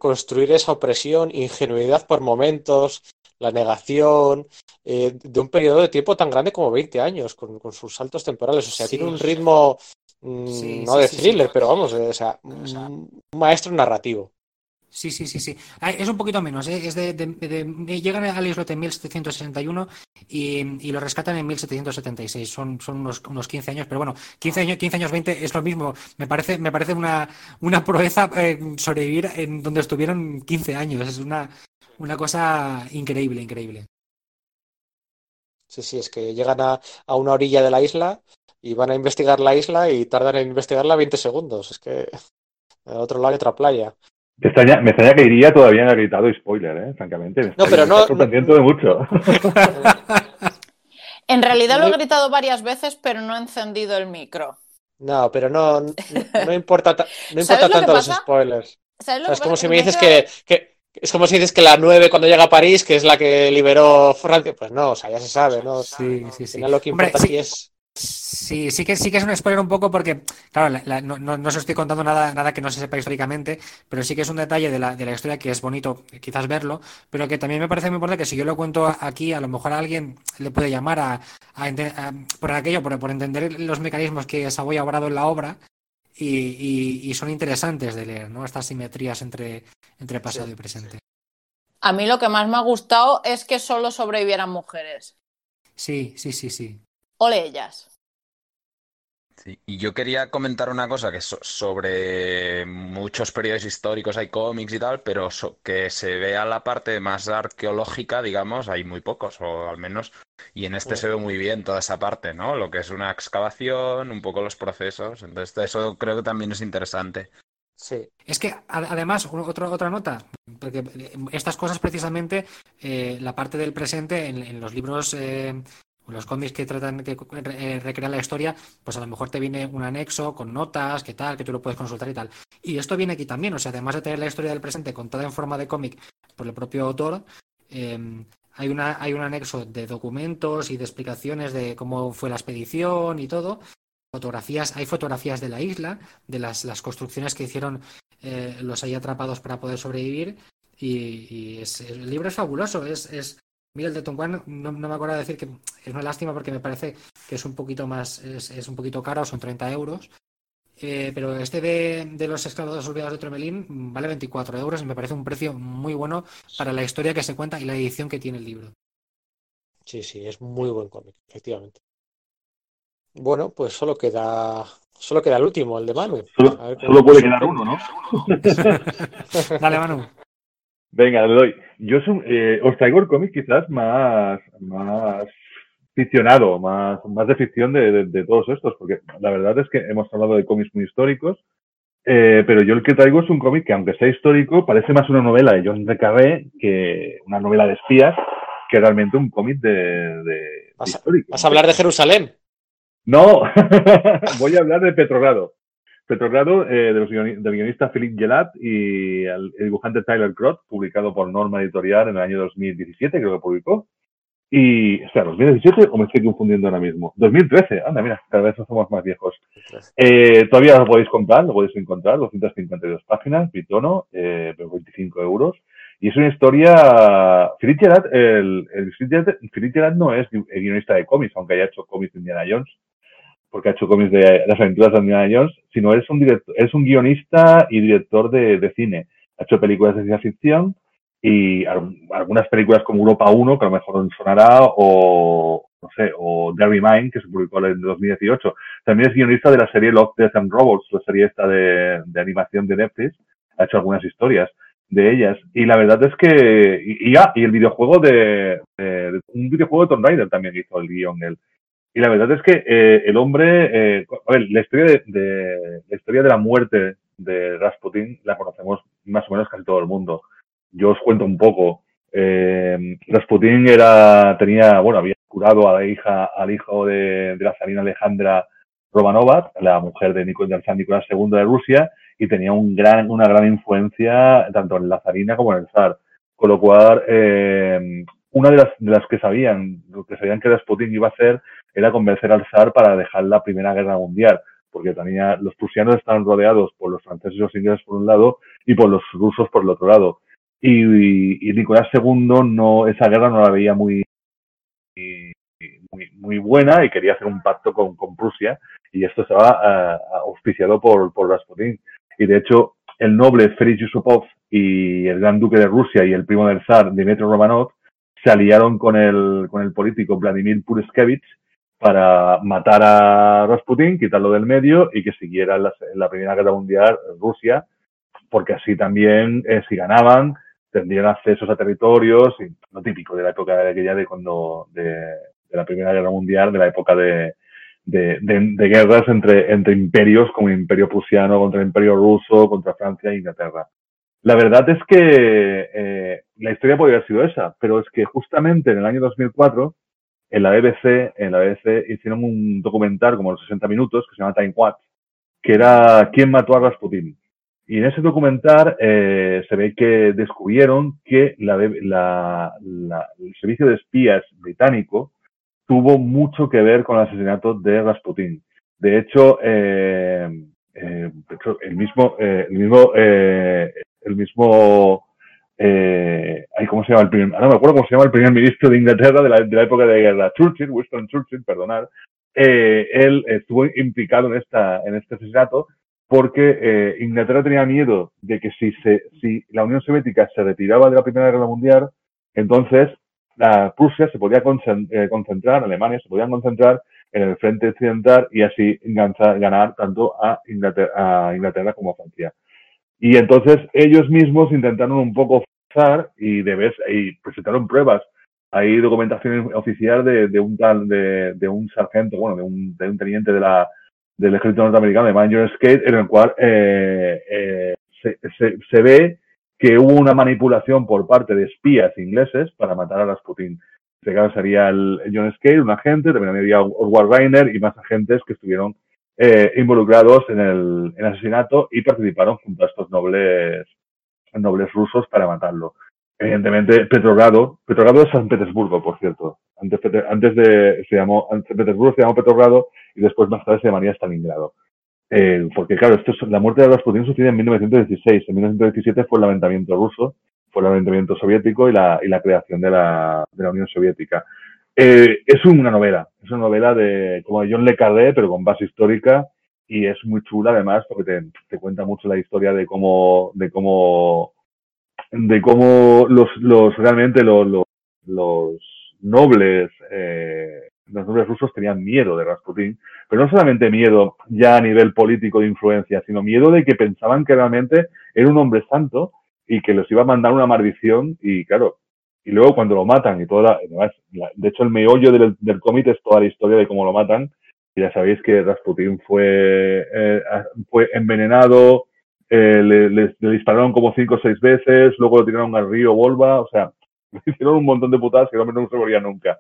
construir esa opresión, ingenuidad por momentos, la negación, eh, de un periodo de tiempo tan grande como veinte años, con, con sus saltos temporales. O sea, sí, tiene un ritmo, mm, sí, no sí, de sí, thriller, sí, pero vamos, o sea, o sea, un maestro narrativo. Sí, sí, sí, sí. Es un poquito menos, ¿eh? Es de, de, de, de, llegan al islote en mil setecientos sesenta y uno y, y lo rescatan en mil setecientos setenta y seis. Son, son unos, unos quince años, pero bueno, quince años, quince años, veinte es lo mismo. Me parece, me parece una, una proeza eh, sobrevivir en donde estuvieron quince años. Es una, una cosa increíble, increíble. Sí, sí, es que llegan a, a una orilla de la isla y van a investigar la isla y tardan en investigarla veinte segundos. Es que al otro lado hay otra playa. Me extraña, me extraña que iría todavía en el editado spoiler, ¿eh? Francamente. Me no, pero no. Me está sorprendiendo de mucho. En realidad lo he gritado varias veces, pero no he encendido el micro. No, pero no, no, no importa, no importa tanto los spoilers. ¿Sabes lo o sea, es que como pasa? Si me dices que, que es como si dices que la nueve cuando llega a París, que es la que liberó Francia, pues no, o sea, ya se sabe, ¿no? Sí, sí, sí. Lo que importa Hombre, sí. aquí es. Sí, sí que, sí que es un spoiler un poco porque, claro, la, la, no, no, no os estoy contando nada, nada que no se sepa históricamente, pero sí que es un detalle de la, de la historia que es bonito quizás verlo, pero que también me parece muy importante que si yo lo cuento aquí, a lo mejor a alguien le puede llamar a, a, a por aquello, por, por entender los mecanismos que Savoy ha obrado en la obra y, y, y son interesantes de leer, ¿no? Estas simetrías entre, entre pasado sí, y presente. A mí lo que más me ha gustado es que solo sobrevivieran mujeres. Sí, sí, sí, sí. Ole ellas. Sí. Y yo quería comentar una cosa, que so- sobre muchos periodos históricos hay cómics y tal, pero so- que se vea la parte más arqueológica, digamos, hay muy pocos, o al menos, y en este sí. Se ve muy bien toda esa parte, ¿no? Lo que es una excavación, un poco los procesos, entonces eso creo que también es interesante. Sí. Es que además, otro, otra nota, porque estas cosas precisamente, eh, la parte del presente en, en los libros... Eh, los cómics que tratan que recrean la historia, pues a lo mejor te viene un anexo con notas, que tal, que tú lo puedes consultar y tal. Y esto viene aquí también, o sea, además de tener la historia del presente contada en forma de cómic por el propio autor, eh, hay una hay un anexo de documentos y de explicaciones de cómo fue la expedición y todo. Fotografías, hay fotografías de la isla, de las, las construcciones que hicieron eh, los ahí atrapados para poder sobrevivir. Y, y es, el libro es fabuloso, es... es Mira, el de Etunwan, no, no me acuerdo de decir que es una lástima porque me parece que es un poquito más, es, es un poquito caro, son treinta euros. Eh, pero este de, de los esclavos olvidados de Tremelín vale veinticuatro euros y me parece un precio muy bueno para la historia que se cuenta y la edición que tiene el libro. Sí, sí, es muy buen cómic, efectivamente. Bueno, pues solo queda solo queda el último, el de Manu. Solo, A ver, solo puede quedar uno, ¿no? Dale, Manu. Venga, le doy. Yo son, eh, os traigo el cómic quizás más, más ficcionado, más, más de ficción de, de, de todos estos, porque la verdad es que hemos hablado de cómics muy históricos, eh, pero yo el que traigo es un cómic que, aunque sea histórico, parece más una novela de John le Carré que una novela de espías que realmente un cómic de, de, ¿Vas a, de histórico. ¿Vas a hablar de Jerusalén? No, voy a hablar de Petrogrado. Petrogrado, eh, de los guion- del guionista Philip Gelat y el, el dibujante Tyler Crott, publicado por Norma Editorial en el año dos mil diecisiete, creo que publicó. Y, o sea, ¿dos mil diecisiete o me estoy confundiendo ahora mismo? dos mil trece, anda, mira, cada vez nos somos más viejos. Eh, todavía lo podéis comprar, lo podéis encontrar, doscientas cincuenta y dos páginas, bitono, eh, veinticinco euros. Y es una historia... Philip Gelat, el, el Philip Gelat no es el guionista de cómics, aunque haya hecho cómics de Indiana Jones, porque ha hecho cómics de las aventuras de Indiana Jones, sino es un director, es un guionista y director de, de cine. Ha hecho películas de ciencia ficción y algunas películas como Europa uno, que a lo mejor no sonará, o no sé, o Derry Mine, que se publicó en dos mil dieciocho. También es guionista de la serie Love, Death and Robots, la serie esta de, de animación de Netflix. Ha hecho algunas historias de ellas. Y la verdad es que... Y, y, ah, y el videojuego de, de, de... Un videojuego de Tomb Raider también hizo el guion él. Y la verdad es que eh, el hombre, eh, a ver, la historia de, de la historia de la muerte de Rasputin la conocemos más o menos casi todo el mundo. Yo os cuento un poco. Eh, Rasputin era, tenía, bueno, había curado a la hija, al hijo de, de la zarina Alejandra Romanova, la mujer de Nicolás, San Nicolás segundo de Rusia, y tenía un gran, una gran influencia tanto en la zarina como en el zar. Con lo cual, eh, una de las, de las que sabían, lo que sabían que Rasputin iba a hacer era convencer al zar para dejar la Primera Guerra Mundial, porque tenía, los prusianos estaban rodeados por los franceses y los ingleses por un lado y por los rusos por el otro lado. Y, y, y Nicolás segundo no, esa guerra no la veía muy, muy, muy buena y quería hacer un pacto con, con Prusia, y esto estaba uh, auspiciado por, por Rasputin. Y de hecho, el noble Félix Yusupov y el gran duque de Rusia y el primo del zar, Dmitry Romanov, se aliaron con el, con el político Vladimir Pureskevich para matar a Rasputin, quitarlo del medio y que siguiera la, la Primera Guerra Mundial Rusia, porque así también, eh, si ganaban, tendrían accesos a territorios, y lo típico de la época de aquella de cuando, de, de la Primera Guerra Mundial, de la época de, de, de, de guerras entre, entre imperios, como el Imperio Prusiano contra el Imperio Ruso, contra Francia e Inglaterra. La verdad es que eh, la historia podría haber sido esa, pero es que justamente en el año dos mil cuatro, en la B B C, en la B B C hicieron un documental como los sesenta minutos que se llama Time Watch, que era ¿Quién mató a Rasputin? Y en ese documental eh, se ve que descubrieron que la, la, la, el servicio de espías británico tuvo mucho que ver con el asesinato de Rasputín. De hecho, eh, eh, el mismo, eh, el mismo, eh, el mismo, eh, ¿cómo se llama el primer? Ah, no me acuerdo cómo se llama el primer ministro de Inglaterra de la, de la época de guerra, Churchill, Winston Churchill, perdonad. Eh, él estuvo implicado en esta, en este asesinato porque eh, Inglaterra tenía miedo de que si se, si la Unión Soviética se retiraba de la Primera Guerra Mundial, entonces la Prusia se podía concentrar, Alemania se podían concentrar en el frente occidental y así ganar tanto a Inglaterra, a Inglaterra como a Francia. Y entonces ellos mismos intentaron un poco forzar y, debes, y presentaron pruebas. Hay documentación oficial de, de un tal, de, de un sargento, bueno, de un, de un teniente de la, del ejército norteamericano, de Major Skate, en el cual eh, eh, se, se, se ve que hubo una manipulación por parte de espías ingleses para matar a Rasputin. En este caso sería el John Scale, un agente, también había Oswald Rainer y más agentes que estuvieron eh, involucrados en el, en el asesinato y participaron junto a estos nobles, nobles rusos para matarlo. Evidentemente, Petrogrado, Petrogrado es San Petersburgo, por cierto. Antes, antes de, se llamó, San Petersburgo se llamó Petrogrado y después más tarde se llamaría Stalingrado. Eh, porque claro, esto es, la muerte de Rasputin sucede en mil novecientos dieciséis, en mil novecientos diecisiete fue el levantamiento ruso, fue el levantamiento soviético y la, y la creación de la, de la Unión Soviética. Eh, es una novela, es una novela de como de John le Carré, pero con base histórica y es muy chula además porque te, te cuenta mucho la historia de cómo, de cómo, de cómo los, los realmente los, los, los nobles, eh, los nobles rusos tenían miedo de Rasputín, pero no solamente miedo ya a nivel político de influencia, sino miedo de que pensaban que realmente era un hombre santo y que los iba a mandar una maldición y claro, y luego cuando lo matan y toda la, de hecho el meollo del, del cómic es toda la historia de cómo lo matan y ya sabéis que Rasputín fue, eh, fue envenenado, eh, le, le, le dispararon como cinco o seis veces, luego lo tiraron al río Volva, o sea, le hicieron un montón de putadas que no me no se volvía nunca.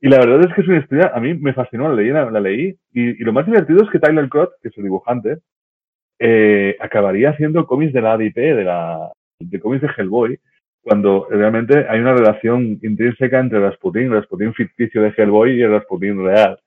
Y la verdad es que es una historia, a mí me fascinó, la leí, la, la leí y, y lo más divertido es que Tyler Crott, que es el dibujante, eh, acabaría haciendo cómics de la A D P, de la de cómics de Hellboy, cuando realmente hay una relación intrínseca entre Rasputín, el Rasputín ficticio de Hellboy y el Rasputín real.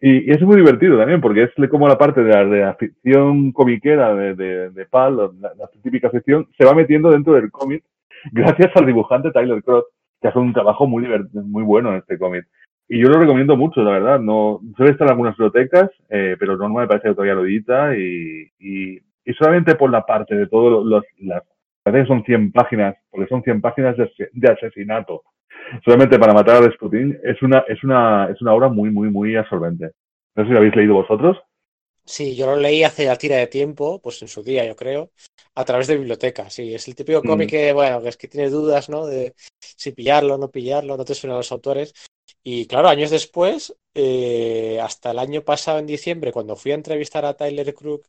Y, y es muy divertido también, porque es como la parte de la, de la ficción comiquera de, de, de Pal, la, la típica ficción, se va metiendo dentro del cómic gracias al dibujante Tyler Crott, que hace un trabajo muy, muy bueno en este cómic. Y yo lo recomiendo mucho, la verdad. No, suele estar en algunas bibliotecas, eh, pero Norma me parece que todavía lo edita. Y, y, y solamente por la parte de todo, los, las, parece que son cien páginas, porque son cien páginas de, de asesinato, solamente para matar a Rasputín, es una, es, una, es una obra muy, muy, muy absorbente. No sé si lo habéis leído vosotros. Sí, yo lo leí hace la tira de tiempo, pues en su día, yo creo, a través de biblioteca. Sí, es el típico cómic mm. que, bueno, que es que tiene dudas, ¿no? De si pillarlo, no pillarlo, no te suenan los autores. Y claro, años después, eh, hasta el año pasado, en diciembre, cuando fui a entrevistar a Tyler Crook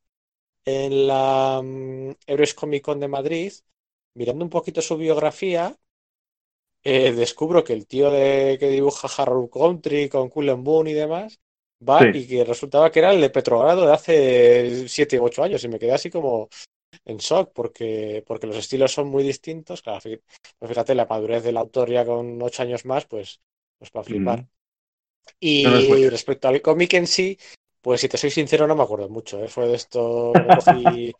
en la um, Heroes Comic Con de Madrid, mirando un poquito su biografía, eh, descubro que el tío de, que dibuja Harrow Country con Cool and Boon y demás, va sí. Y que resultaba que era el de Petrogrado de hace siete u ocho años. Y me quedé así como en shock, porque, porque los estilos son muy distintos. Claro, fíjate, la madurez del autor ya con ocho años más, pues... pues para flipar. Mm. Y no, no respecto al cómic en sí, pues si te soy sincero no me acuerdo mucho, ¿eh? Fue de esto, me cogí,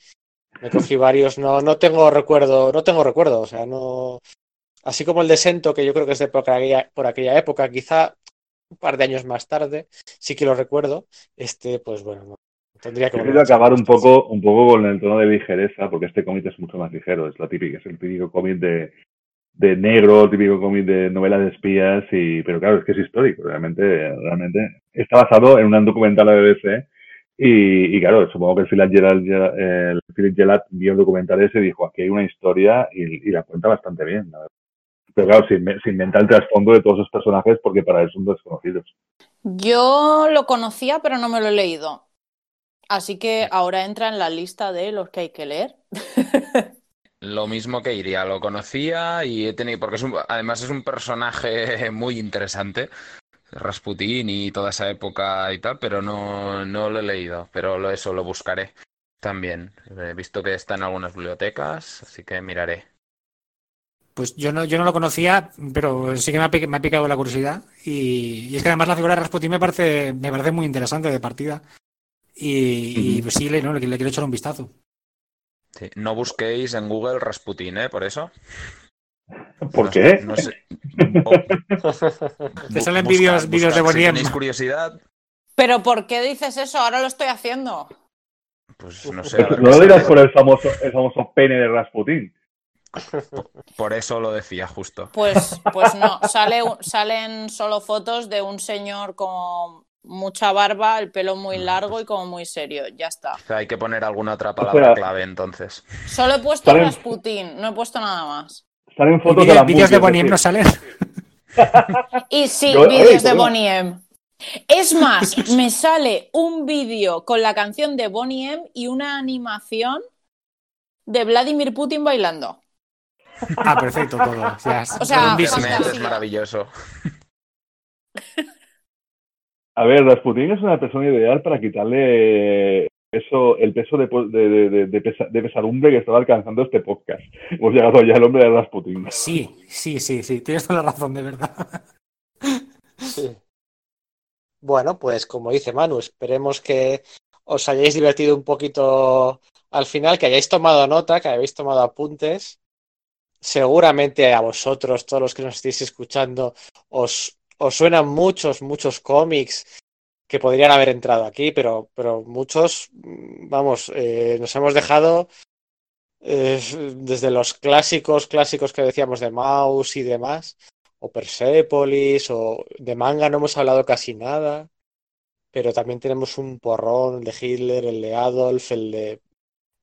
me cogí varios, no, no tengo recuerdo, no tengo recuerdo, o sea, no... Así como el de Sento, que yo creo que es de por aquella, por aquella época, quizá un par de años más tarde, sí que lo recuerdo, este, pues bueno, no, tendría que... Quiero acabar un poco, un poco con el tono de ligereza, porque este cómic es mucho más ligero, es la típica, es el típico cómic de... de negro, típico cómic de novela de espías, y pero claro, es que es histórico, realmente realmente está basado en un documental de B B C y, y claro, supongo que el Philip Gellert, el Philip Gellert vio el documental ese y dijo, aquí hay una historia y, y la cuenta bastante bien, la verdad. Pero claro, se, se inventa el trasfondo de todos esos personajes porque para él son desconocidos. Yo lo conocía, pero no me lo he leído. Así que ahora entra en la lista de los que hay que leer. Lo mismo que Iria, lo conocía y he tenido, porque es un, además es un personaje muy interesante, Rasputín y toda esa época y tal, pero no, no lo he leído, pero lo, eso lo buscaré también. He visto que está en algunas bibliotecas, así que miraré. Pues yo no, yo no lo conocía, pero sí que me ha, me ha picado la curiosidad. Y, y es que además la figura de Rasputín me parece, me parece muy interesante de partida. Y, uh-huh. y pues sí, le, ¿no? le, le quiero echar un vistazo. Sí. No busquéis en Google Rasputín, ¿eh? Por eso. ¿Por no, qué? No sé. Oh. Te salen vídeos de Bonnie. Si tenéis curiosidad. ¿Pero por qué dices eso? Ahora lo estoy haciendo. Pues no sé. No lo dirás por el famoso, el famoso pene de Rasputín. Por eso lo decía justo. Pues, pues no, sale, salen solo fotos de un señor con mucha barba, el pelo muy largo y como muy serio, ya está. O sea, hay que poner alguna otra palabra Espera. clave entonces. Solo he puesto ¿Salen? Rasputín, no he puesto nada más. Salen fotos de la vídeos de Bonnie M no salen. Y sí, no, vídeos de Bonnie M. Es más, me sale un vídeo con la canción de Bonnie M y una animación de Vladimir Putin bailando. Ah, perfecto, todo. O sea, o sea es maravilloso. A ver, Rasputín es una persona ideal para quitarle eso, el peso de, de, de, de, pesa, de pesadumbre que estaba alcanzando este podcast. Hemos llegado ya al hombre de Rasputín. Sí, sí, sí, sí. Tienes toda la razón, de verdad. Sí. Bueno, pues como dice Manu, esperemos que os hayáis divertido un poquito al final, que hayáis tomado nota, que hayáis tomado apuntes. Seguramente a vosotros, todos los que nos estéis escuchando, os, os suenan muchos, muchos cómics que podrían haber entrado aquí, pero, pero muchos, vamos, eh, nos hemos dejado eh, desde los clásicos, clásicos que decíamos de Maus y demás, o Persepolis, o de manga no hemos hablado casi nada, pero también tenemos un porrón, el de Hitler, el de Adolf, el de...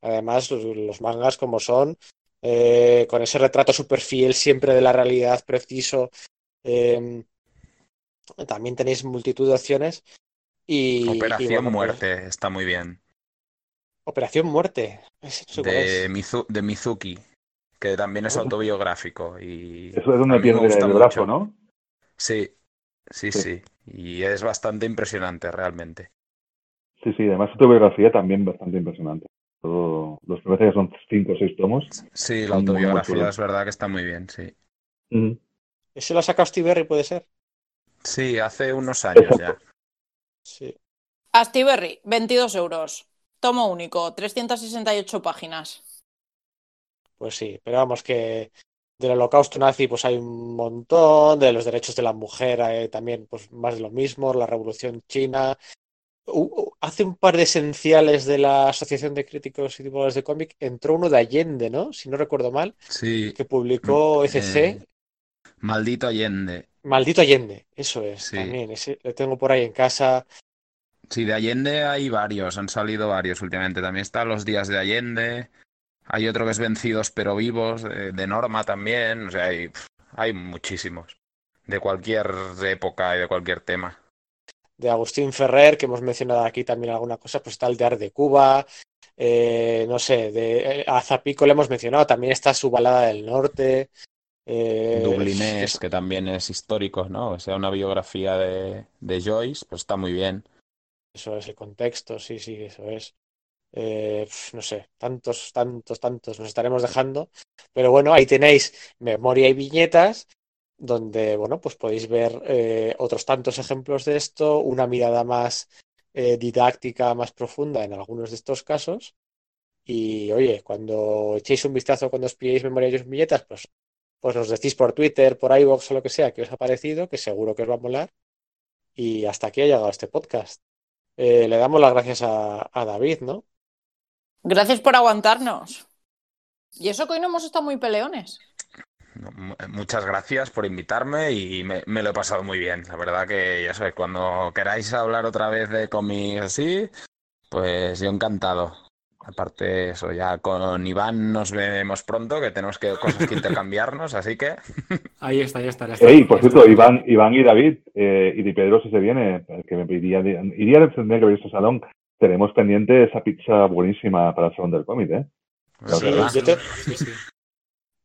Además, los, los mangas como son... Eh, con ese retrato súper fiel siempre de la realidad, preciso. Eh, también tenéis multitud de opciones. Y, Operación y bueno, Muerte, pues, está muy bien. Operación Muerte. De, Mizu, de Mizuki, que también es autobiográfico. Y eso es donde pierde el brazo, ¿no? Sí, sí, sí, sí. Y es bastante impresionante, realmente. Sí, sí, además autobiografía también bastante impresionante. Todo, los que parece que son cinco o seis tomos. Sí, la autobiografía es verdad que está muy bien, sí. Mm-hmm. ¿Ese lo saca Astiberri, puede ser? Sí, hace unos años Exacto. ya. Sí. Astiberri, veintidós euros. Tomo único, trescientas sesenta y ocho páginas. Pues sí, pero vamos que del holocausto nazi pues hay un montón, de los derechos de la mujer eh, también pues más de lo mismo, la revolución china... Uh, hace un par de esenciales de la Asociación de Críticos y Divulgadores de Cómic entró uno de Allende, ¿no? Si no recuerdo mal, sí, que publicó E C C. Eh, Maldito Allende. Maldito Allende, eso es, sí. También, ese lo tengo por ahí en casa. Sí, de Allende hay varios, han salido varios últimamente. También están Los días de Allende, hay otro que es Vencidos pero vivos, de, de Norma también, o sea, hay, hay muchísimos, de cualquier época y de cualquier tema. De Agustín Ferrer, que hemos mencionado aquí también alguna cosa, pues está el de Art de Cuba, eh, no sé, de a Zapico le hemos mencionado, también está su Balada del Norte. Eh, Dublinés, es... que también es histórico, ¿no? O sea, una biografía de, de Joyce, pues está muy bien. Eso es el contexto, sí, sí, eso es. Eh, no sé, tantos, tantos, tantos nos estaremos dejando. Pero bueno, ahí tenéis Memoria y Viñetas, donde, bueno, pues podéis ver eh, otros tantos ejemplos de esto, una mirada más eh, didáctica, más profunda en algunos de estos casos. Y, oye, cuando echéis un vistazo, cuando os pilléis Memoria y Viñetas, pues, pues nos decís por Twitter, por iVoox o lo que sea que os ha parecido, que seguro que os va a molar. Y hasta aquí ha llegado este podcast. Eh, le damos las gracias a, a David, ¿no? Gracias por aguantarnos. Y eso que hoy no hemos estado muy peleones. Muchas gracias por invitarme y me, me lo he pasado muy bien. La verdad que, ya sabéis, cuando queráis hablar otra vez de cómics así, pues yo encantado. Aparte eso, ya con Iván nos vemos pronto, que tenemos que cosas que intercambiarnos, así que... Ahí está, ya está. Ya está. Ey, por cierto, Iván, Iván y David, eh, y Di Pedro si se viene, que me pediría, iría a tener que ver este salón. Tenemos pendiente esa pizza buenísima para el salón del cómic, ¿eh? Sí, yo te... sí, sí.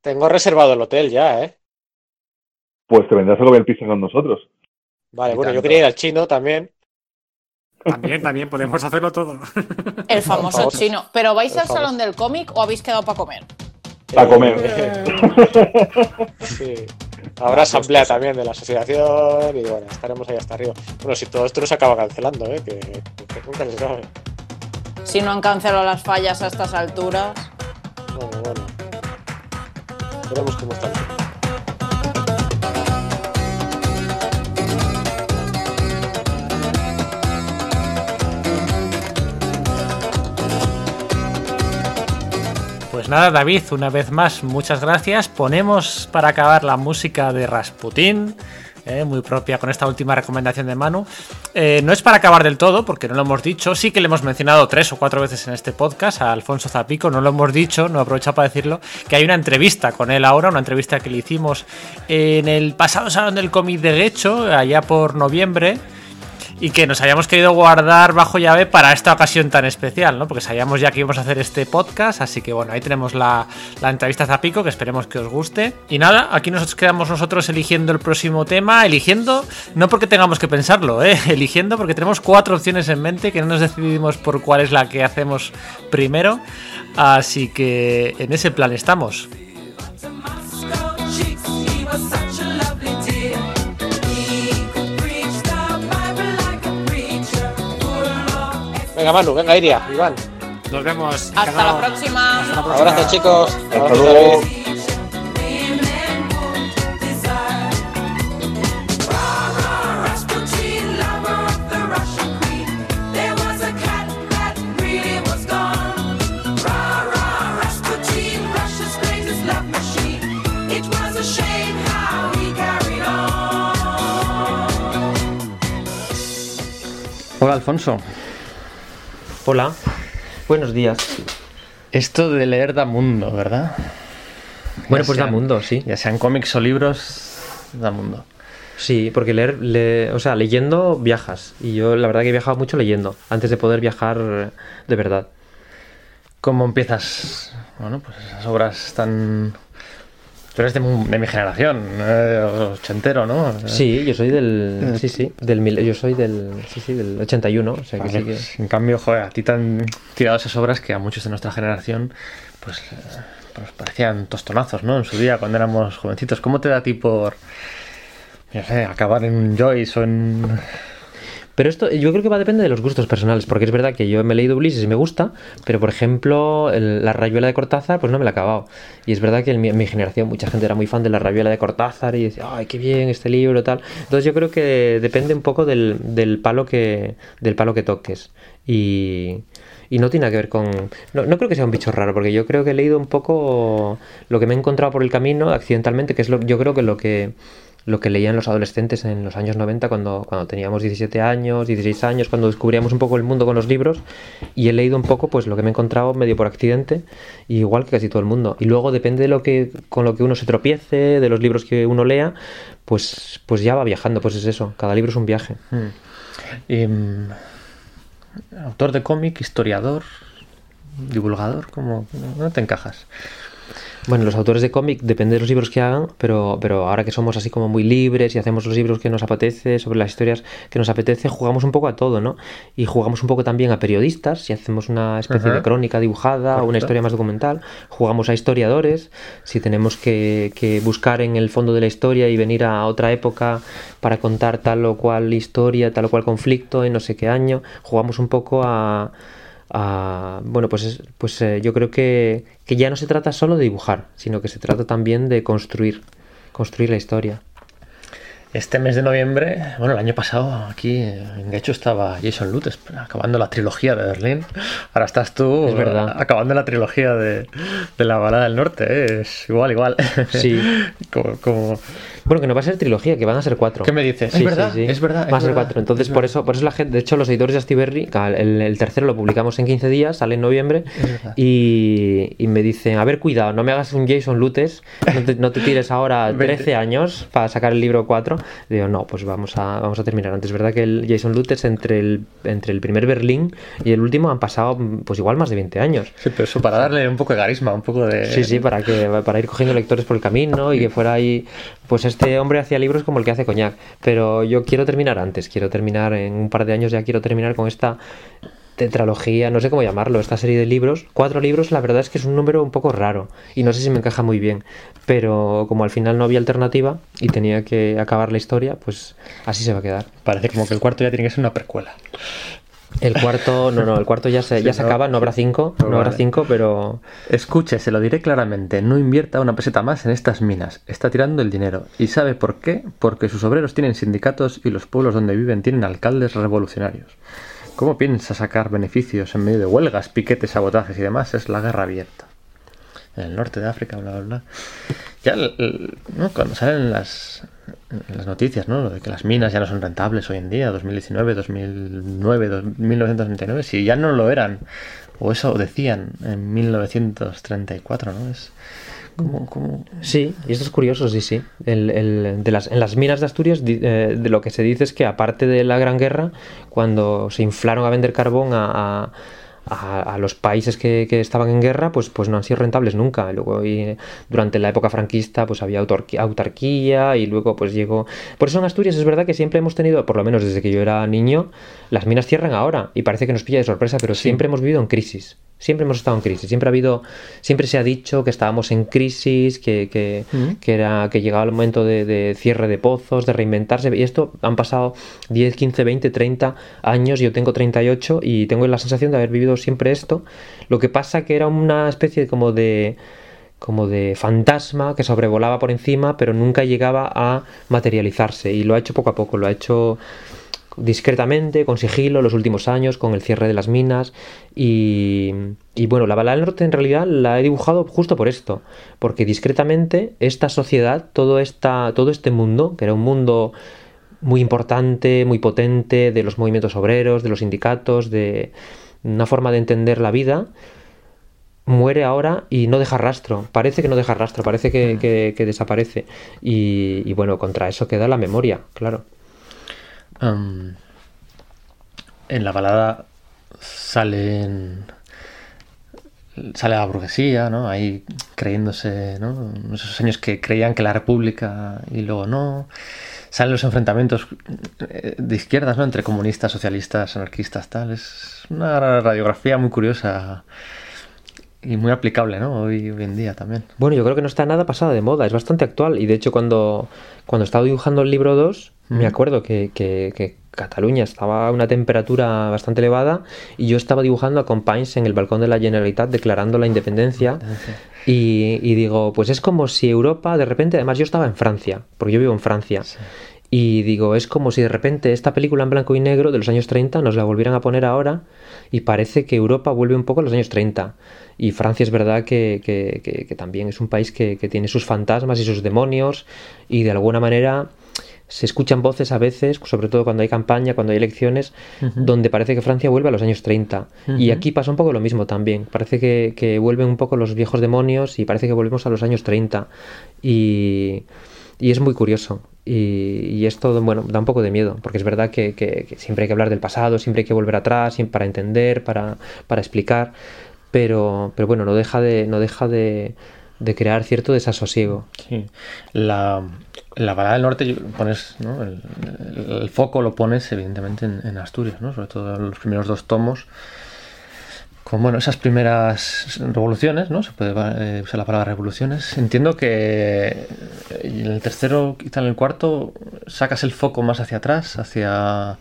Tengo reservado el hotel ya, ¿eh? Pues te vendrás a comer pizza con nosotros. Vale, y bueno, tanto. Yo quería ir al chino también. También, también, podemos hacerlo todo. El famoso chino. ¿Pero vais el al famoso. Salón del cómic o habéis quedado para comer? Para comer. Sí. Habrá asamblea también de la asociación y bueno, estaremos ahí hasta arriba. Bueno, si todo esto nos acaba cancelando, ¿eh? Que, que nunca se sabe. Si no han cancelado las fallas a estas alturas. Bueno, bueno. Veremos cómo está. Pues nada, David, una vez más, muchas gracias. Ponemos para acabar la música de Rasputín, eh, muy propia con esta última recomendación de Manu. Eh, no es para acabar del todo, porque no lo hemos dicho. Sí que le hemos mencionado tres o cuatro veces en este podcast a Alfonso Zapico, no lo hemos dicho, no he aprovechado para decirlo, que hay una entrevista con él ahora, una entrevista que le hicimos en el pasado Salón del Cómic de Guecho, allá por noviembre. Y que nos habíamos querido guardar bajo llave para esta ocasión tan especial, ¿no? Porque sabíamos ya que íbamos a hacer este podcast, así que bueno, ahí tenemos la, la entrevista a Zapico, que esperemos que os guste. Y nada, aquí nos quedamos nosotros eligiendo el próximo tema, eligiendo, no porque tengamos que pensarlo, ¿eh? Eligiendo porque tenemos cuatro opciones en mente, que no nos decidimos por cuál es la que hacemos primero, así que en ese plan estamos. Venga, Manu, venga, Iria, Iván. Nos vemos. Hasta la próxima. Hasta la próxima. Abrazo, chicos. Hasta, Hasta luego. David. Hola, Alfonso. Hola. Buenos días. Esto de leer da mundo, ¿verdad? Bueno, ya pues sean, da mundo, sí. Ya sean cómics o libros, da mundo. Sí, porque leer, le, o sea, leyendo viajas. Y yo la verdad que he viajado mucho leyendo, antes de poder viajar de verdad. ¿Cómo empiezas? Bueno, pues esas obras tan... Tú eres de, de mi generación, eh, ochentero, ¿no? Sí, yo soy del... Sí, sí, del... Yo soy del... Sí, sí, del ochenta y uno, o sea que vale, sí que... En cambio, joder, a ti te han tirado esas obras que a muchos de nuestra generación, pues, pues parecían tostonazos, ¿no? En su día, cuando éramos jovencitos. ¿Cómo te da a ti por... no sé, acabar en un Joyce o en... Pero esto yo creo que va a depender de los gustos personales, porque es verdad que yo me he leído Ulises y me gusta, pero por ejemplo el, la Rayuela de Cortázar pues no me la he acabado. Y es verdad que en mi, en mi generación mucha gente era muy fan de la Rayuela de Cortázar y decía, ay, qué bien este libro, tal. Entonces yo creo que depende un poco del, del palo que del palo que toques. Y, y no tiene nada que ver con... No, no creo que sea un bicho raro, porque yo creo que he leído un poco lo que me he encontrado por el camino accidentalmente, que es lo yo creo que lo que... lo que leían los adolescentes en los años noventa cuando, cuando teníamos diecisiete años, dieciséis años, cuando descubríamos un poco el mundo con los libros, y he leído un poco pues lo que me he encontrado medio por accidente, igual que casi todo el mundo. Y luego depende de lo que con lo que uno se tropiece, de los libros que uno lea, pues, pues ya va viajando, pues es eso, cada libro es un viaje. Hmm. Um, autor de cómic, historiador, divulgador, ¿cómo no te encajas? Bueno, los autores de cómic depende de los libros que hagan, pero, pero ahora que somos así como muy libres y hacemos los libros que nos apetece, sobre las historias que nos apetece, jugamos un poco a todo, ¿no? Y jugamos un poco también a periodistas, si hacemos una especie uh-huh. de crónica dibujada Perfecto. O una historia más documental, jugamos a historiadores, si tenemos que, que buscar en el fondo de la historia y venir a otra época para contar tal o cual historia, tal o cual conflicto en no sé qué año, jugamos un poco a... Uh, bueno, pues, pues eh, yo creo que, que ya no se trata solo de dibujar, sino que se trata también de construir, construir la historia. Este mes de noviembre, bueno, el año pasado aquí en Guecho estaba Jason Lutes acabando la trilogía de Berlín. Ahora estás tú es verdad. acabando la trilogía de, de la balada del norte, ¿eh? Es igual, igual. Sí. como, como... Bueno, que no va a ser trilogía, que van a ser cuatro. ¿Qué me dices? Sí, ¿Es, verdad? Sí, sí. es verdad, es verdad. Van a ser cuatro. Entonces, por eso, por eso la gente, de hecho, los editores de Astiberri, el, el tercero lo publicamos en quince días, sale en noviembre, y, y me dicen, a ver, cuidado, no me hagas un Jason Lutes, no te, no te tires ahora trece años para sacar el libro cuatro. Digo, no, pues vamos a, vamos a terminar antes. Es verdad que el Jason Lutes entre el, entre el primer Berlín y el último han pasado pues igual más de veinte años. Sí, pero eso para darle un poco de carisma, un poco de... Sí, sí, para, que, para ir cogiendo lectores por el camino y que fuera ahí... Pues este hombre hacía libros como el que hace Coñac, pero yo quiero terminar antes, quiero terminar en un par de años, ya quiero terminar con esta... tetralogía, no sé cómo llamarlo, esta serie de libros, cuatro libros, la verdad es que es un número un poco raro y no sé si me encaja muy bien, pero como al final no había alternativa y tenía que acabar la historia, pues así se va a quedar. Parece como que el cuarto ya tiene que ser una precuela. El cuarto, no, no, el cuarto ya se, sí, ya se no, acaba, no habrá cinco, no, no habrá vale. cinco, pero... Escuche, se lo diré claramente, no invierta una peseta más en estas minas, está tirando el dinero. ¿Y sabe por qué? Porque sus obreros tienen sindicatos y los pueblos donde viven tienen alcaldes revolucionarios. ¿Cómo piensa sacar beneficios en medio de huelgas, piquetes, sabotajes y demás? Es la guerra abierta. En el norte de África, bla, bla, bla. Ya el, el, ¿no? Cuando salen las, las noticias, ¿no? Lo de que las minas ya no son rentables hoy en día, dos mil diecinueve, dos mil nueve, mil novecientos noventa y nueve, si ya no lo eran, o eso decían en mil novecientos treinta y cuatro, ¿no? Es como... como... Sí, y esto es curioso, sí, sí. El, el, de las, en las minas de Asturias, de, de lo que se dice es que, aparte de la Gran Guerra, cuando se inflaron a vender carbón a... a A, a los países que, que estaban en guerra, pues, pues no han sido rentables nunca. Luego, y durante la época franquista, pues había autarquía, y luego pues llegó... Por eso en Asturias es verdad que siempre hemos tenido, por lo menos desde que yo era niño, las minas cierran ahora, y parece que nos pilla de sorpresa, pero sí. Siempre hemos vivido en crisis. Siempre hemos estado en crisis, siempre ha habido, siempre se ha dicho que estábamos en crisis, que, que, uh-huh. que era que llegaba el momento de, de cierre de pozos, de reinventarse, y esto han pasado diez, quince, veinte, treinta años, yo tengo treinta y ocho y tengo la sensación de haber vivido siempre esto. Lo que pasa que era una especie como de como de fantasma que sobrevolaba por encima, pero nunca llegaba a materializarse, y lo ha hecho poco a poco, lo ha hecho discretamente, con sigilo, los últimos años, con el cierre de las minas. Y, y bueno, la Bala del Norte en realidad la he dibujado justo por esto, porque discretamente esta sociedad, todo, esta, todo este mundo, que era un mundo muy importante, muy potente, de los movimientos obreros, de los sindicatos, de una forma de entender la vida, muere ahora y no deja rastro, parece que no deja rastro, parece que, que, que desaparece. Y, y bueno, contra eso queda la memoria, claro. Um, en la balada salen sale la burguesía, ¿no? Ahí creyéndose, ¿no? Esos años que creían que la república y luego no. Salen los enfrentamientos de izquierdas, ¿no? Entre comunistas, socialistas, anarquistas, tal. Es una radiografía muy curiosa y muy aplicable, ¿no? Hoy, hoy en día también. Bueno, yo creo que no está nada pasada de moda, es bastante actual. Y de hecho, cuando, cuando estaba dibujando el libro dos, mm. me acuerdo que, que, que Cataluña estaba a una temperatura bastante elevada y yo estaba dibujando a Companys en el balcón de la Generalitat declarando la independencia. Y, y digo, pues es como si Europa de repente... Además, yo estaba en Francia, porque yo vivo en Francia. Sí. Y digo, es como si de repente esta película en blanco y negro de los años treinta nos la volvieran a poner ahora, y parece que Europa vuelve un poco a los años treinta. Y Francia es verdad que, que, que, que también es un país que, que tiene sus fantasmas y sus demonios, y de alguna manera se escuchan voces a veces, sobre todo cuando hay campaña, cuando hay elecciones, uh-huh. donde parece que Francia vuelve a los años treinta. Uh-huh. Y aquí pasa un poco lo mismo también. Parece que, que vuelven un poco los viejos demonios y parece que volvemos a los años treinta. Y... Y es muy curioso, y, y esto, bueno, da un poco de miedo, porque es verdad que, que, que siempre hay que hablar del pasado, siempre hay que volver atrás para entender, para, para explicar, pero, pero bueno, no deja de, no deja de, de crear cierto desasosiego. Sí. La, la Balada del Norte pones, ¿no? el, el, el foco lo pones evidentemente en, en Asturias, ¿no? Sobre todo en los primeros dos tomos, con bueno, esas primeras revoluciones, ¿no? Se puede eh, usar la palabra revoluciones. Entiendo que en el tercero, quizá en el cuarto, sacas el foco más hacia atrás, hacia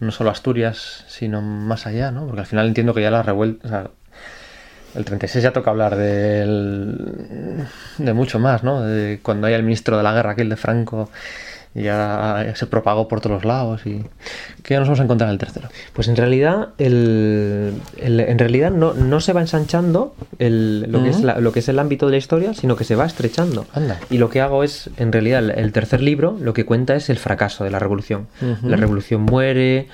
no solo Asturias, sino más allá, ¿no? Porque al final entiendo que ya la revuelta... O sea, el treinta y seis ya toca hablar del, de mucho más, ¿no? De cuando hay el ministro de la guerra, aquel de Franco... Ya se propagó por todos lados. Y ¿qué nos vamos a encontrar en el tercero? Pues en realidad el, el en realidad no, no se va ensanchando el, lo, uh-huh. que es la, lo que es el ámbito de la historia, sino que se va estrechando. Anda. Y lo que hago es, en realidad, el, el tercer libro lo que cuenta es el fracaso de la revolución. Uh-huh. La revolución muere,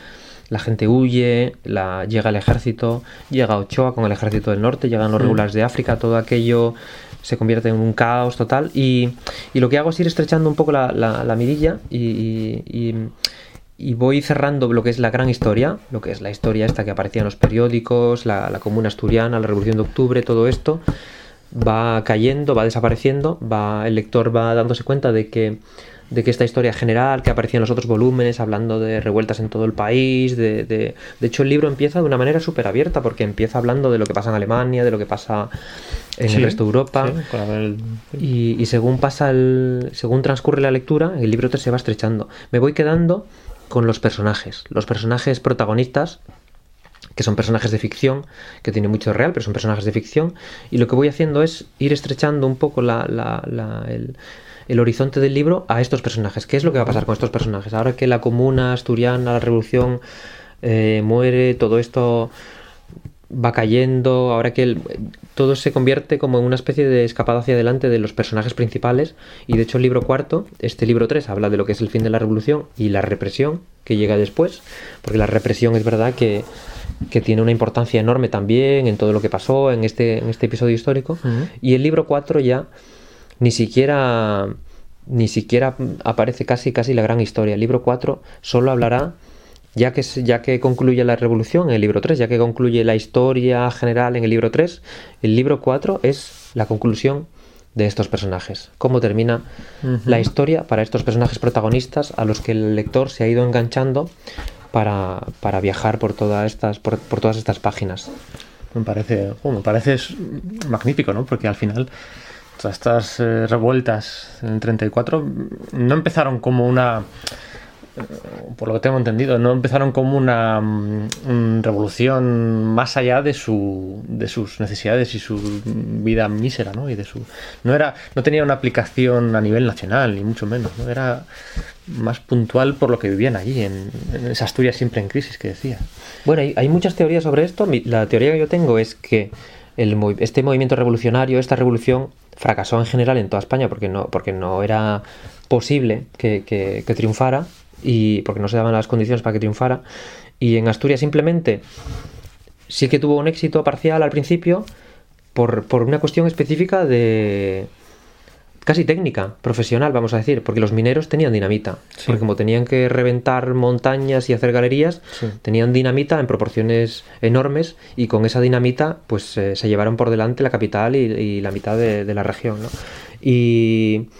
la gente huye, la, llega el ejército, llega Ochoa con el ejército del norte, llegan los uh-huh. regulares de África, todo aquello... se convierte en un caos total, y, y lo que hago es ir estrechando un poco la, la, la mirilla y, y, y voy cerrando lo que es la gran historia, lo que es la historia esta que aparecía en los periódicos, la, la Comuna Asturiana, la Revolución de Octubre, todo esto, va cayendo, va desapareciendo, va, el lector va dándose cuenta de que, de que esta historia general que aparecía en los otros volúmenes, hablando de revueltas en todo el país, de, de, de hecho el libro empieza de una manera súper abierta, porque empieza hablando de lo que pasa en Alemania, de lo que pasa en sí, el resto de Europa, sí, el... y, y según pasa el, según transcurre la lectura, el libro se va estrechando. Me voy quedando con los personajes, los personajes protagonistas, que son personajes de ficción, que tiene mucho real, pero son personajes de ficción, y lo que voy haciendo es ir estrechando un poco la, la, la, el, el horizonte del libro a estos personajes. ¿Qué es lo que va a pasar con estos personajes? Ahora que la comuna asturiana, la revolución eh, muere, todo esto va cayendo, ahora que el, todo se convierte como en una especie de escapada hacia adelante de los personajes principales, y de hecho el libro cuarto, este libro tres, habla de lo que es el fin de la revolución y la represión que llega después, porque la represión es verdad que, que tiene una importancia enorme también en todo lo que pasó en este, en este episodio histórico, uh-huh. Y el libro cuatro ya ni siquiera ni siquiera aparece casi casi la gran historia. El libro cuatro solo hablará, Ya que, ya que concluye la revolución en el libro tres, ya que concluye la historia general en el libro tres, el libro cuatro es la conclusión de estos personajes. Cómo termina uh-huh. la historia para estos personajes protagonistas a los que el lector se ha ido enganchando para, para viajar por todas estas, por, por todas estas páginas. Me parece, oh, me parece magnífico, ¿no? Porque al final todas estas eh, revueltas en el treinta y cuatro no empezaron como una... por lo que tengo entendido, no empezaron como una, una revolución más allá de su de sus necesidades y su vida mísera, ¿no? Y de su no era no tenía una aplicación a nivel nacional ni mucho menos, ¿no? Era más puntual por lo que vivían allí en, en esa Asturias siempre en crisis que decía. Bueno, hay, hay muchas teorías sobre esto. La teoría que yo tengo es que el, este movimiento revolucionario, esta revolución fracasó en general en toda España porque no porque no era posible que, que, que triunfara. Y porque no se daban las condiciones para que triunfara, y en Asturias simplemente sí que tuvo un éxito parcial al principio por, por una cuestión específica de casi técnica, profesional, vamos a decir, porque los mineros tenían dinamita, sí. Porque como tenían que reventar montañas y hacer galerías, sí. Tenían dinamita en proporciones enormes, y con esa dinamita pues eh, se llevaron por delante la capital y, y la mitad de, de la región, ¿no? y...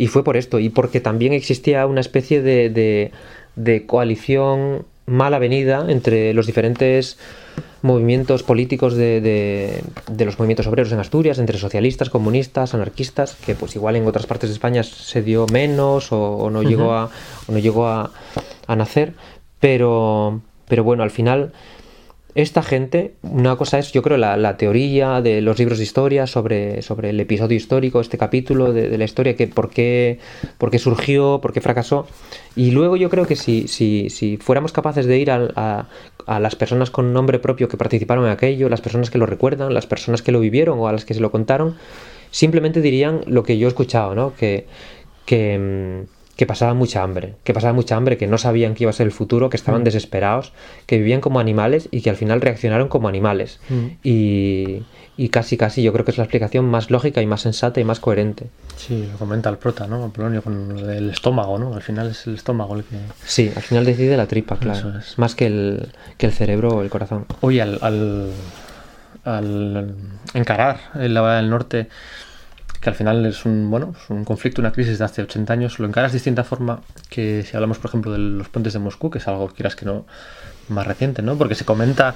Y fue por esto, y porque también existía una especie de, de, de coalición mal avenida entre los diferentes movimientos políticos de, de, de los movimientos obreros en Asturias, entre socialistas, comunistas, anarquistas, que pues igual en otras partes de España se dio menos o, o no llegó a, o no llegó a, a nacer, pero, pero bueno, al final... Esta gente, una cosa es, yo creo, la, la teoría de los libros de historia sobre, sobre el episodio histórico, este capítulo de, de la historia, que por qué, por qué surgió, por qué fracasó. Y luego yo creo que si, si, si fuéramos capaces de ir a, a, a las personas con nombre propio que participaron en aquello, las personas que lo recuerdan, las personas que lo vivieron o a las que se lo contaron, simplemente dirían lo que yo he escuchado, ¿no? Que... que que pasaba mucha hambre, que pasaba mucha hambre, que no sabían qué iba a ser el futuro, que estaban mm. desesperados, que vivían como animales y que al final reaccionaron como animales. Mm. Y, y casi, casi, yo creo que es la explicación más lógica y más sensata y más coherente. Sí, lo comenta el prota, ¿no? Apolonio, con el estómago, ¿no? Al final es el estómago el que... Sí, al final decide la tripa, claro. Es. Más que el, que el cerebro o el corazón. Oye, al, al, al encarar el lado del norte... que al final es un bueno es un conflicto, una crisis de hace ochenta años, lo encaras de distinta forma que si hablamos, por ejemplo, de los puentes de Moscú, que es algo, quieras que no, más reciente, ¿no? Porque se comenta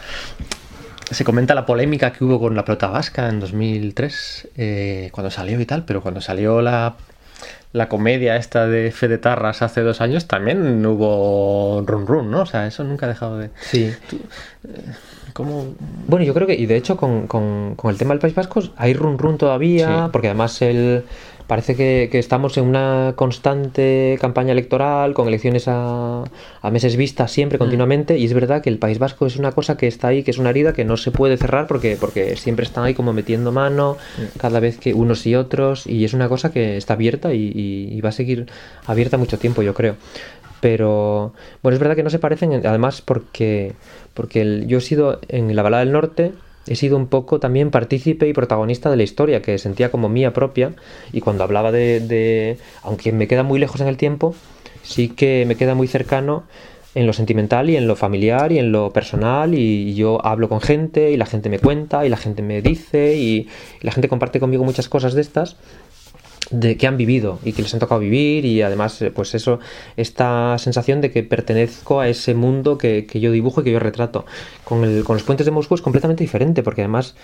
se comenta la polémica que hubo con la pelota vasca en dos mil tres, eh, cuando salió y tal, pero cuando salió la, la comedia esta de Fede Tarras hace dos años, también hubo run run, ¿no? O sea, eso nunca ha dejado de... Sí. Tú, eh... ¿Cómo? Bueno, yo creo que, y de hecho con, con, con el tema del País Vasco hay run run todavía, sí. Porque además el, parece que, que estamos en una constante campaña electoral, con elecciones a, a meses vista siempre, continuamente, mm. y es verdad que el País Vasco es una cosa que está ahí, que es una herida que no se puede cerrar porque, porque siempre están ahí como metiendo mano, mm. cada vez que unos y otros, y es una cosa que está abierta y, y, y va a seguir abierta mucho tiempo, yo creo. Pero, bueno, es verdad que no se parecen, además porque, porque el, yo he sido, en la balada del norte, he sido un poco también partícipe y protagonista de la historia, que sentía como mía propia, y cuando hablaba de, de aunque me queda muy lejos en el tiempo, sí que me queda muy cercano en lo sentimental y en lo familiar y en lo personal, y yo hablo con gente y la gente me cuenta y la gente me dice y la gente comparte conmigo muchas cosas de estas de que han vivido y que les han tocado vivir, y además pues eso, esta sensación de que pertenezco a ese mundo que, que yo dibujo y que yo retrato. Con, el, con los puentes de Moscú es completamente diferente, porque además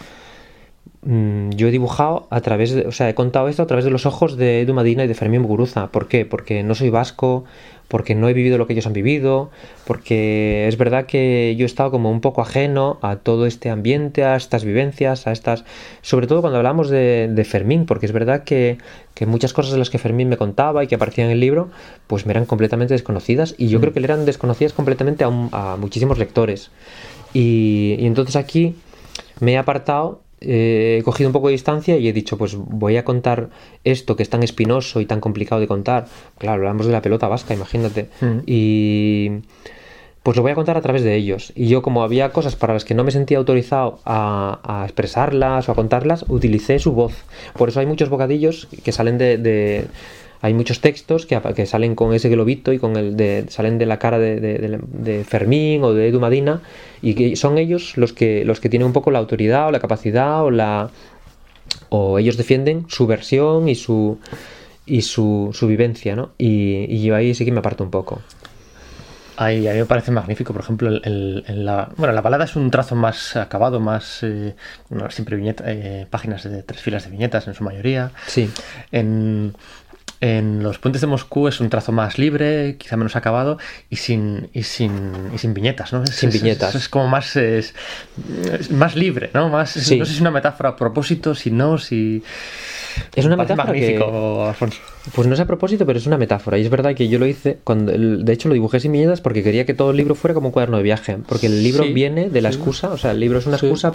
mmm, yo he dibujado a través de, o sea, he contado esto a través de los ojos de Edu Madina y de Fermín Muguruza. ¿Por qué? Porque no soy vasco, porque no he vivido lo que ellos han vivido, porque es verdad que yo he estado como un poco ajeno a todo este ambiente, a estas vivencias, a estas... Sobre todo cuando hablamos de, de Fermín, porque es verdad que, que muchas cosas de las que Fermín me contaba y que aparecían en el libro, pues me eran completamente desconocidas, y yo mm. creo que le eran desconocidas completamente a, un, a muchísimos lectores. Y, y entonces aquí me he apartado, eh, he cogido un poco de distancia y he dicho, pues voy a contar esto que es tan espinoso y tan complicado de contar. Claro, hablamos de la pelota vasca, imagínate. Mm. Y pues lo voy a contar a través de ellos. Y yo, como había cosas para las que no me sentía autorizado a, a expresarlas o a contarlas, utilicé su voz. Por eso hay muchos bocadillos que salen de... de hay muchos textos que, que salen con ese globito y con el de, salen de la cara de, de, de Fermín o de Edu Madina, y que son ellos los que, los que tienen un poco la autoridad o la capacidad o la o ellos defienden su versión y su y su, su vivencia, ¿no? Y, y yo ahí sí que me aparto un poco. Ay, a mí me parece magnífico, por ejemplo, el, el, el la, bueno, la balada es un trazo más acabado, más eh, no, siempre viñeta, eh, páginas de tres filas de viñetas en su mayoría. Sí. En En los puentes de Moscú es un trazo más libre, quizá menos acabado y sin y sin y sin viñetas, ¿no? Es, sin es, viñetas. Es, es como más es, es más libre, ¿no? Más sí. No sé si es una metáfora a propósito, si no, si es una metáfora magnífico, que... Alfonso. Pues no es a propósito, pero es una metáfora. Y es verdad que yo lo hice cuando, de hecho, lo dibujé sin viñetas porque quería que todo el libro fuera como un cuaderno de viaje, porque el libro sí, viene de la sí. excusa, o sea, el libro es una sí. excusa.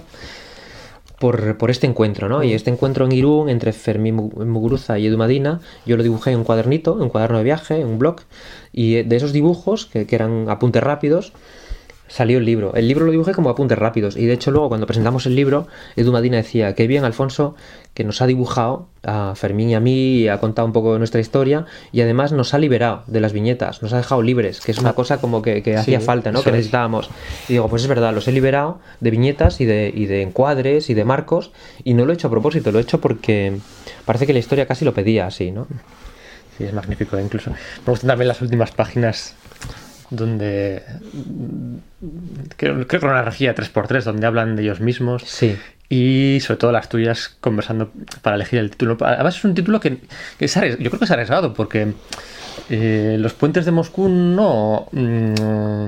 Por, por este encuentro, ¿no? Y este encuentro en Irún entre Fermín Muguruza y Edu Madina, yo lo dibujé en un cuadernito, en un cuaderno de viaje, en un blog, y de esos dibujos, que, que eran apuntes rápidos, salió el libro. El libro lo dibujé como apuntes rápidos, y de hecho luego cuando presentamos el libro, Edu Madina decía, qué bien Alfonso, que nos ha dibujado a Fermín y a mí, y ha contado un poco de nuestra historia, y además nos ha liberado de las viñetas, nos ha dejado libres, que es una cosa como que, que sí, hacía falta, ¿no? Que necesitábamos. Y digo, pues es verdad, los he liberado de viñetas y de, y de encuadres y de marcos, y no lo he hecho a propósito, lo he hecho porque parece que la historia casi lo pedía así, ¿no? Sí, es magnífico, incluso. Me gustan también las últimas páginas donde creo que una rejilla tres por tres donde hablan de ellos mismos, sí, y sobre todo las tuyas conversando para elegir el título. Además es un título que, que es yo creo que es arriesgado porque eh, los puentes de Moscú no mmm,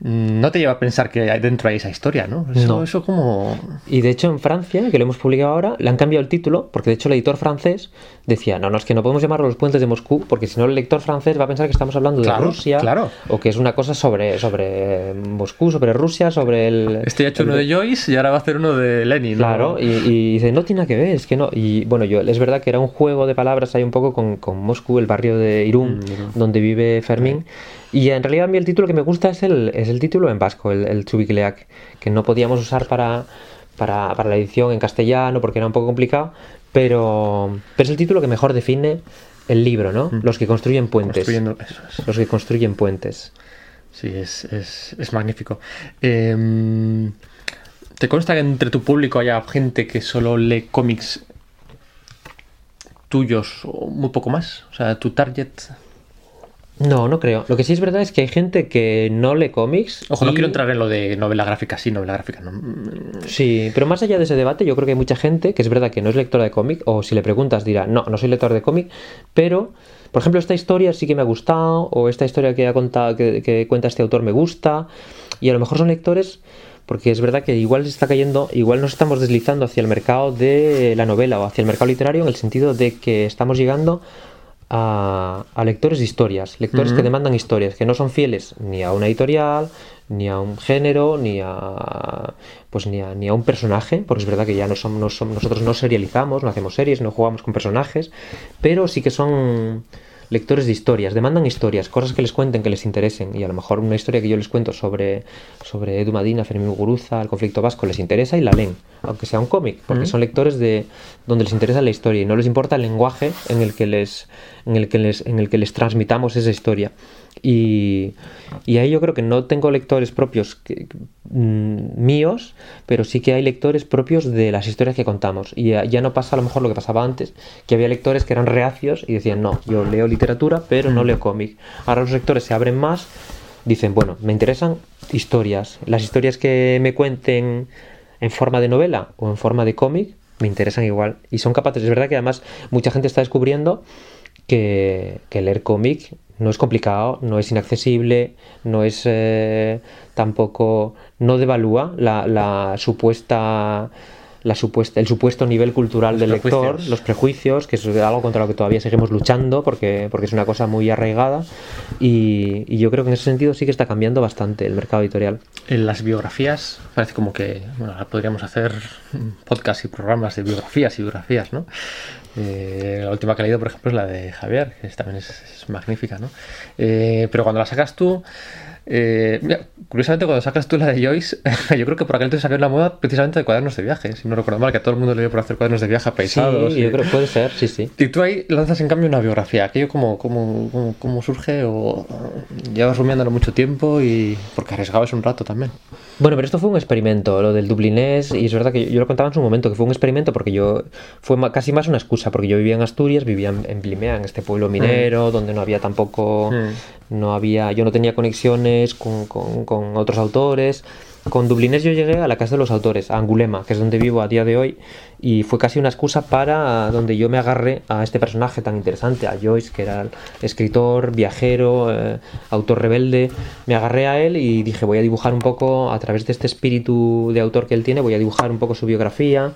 no te lleva a pensar que dentro hay esa historia, ¿no? Eso, no. Eso como... Y de hecho en Francia, que lo hemos publicado ahora, le han cambiado el título, porque de hecho el editor francés decía, no, no, es que no podemos llamarlo los puentes de Moscú, porque si no el lector francés va a pensar que estamos hablando de claro, Rusia, claro. O que es una cosa sobre, sobre Moscú, sobre Rusia, sobre el... Este ha hecho el... uno de Joyce y ahora va a hacer uno de Lenin, ¿no? Claro, y, y dice, no tiene nada que ver, es que no... Y bueno, yo es verdad que era un juego de palabras ahí un poco con, con Moscú, el barrio de Irún, mm, no. donde vive Fermín, mm. y en realidad a mí el título que me gusta es el... Es el título en vasco, el, el Txubikleak, que no podíamos usar para, para, para la edición en castellano porque era un poco complicado, pero, pero es el título que mejor define el libro, ¿no? Mm. Los que construyen puentes. Eso es. Los que construyen puentes. Sí, es, es, es magnífico. Eh, ¿Te consta que entre tu público haya gente que solo lee cómics tuyos o muy poco más? O sea, tu target... No, no creo. Lo que sí es verdad es que hay gente que no lee cómics. Ojo, y... no quiero entrar en lo de novela gráfica, sí, novela gráfica no. Sí, pero más allá de ese debate, yo creo que hay mucha gente que es verdad que no es lectora de cómic, o si le preguntas dirá, no, no soy lector de cómic, pero, por ejemplo, esta historia sí que me ha gustado, o esta historia que ha contado, que, que cuenta este autor me gusta, y a lo mejor son lectores... Porque es verdad que igual está cayendo, igual nos estamos deslizando hacia el mercado de la novela o hacia el mercado literario, en el sentido de que estamos llegando... A, a lectores de historias, lectores uh-huh. que demandan historias, que no son fieles ni a una editorial, ni a un género, ni a pues ni a, ni a un personaje, porque es verdad que ya no son, no son, nosotros no serializamos, no hacemos series, no jugamos con personajes, pero sí que son lectores de historias, demandan historias, cosas que les cuenten, que les interesen, y a lo mejor una historia que yo les cuento sobre, sobre Edu Madina, Fermín Muguruza, el conflicto vasco, les interesa y la leen, aunque sea un cómic, porque uh-huh. son lectores de donde les interesa la historia y no les importa el lenguaje en el que les en el que les en el que les transmitamos esa historia. Y, y ahí yo creo que no tengo lectores propios que, míos, pero sí que hay lectores propios de las historias que contamos. Y ya, ya no pasa a lo mejor lo que pasaba antes, que había lectores que eran reacios y decían, no, yo leo literatura, pero no leo cómic. Ahora los lectores se abren más, dicen, bueno, me interesan historias. Las historias que me cuenten en forma de novela o en forma de cómic me interesan igual. Y son capaces, es verdad que además mucha gente está descubriendo que, que leer cómic no es complicado, no es inaccesible, no es eh, tampoco, no devalúa la, la supuesta, la supuesta, el supuesto nivel cultural los del prejuicios. Lector, los prejuicios, que es algo contra lo que todavía seguimos luchando porque, porque es una cosa muy arraigada, y, y yo creo que en ese sentido sí que está cambiando bastante el mercado editorial. En las biografías, parece como que, bueno, ahora podríamos hacer podcasts y programas de biografías y biografías, ¿no? Eh, la última que he leído, por ejemplo, es la de Javier, que también es, es magnífica, ¿no? Eh, pero cuando la sacas tú, eh, mira, curiosamente cuando sacas tú la de Joyce, yo creo que por aquel entonces salió la moda precisamente de cuadernos de viaje, si no recuerdo mal, que a todo el mundo le dio por hacer cuadernos de viaje paisados. Sí, y, yo creo que puede ser, sí, sí. Y tú ahí lanzas en cambio una biografía, aquello como, como, como, como surge, o llevas rumiándolo mucho tiempo y porque arriesgabas un rato también. Bueno, pero esto fue un experimento, lo del dublinés, y es verdad que yo, yo lo contaba en su momento, que fue un experimento porque yo, fue ma, casi más una excusa, porque yo vivía en Asturias, vivía en, en Blimea, en este pueblo minero, mm. donde no había tampoco, mm. no había, yo no tenía conexiones con, con, con otros autores. Con dublinés yo llegué a la casa de los autores, a Angulema, que es donde vivo a día de hoy, y fue casi una excusa para donde yo me agarré a este personaje tan interesante, a Joyce, que era escritor, viajero, eh, autor rebelde. Me agarré a él y dije, voy a dibujar un poco, a través de este espíritu de autor que él tiene, voy a dibujar un poco su biografía,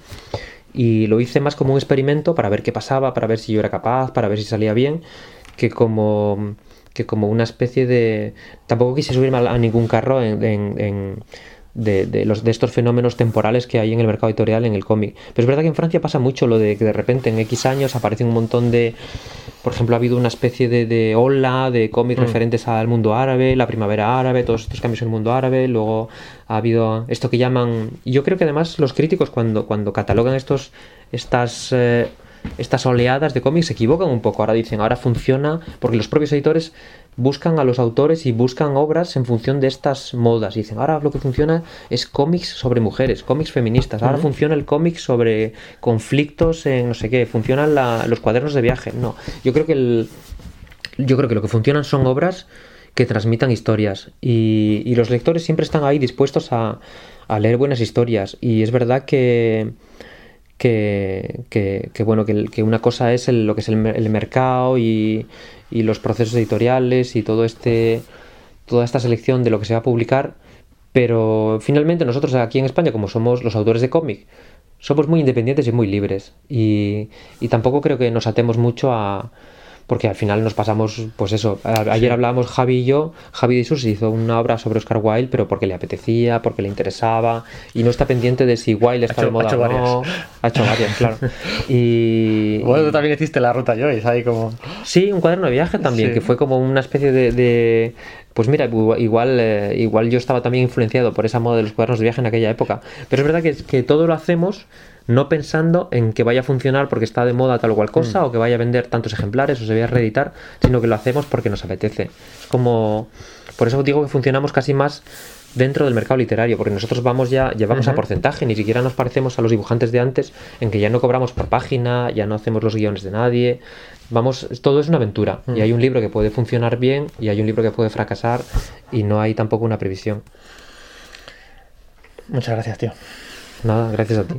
y lo hice más como un experimento para ver qué pasaba, para ver si yo era capaz, para ver si salía bien, que como, que como una especie de... Tampoco quise subirme a ningún carro en... en, en De, de, los, de estos fenómenos temporales que hay en el mercado editorial, en el cómic. Pero es verdad que en Francia pasa mucho lo de que de repente en X años aparecen un montón de... Por ejemplo, ha habido una especie de, de ola de cómics mm. referentes al mundo árabe, la primavera árabe, todos estos cambios en el mundo árabe. Luego ha habido esto que llaman... Yo creo que además los críticos cuando, cuando catalogan estos estas... Eh, estas oleadas de cómics se equivocan un poco. Ahora dicen, ahora funciona, porque los propios editores buscan a los autores y buscan obras en función de estas modas. Y dicen, ahora lo que funciona es cómics sobre mujeres, cómics feministas. Ahora uh-huh. funciona el cómic sobre conflictos en no sé qué, funcionan la, los cuadernos de viaje. No, yo creo que el, yo creo que lo que funcionan son obras que transmitan historias. Y, y los lectores siempre están ahí dispuestos a, a leer buenas historias. Y es verdad que... Que, que, que bueno, que, que una cosa es el, lo que es el, el mercado y, y los procesos editoriales y todo este toda esta selección de lo que se va a publicar, pero finalmente nosotros aquí en España, como somos los autores de cómic, somos muy independientes y muy libres, y, y tampoco creo que nos atemos mucho a... Porque al final nos pasamos, pues eso, ayer hablábamos Javi y yo, Javi de Isusi hizo una obra sobre Oscar Wilde, pero porque le apetecía, porque le interesaba, y no está pendiente de si Wilde está de moda o no. Ha hecho varias, claro. Y, bueno, tú también hiciste La Ruta Joyce, ahí como... Sí, un cuaderno de viaje también, sí. Que fue como una especie de... de... Pues mira, igual, eh, igual yo estaba también influenciado por esa moda de los cuadernos de viaje en aquella época. Pero es verdad que, que todo lo hacemos... no pensando en que vaya a funcionar porque está de moda tal o cual cosa, mm. o que vaya a vender tantos ejemplares, o se vaya a reeditar, sino que lo hacemos porque nos apetece. Es como... Por eso digo que funcionamos casi más dentro del mercado literario, porque nosotros vamos ya, ya vamos uh-huh. a porcentaje, ni siquiera nos parecemos a los dibujantes de antes, en que ya no cobramos por página, ya no hacemos los guiones de nadie... Vamos, todo es una aventura, uh-huh. y hay un libro que puede funcionar bien, y hay un libro que puede fracasar, y no hay tampoco una previsión. Muchas gracias, tío. Nada, gracias a ti.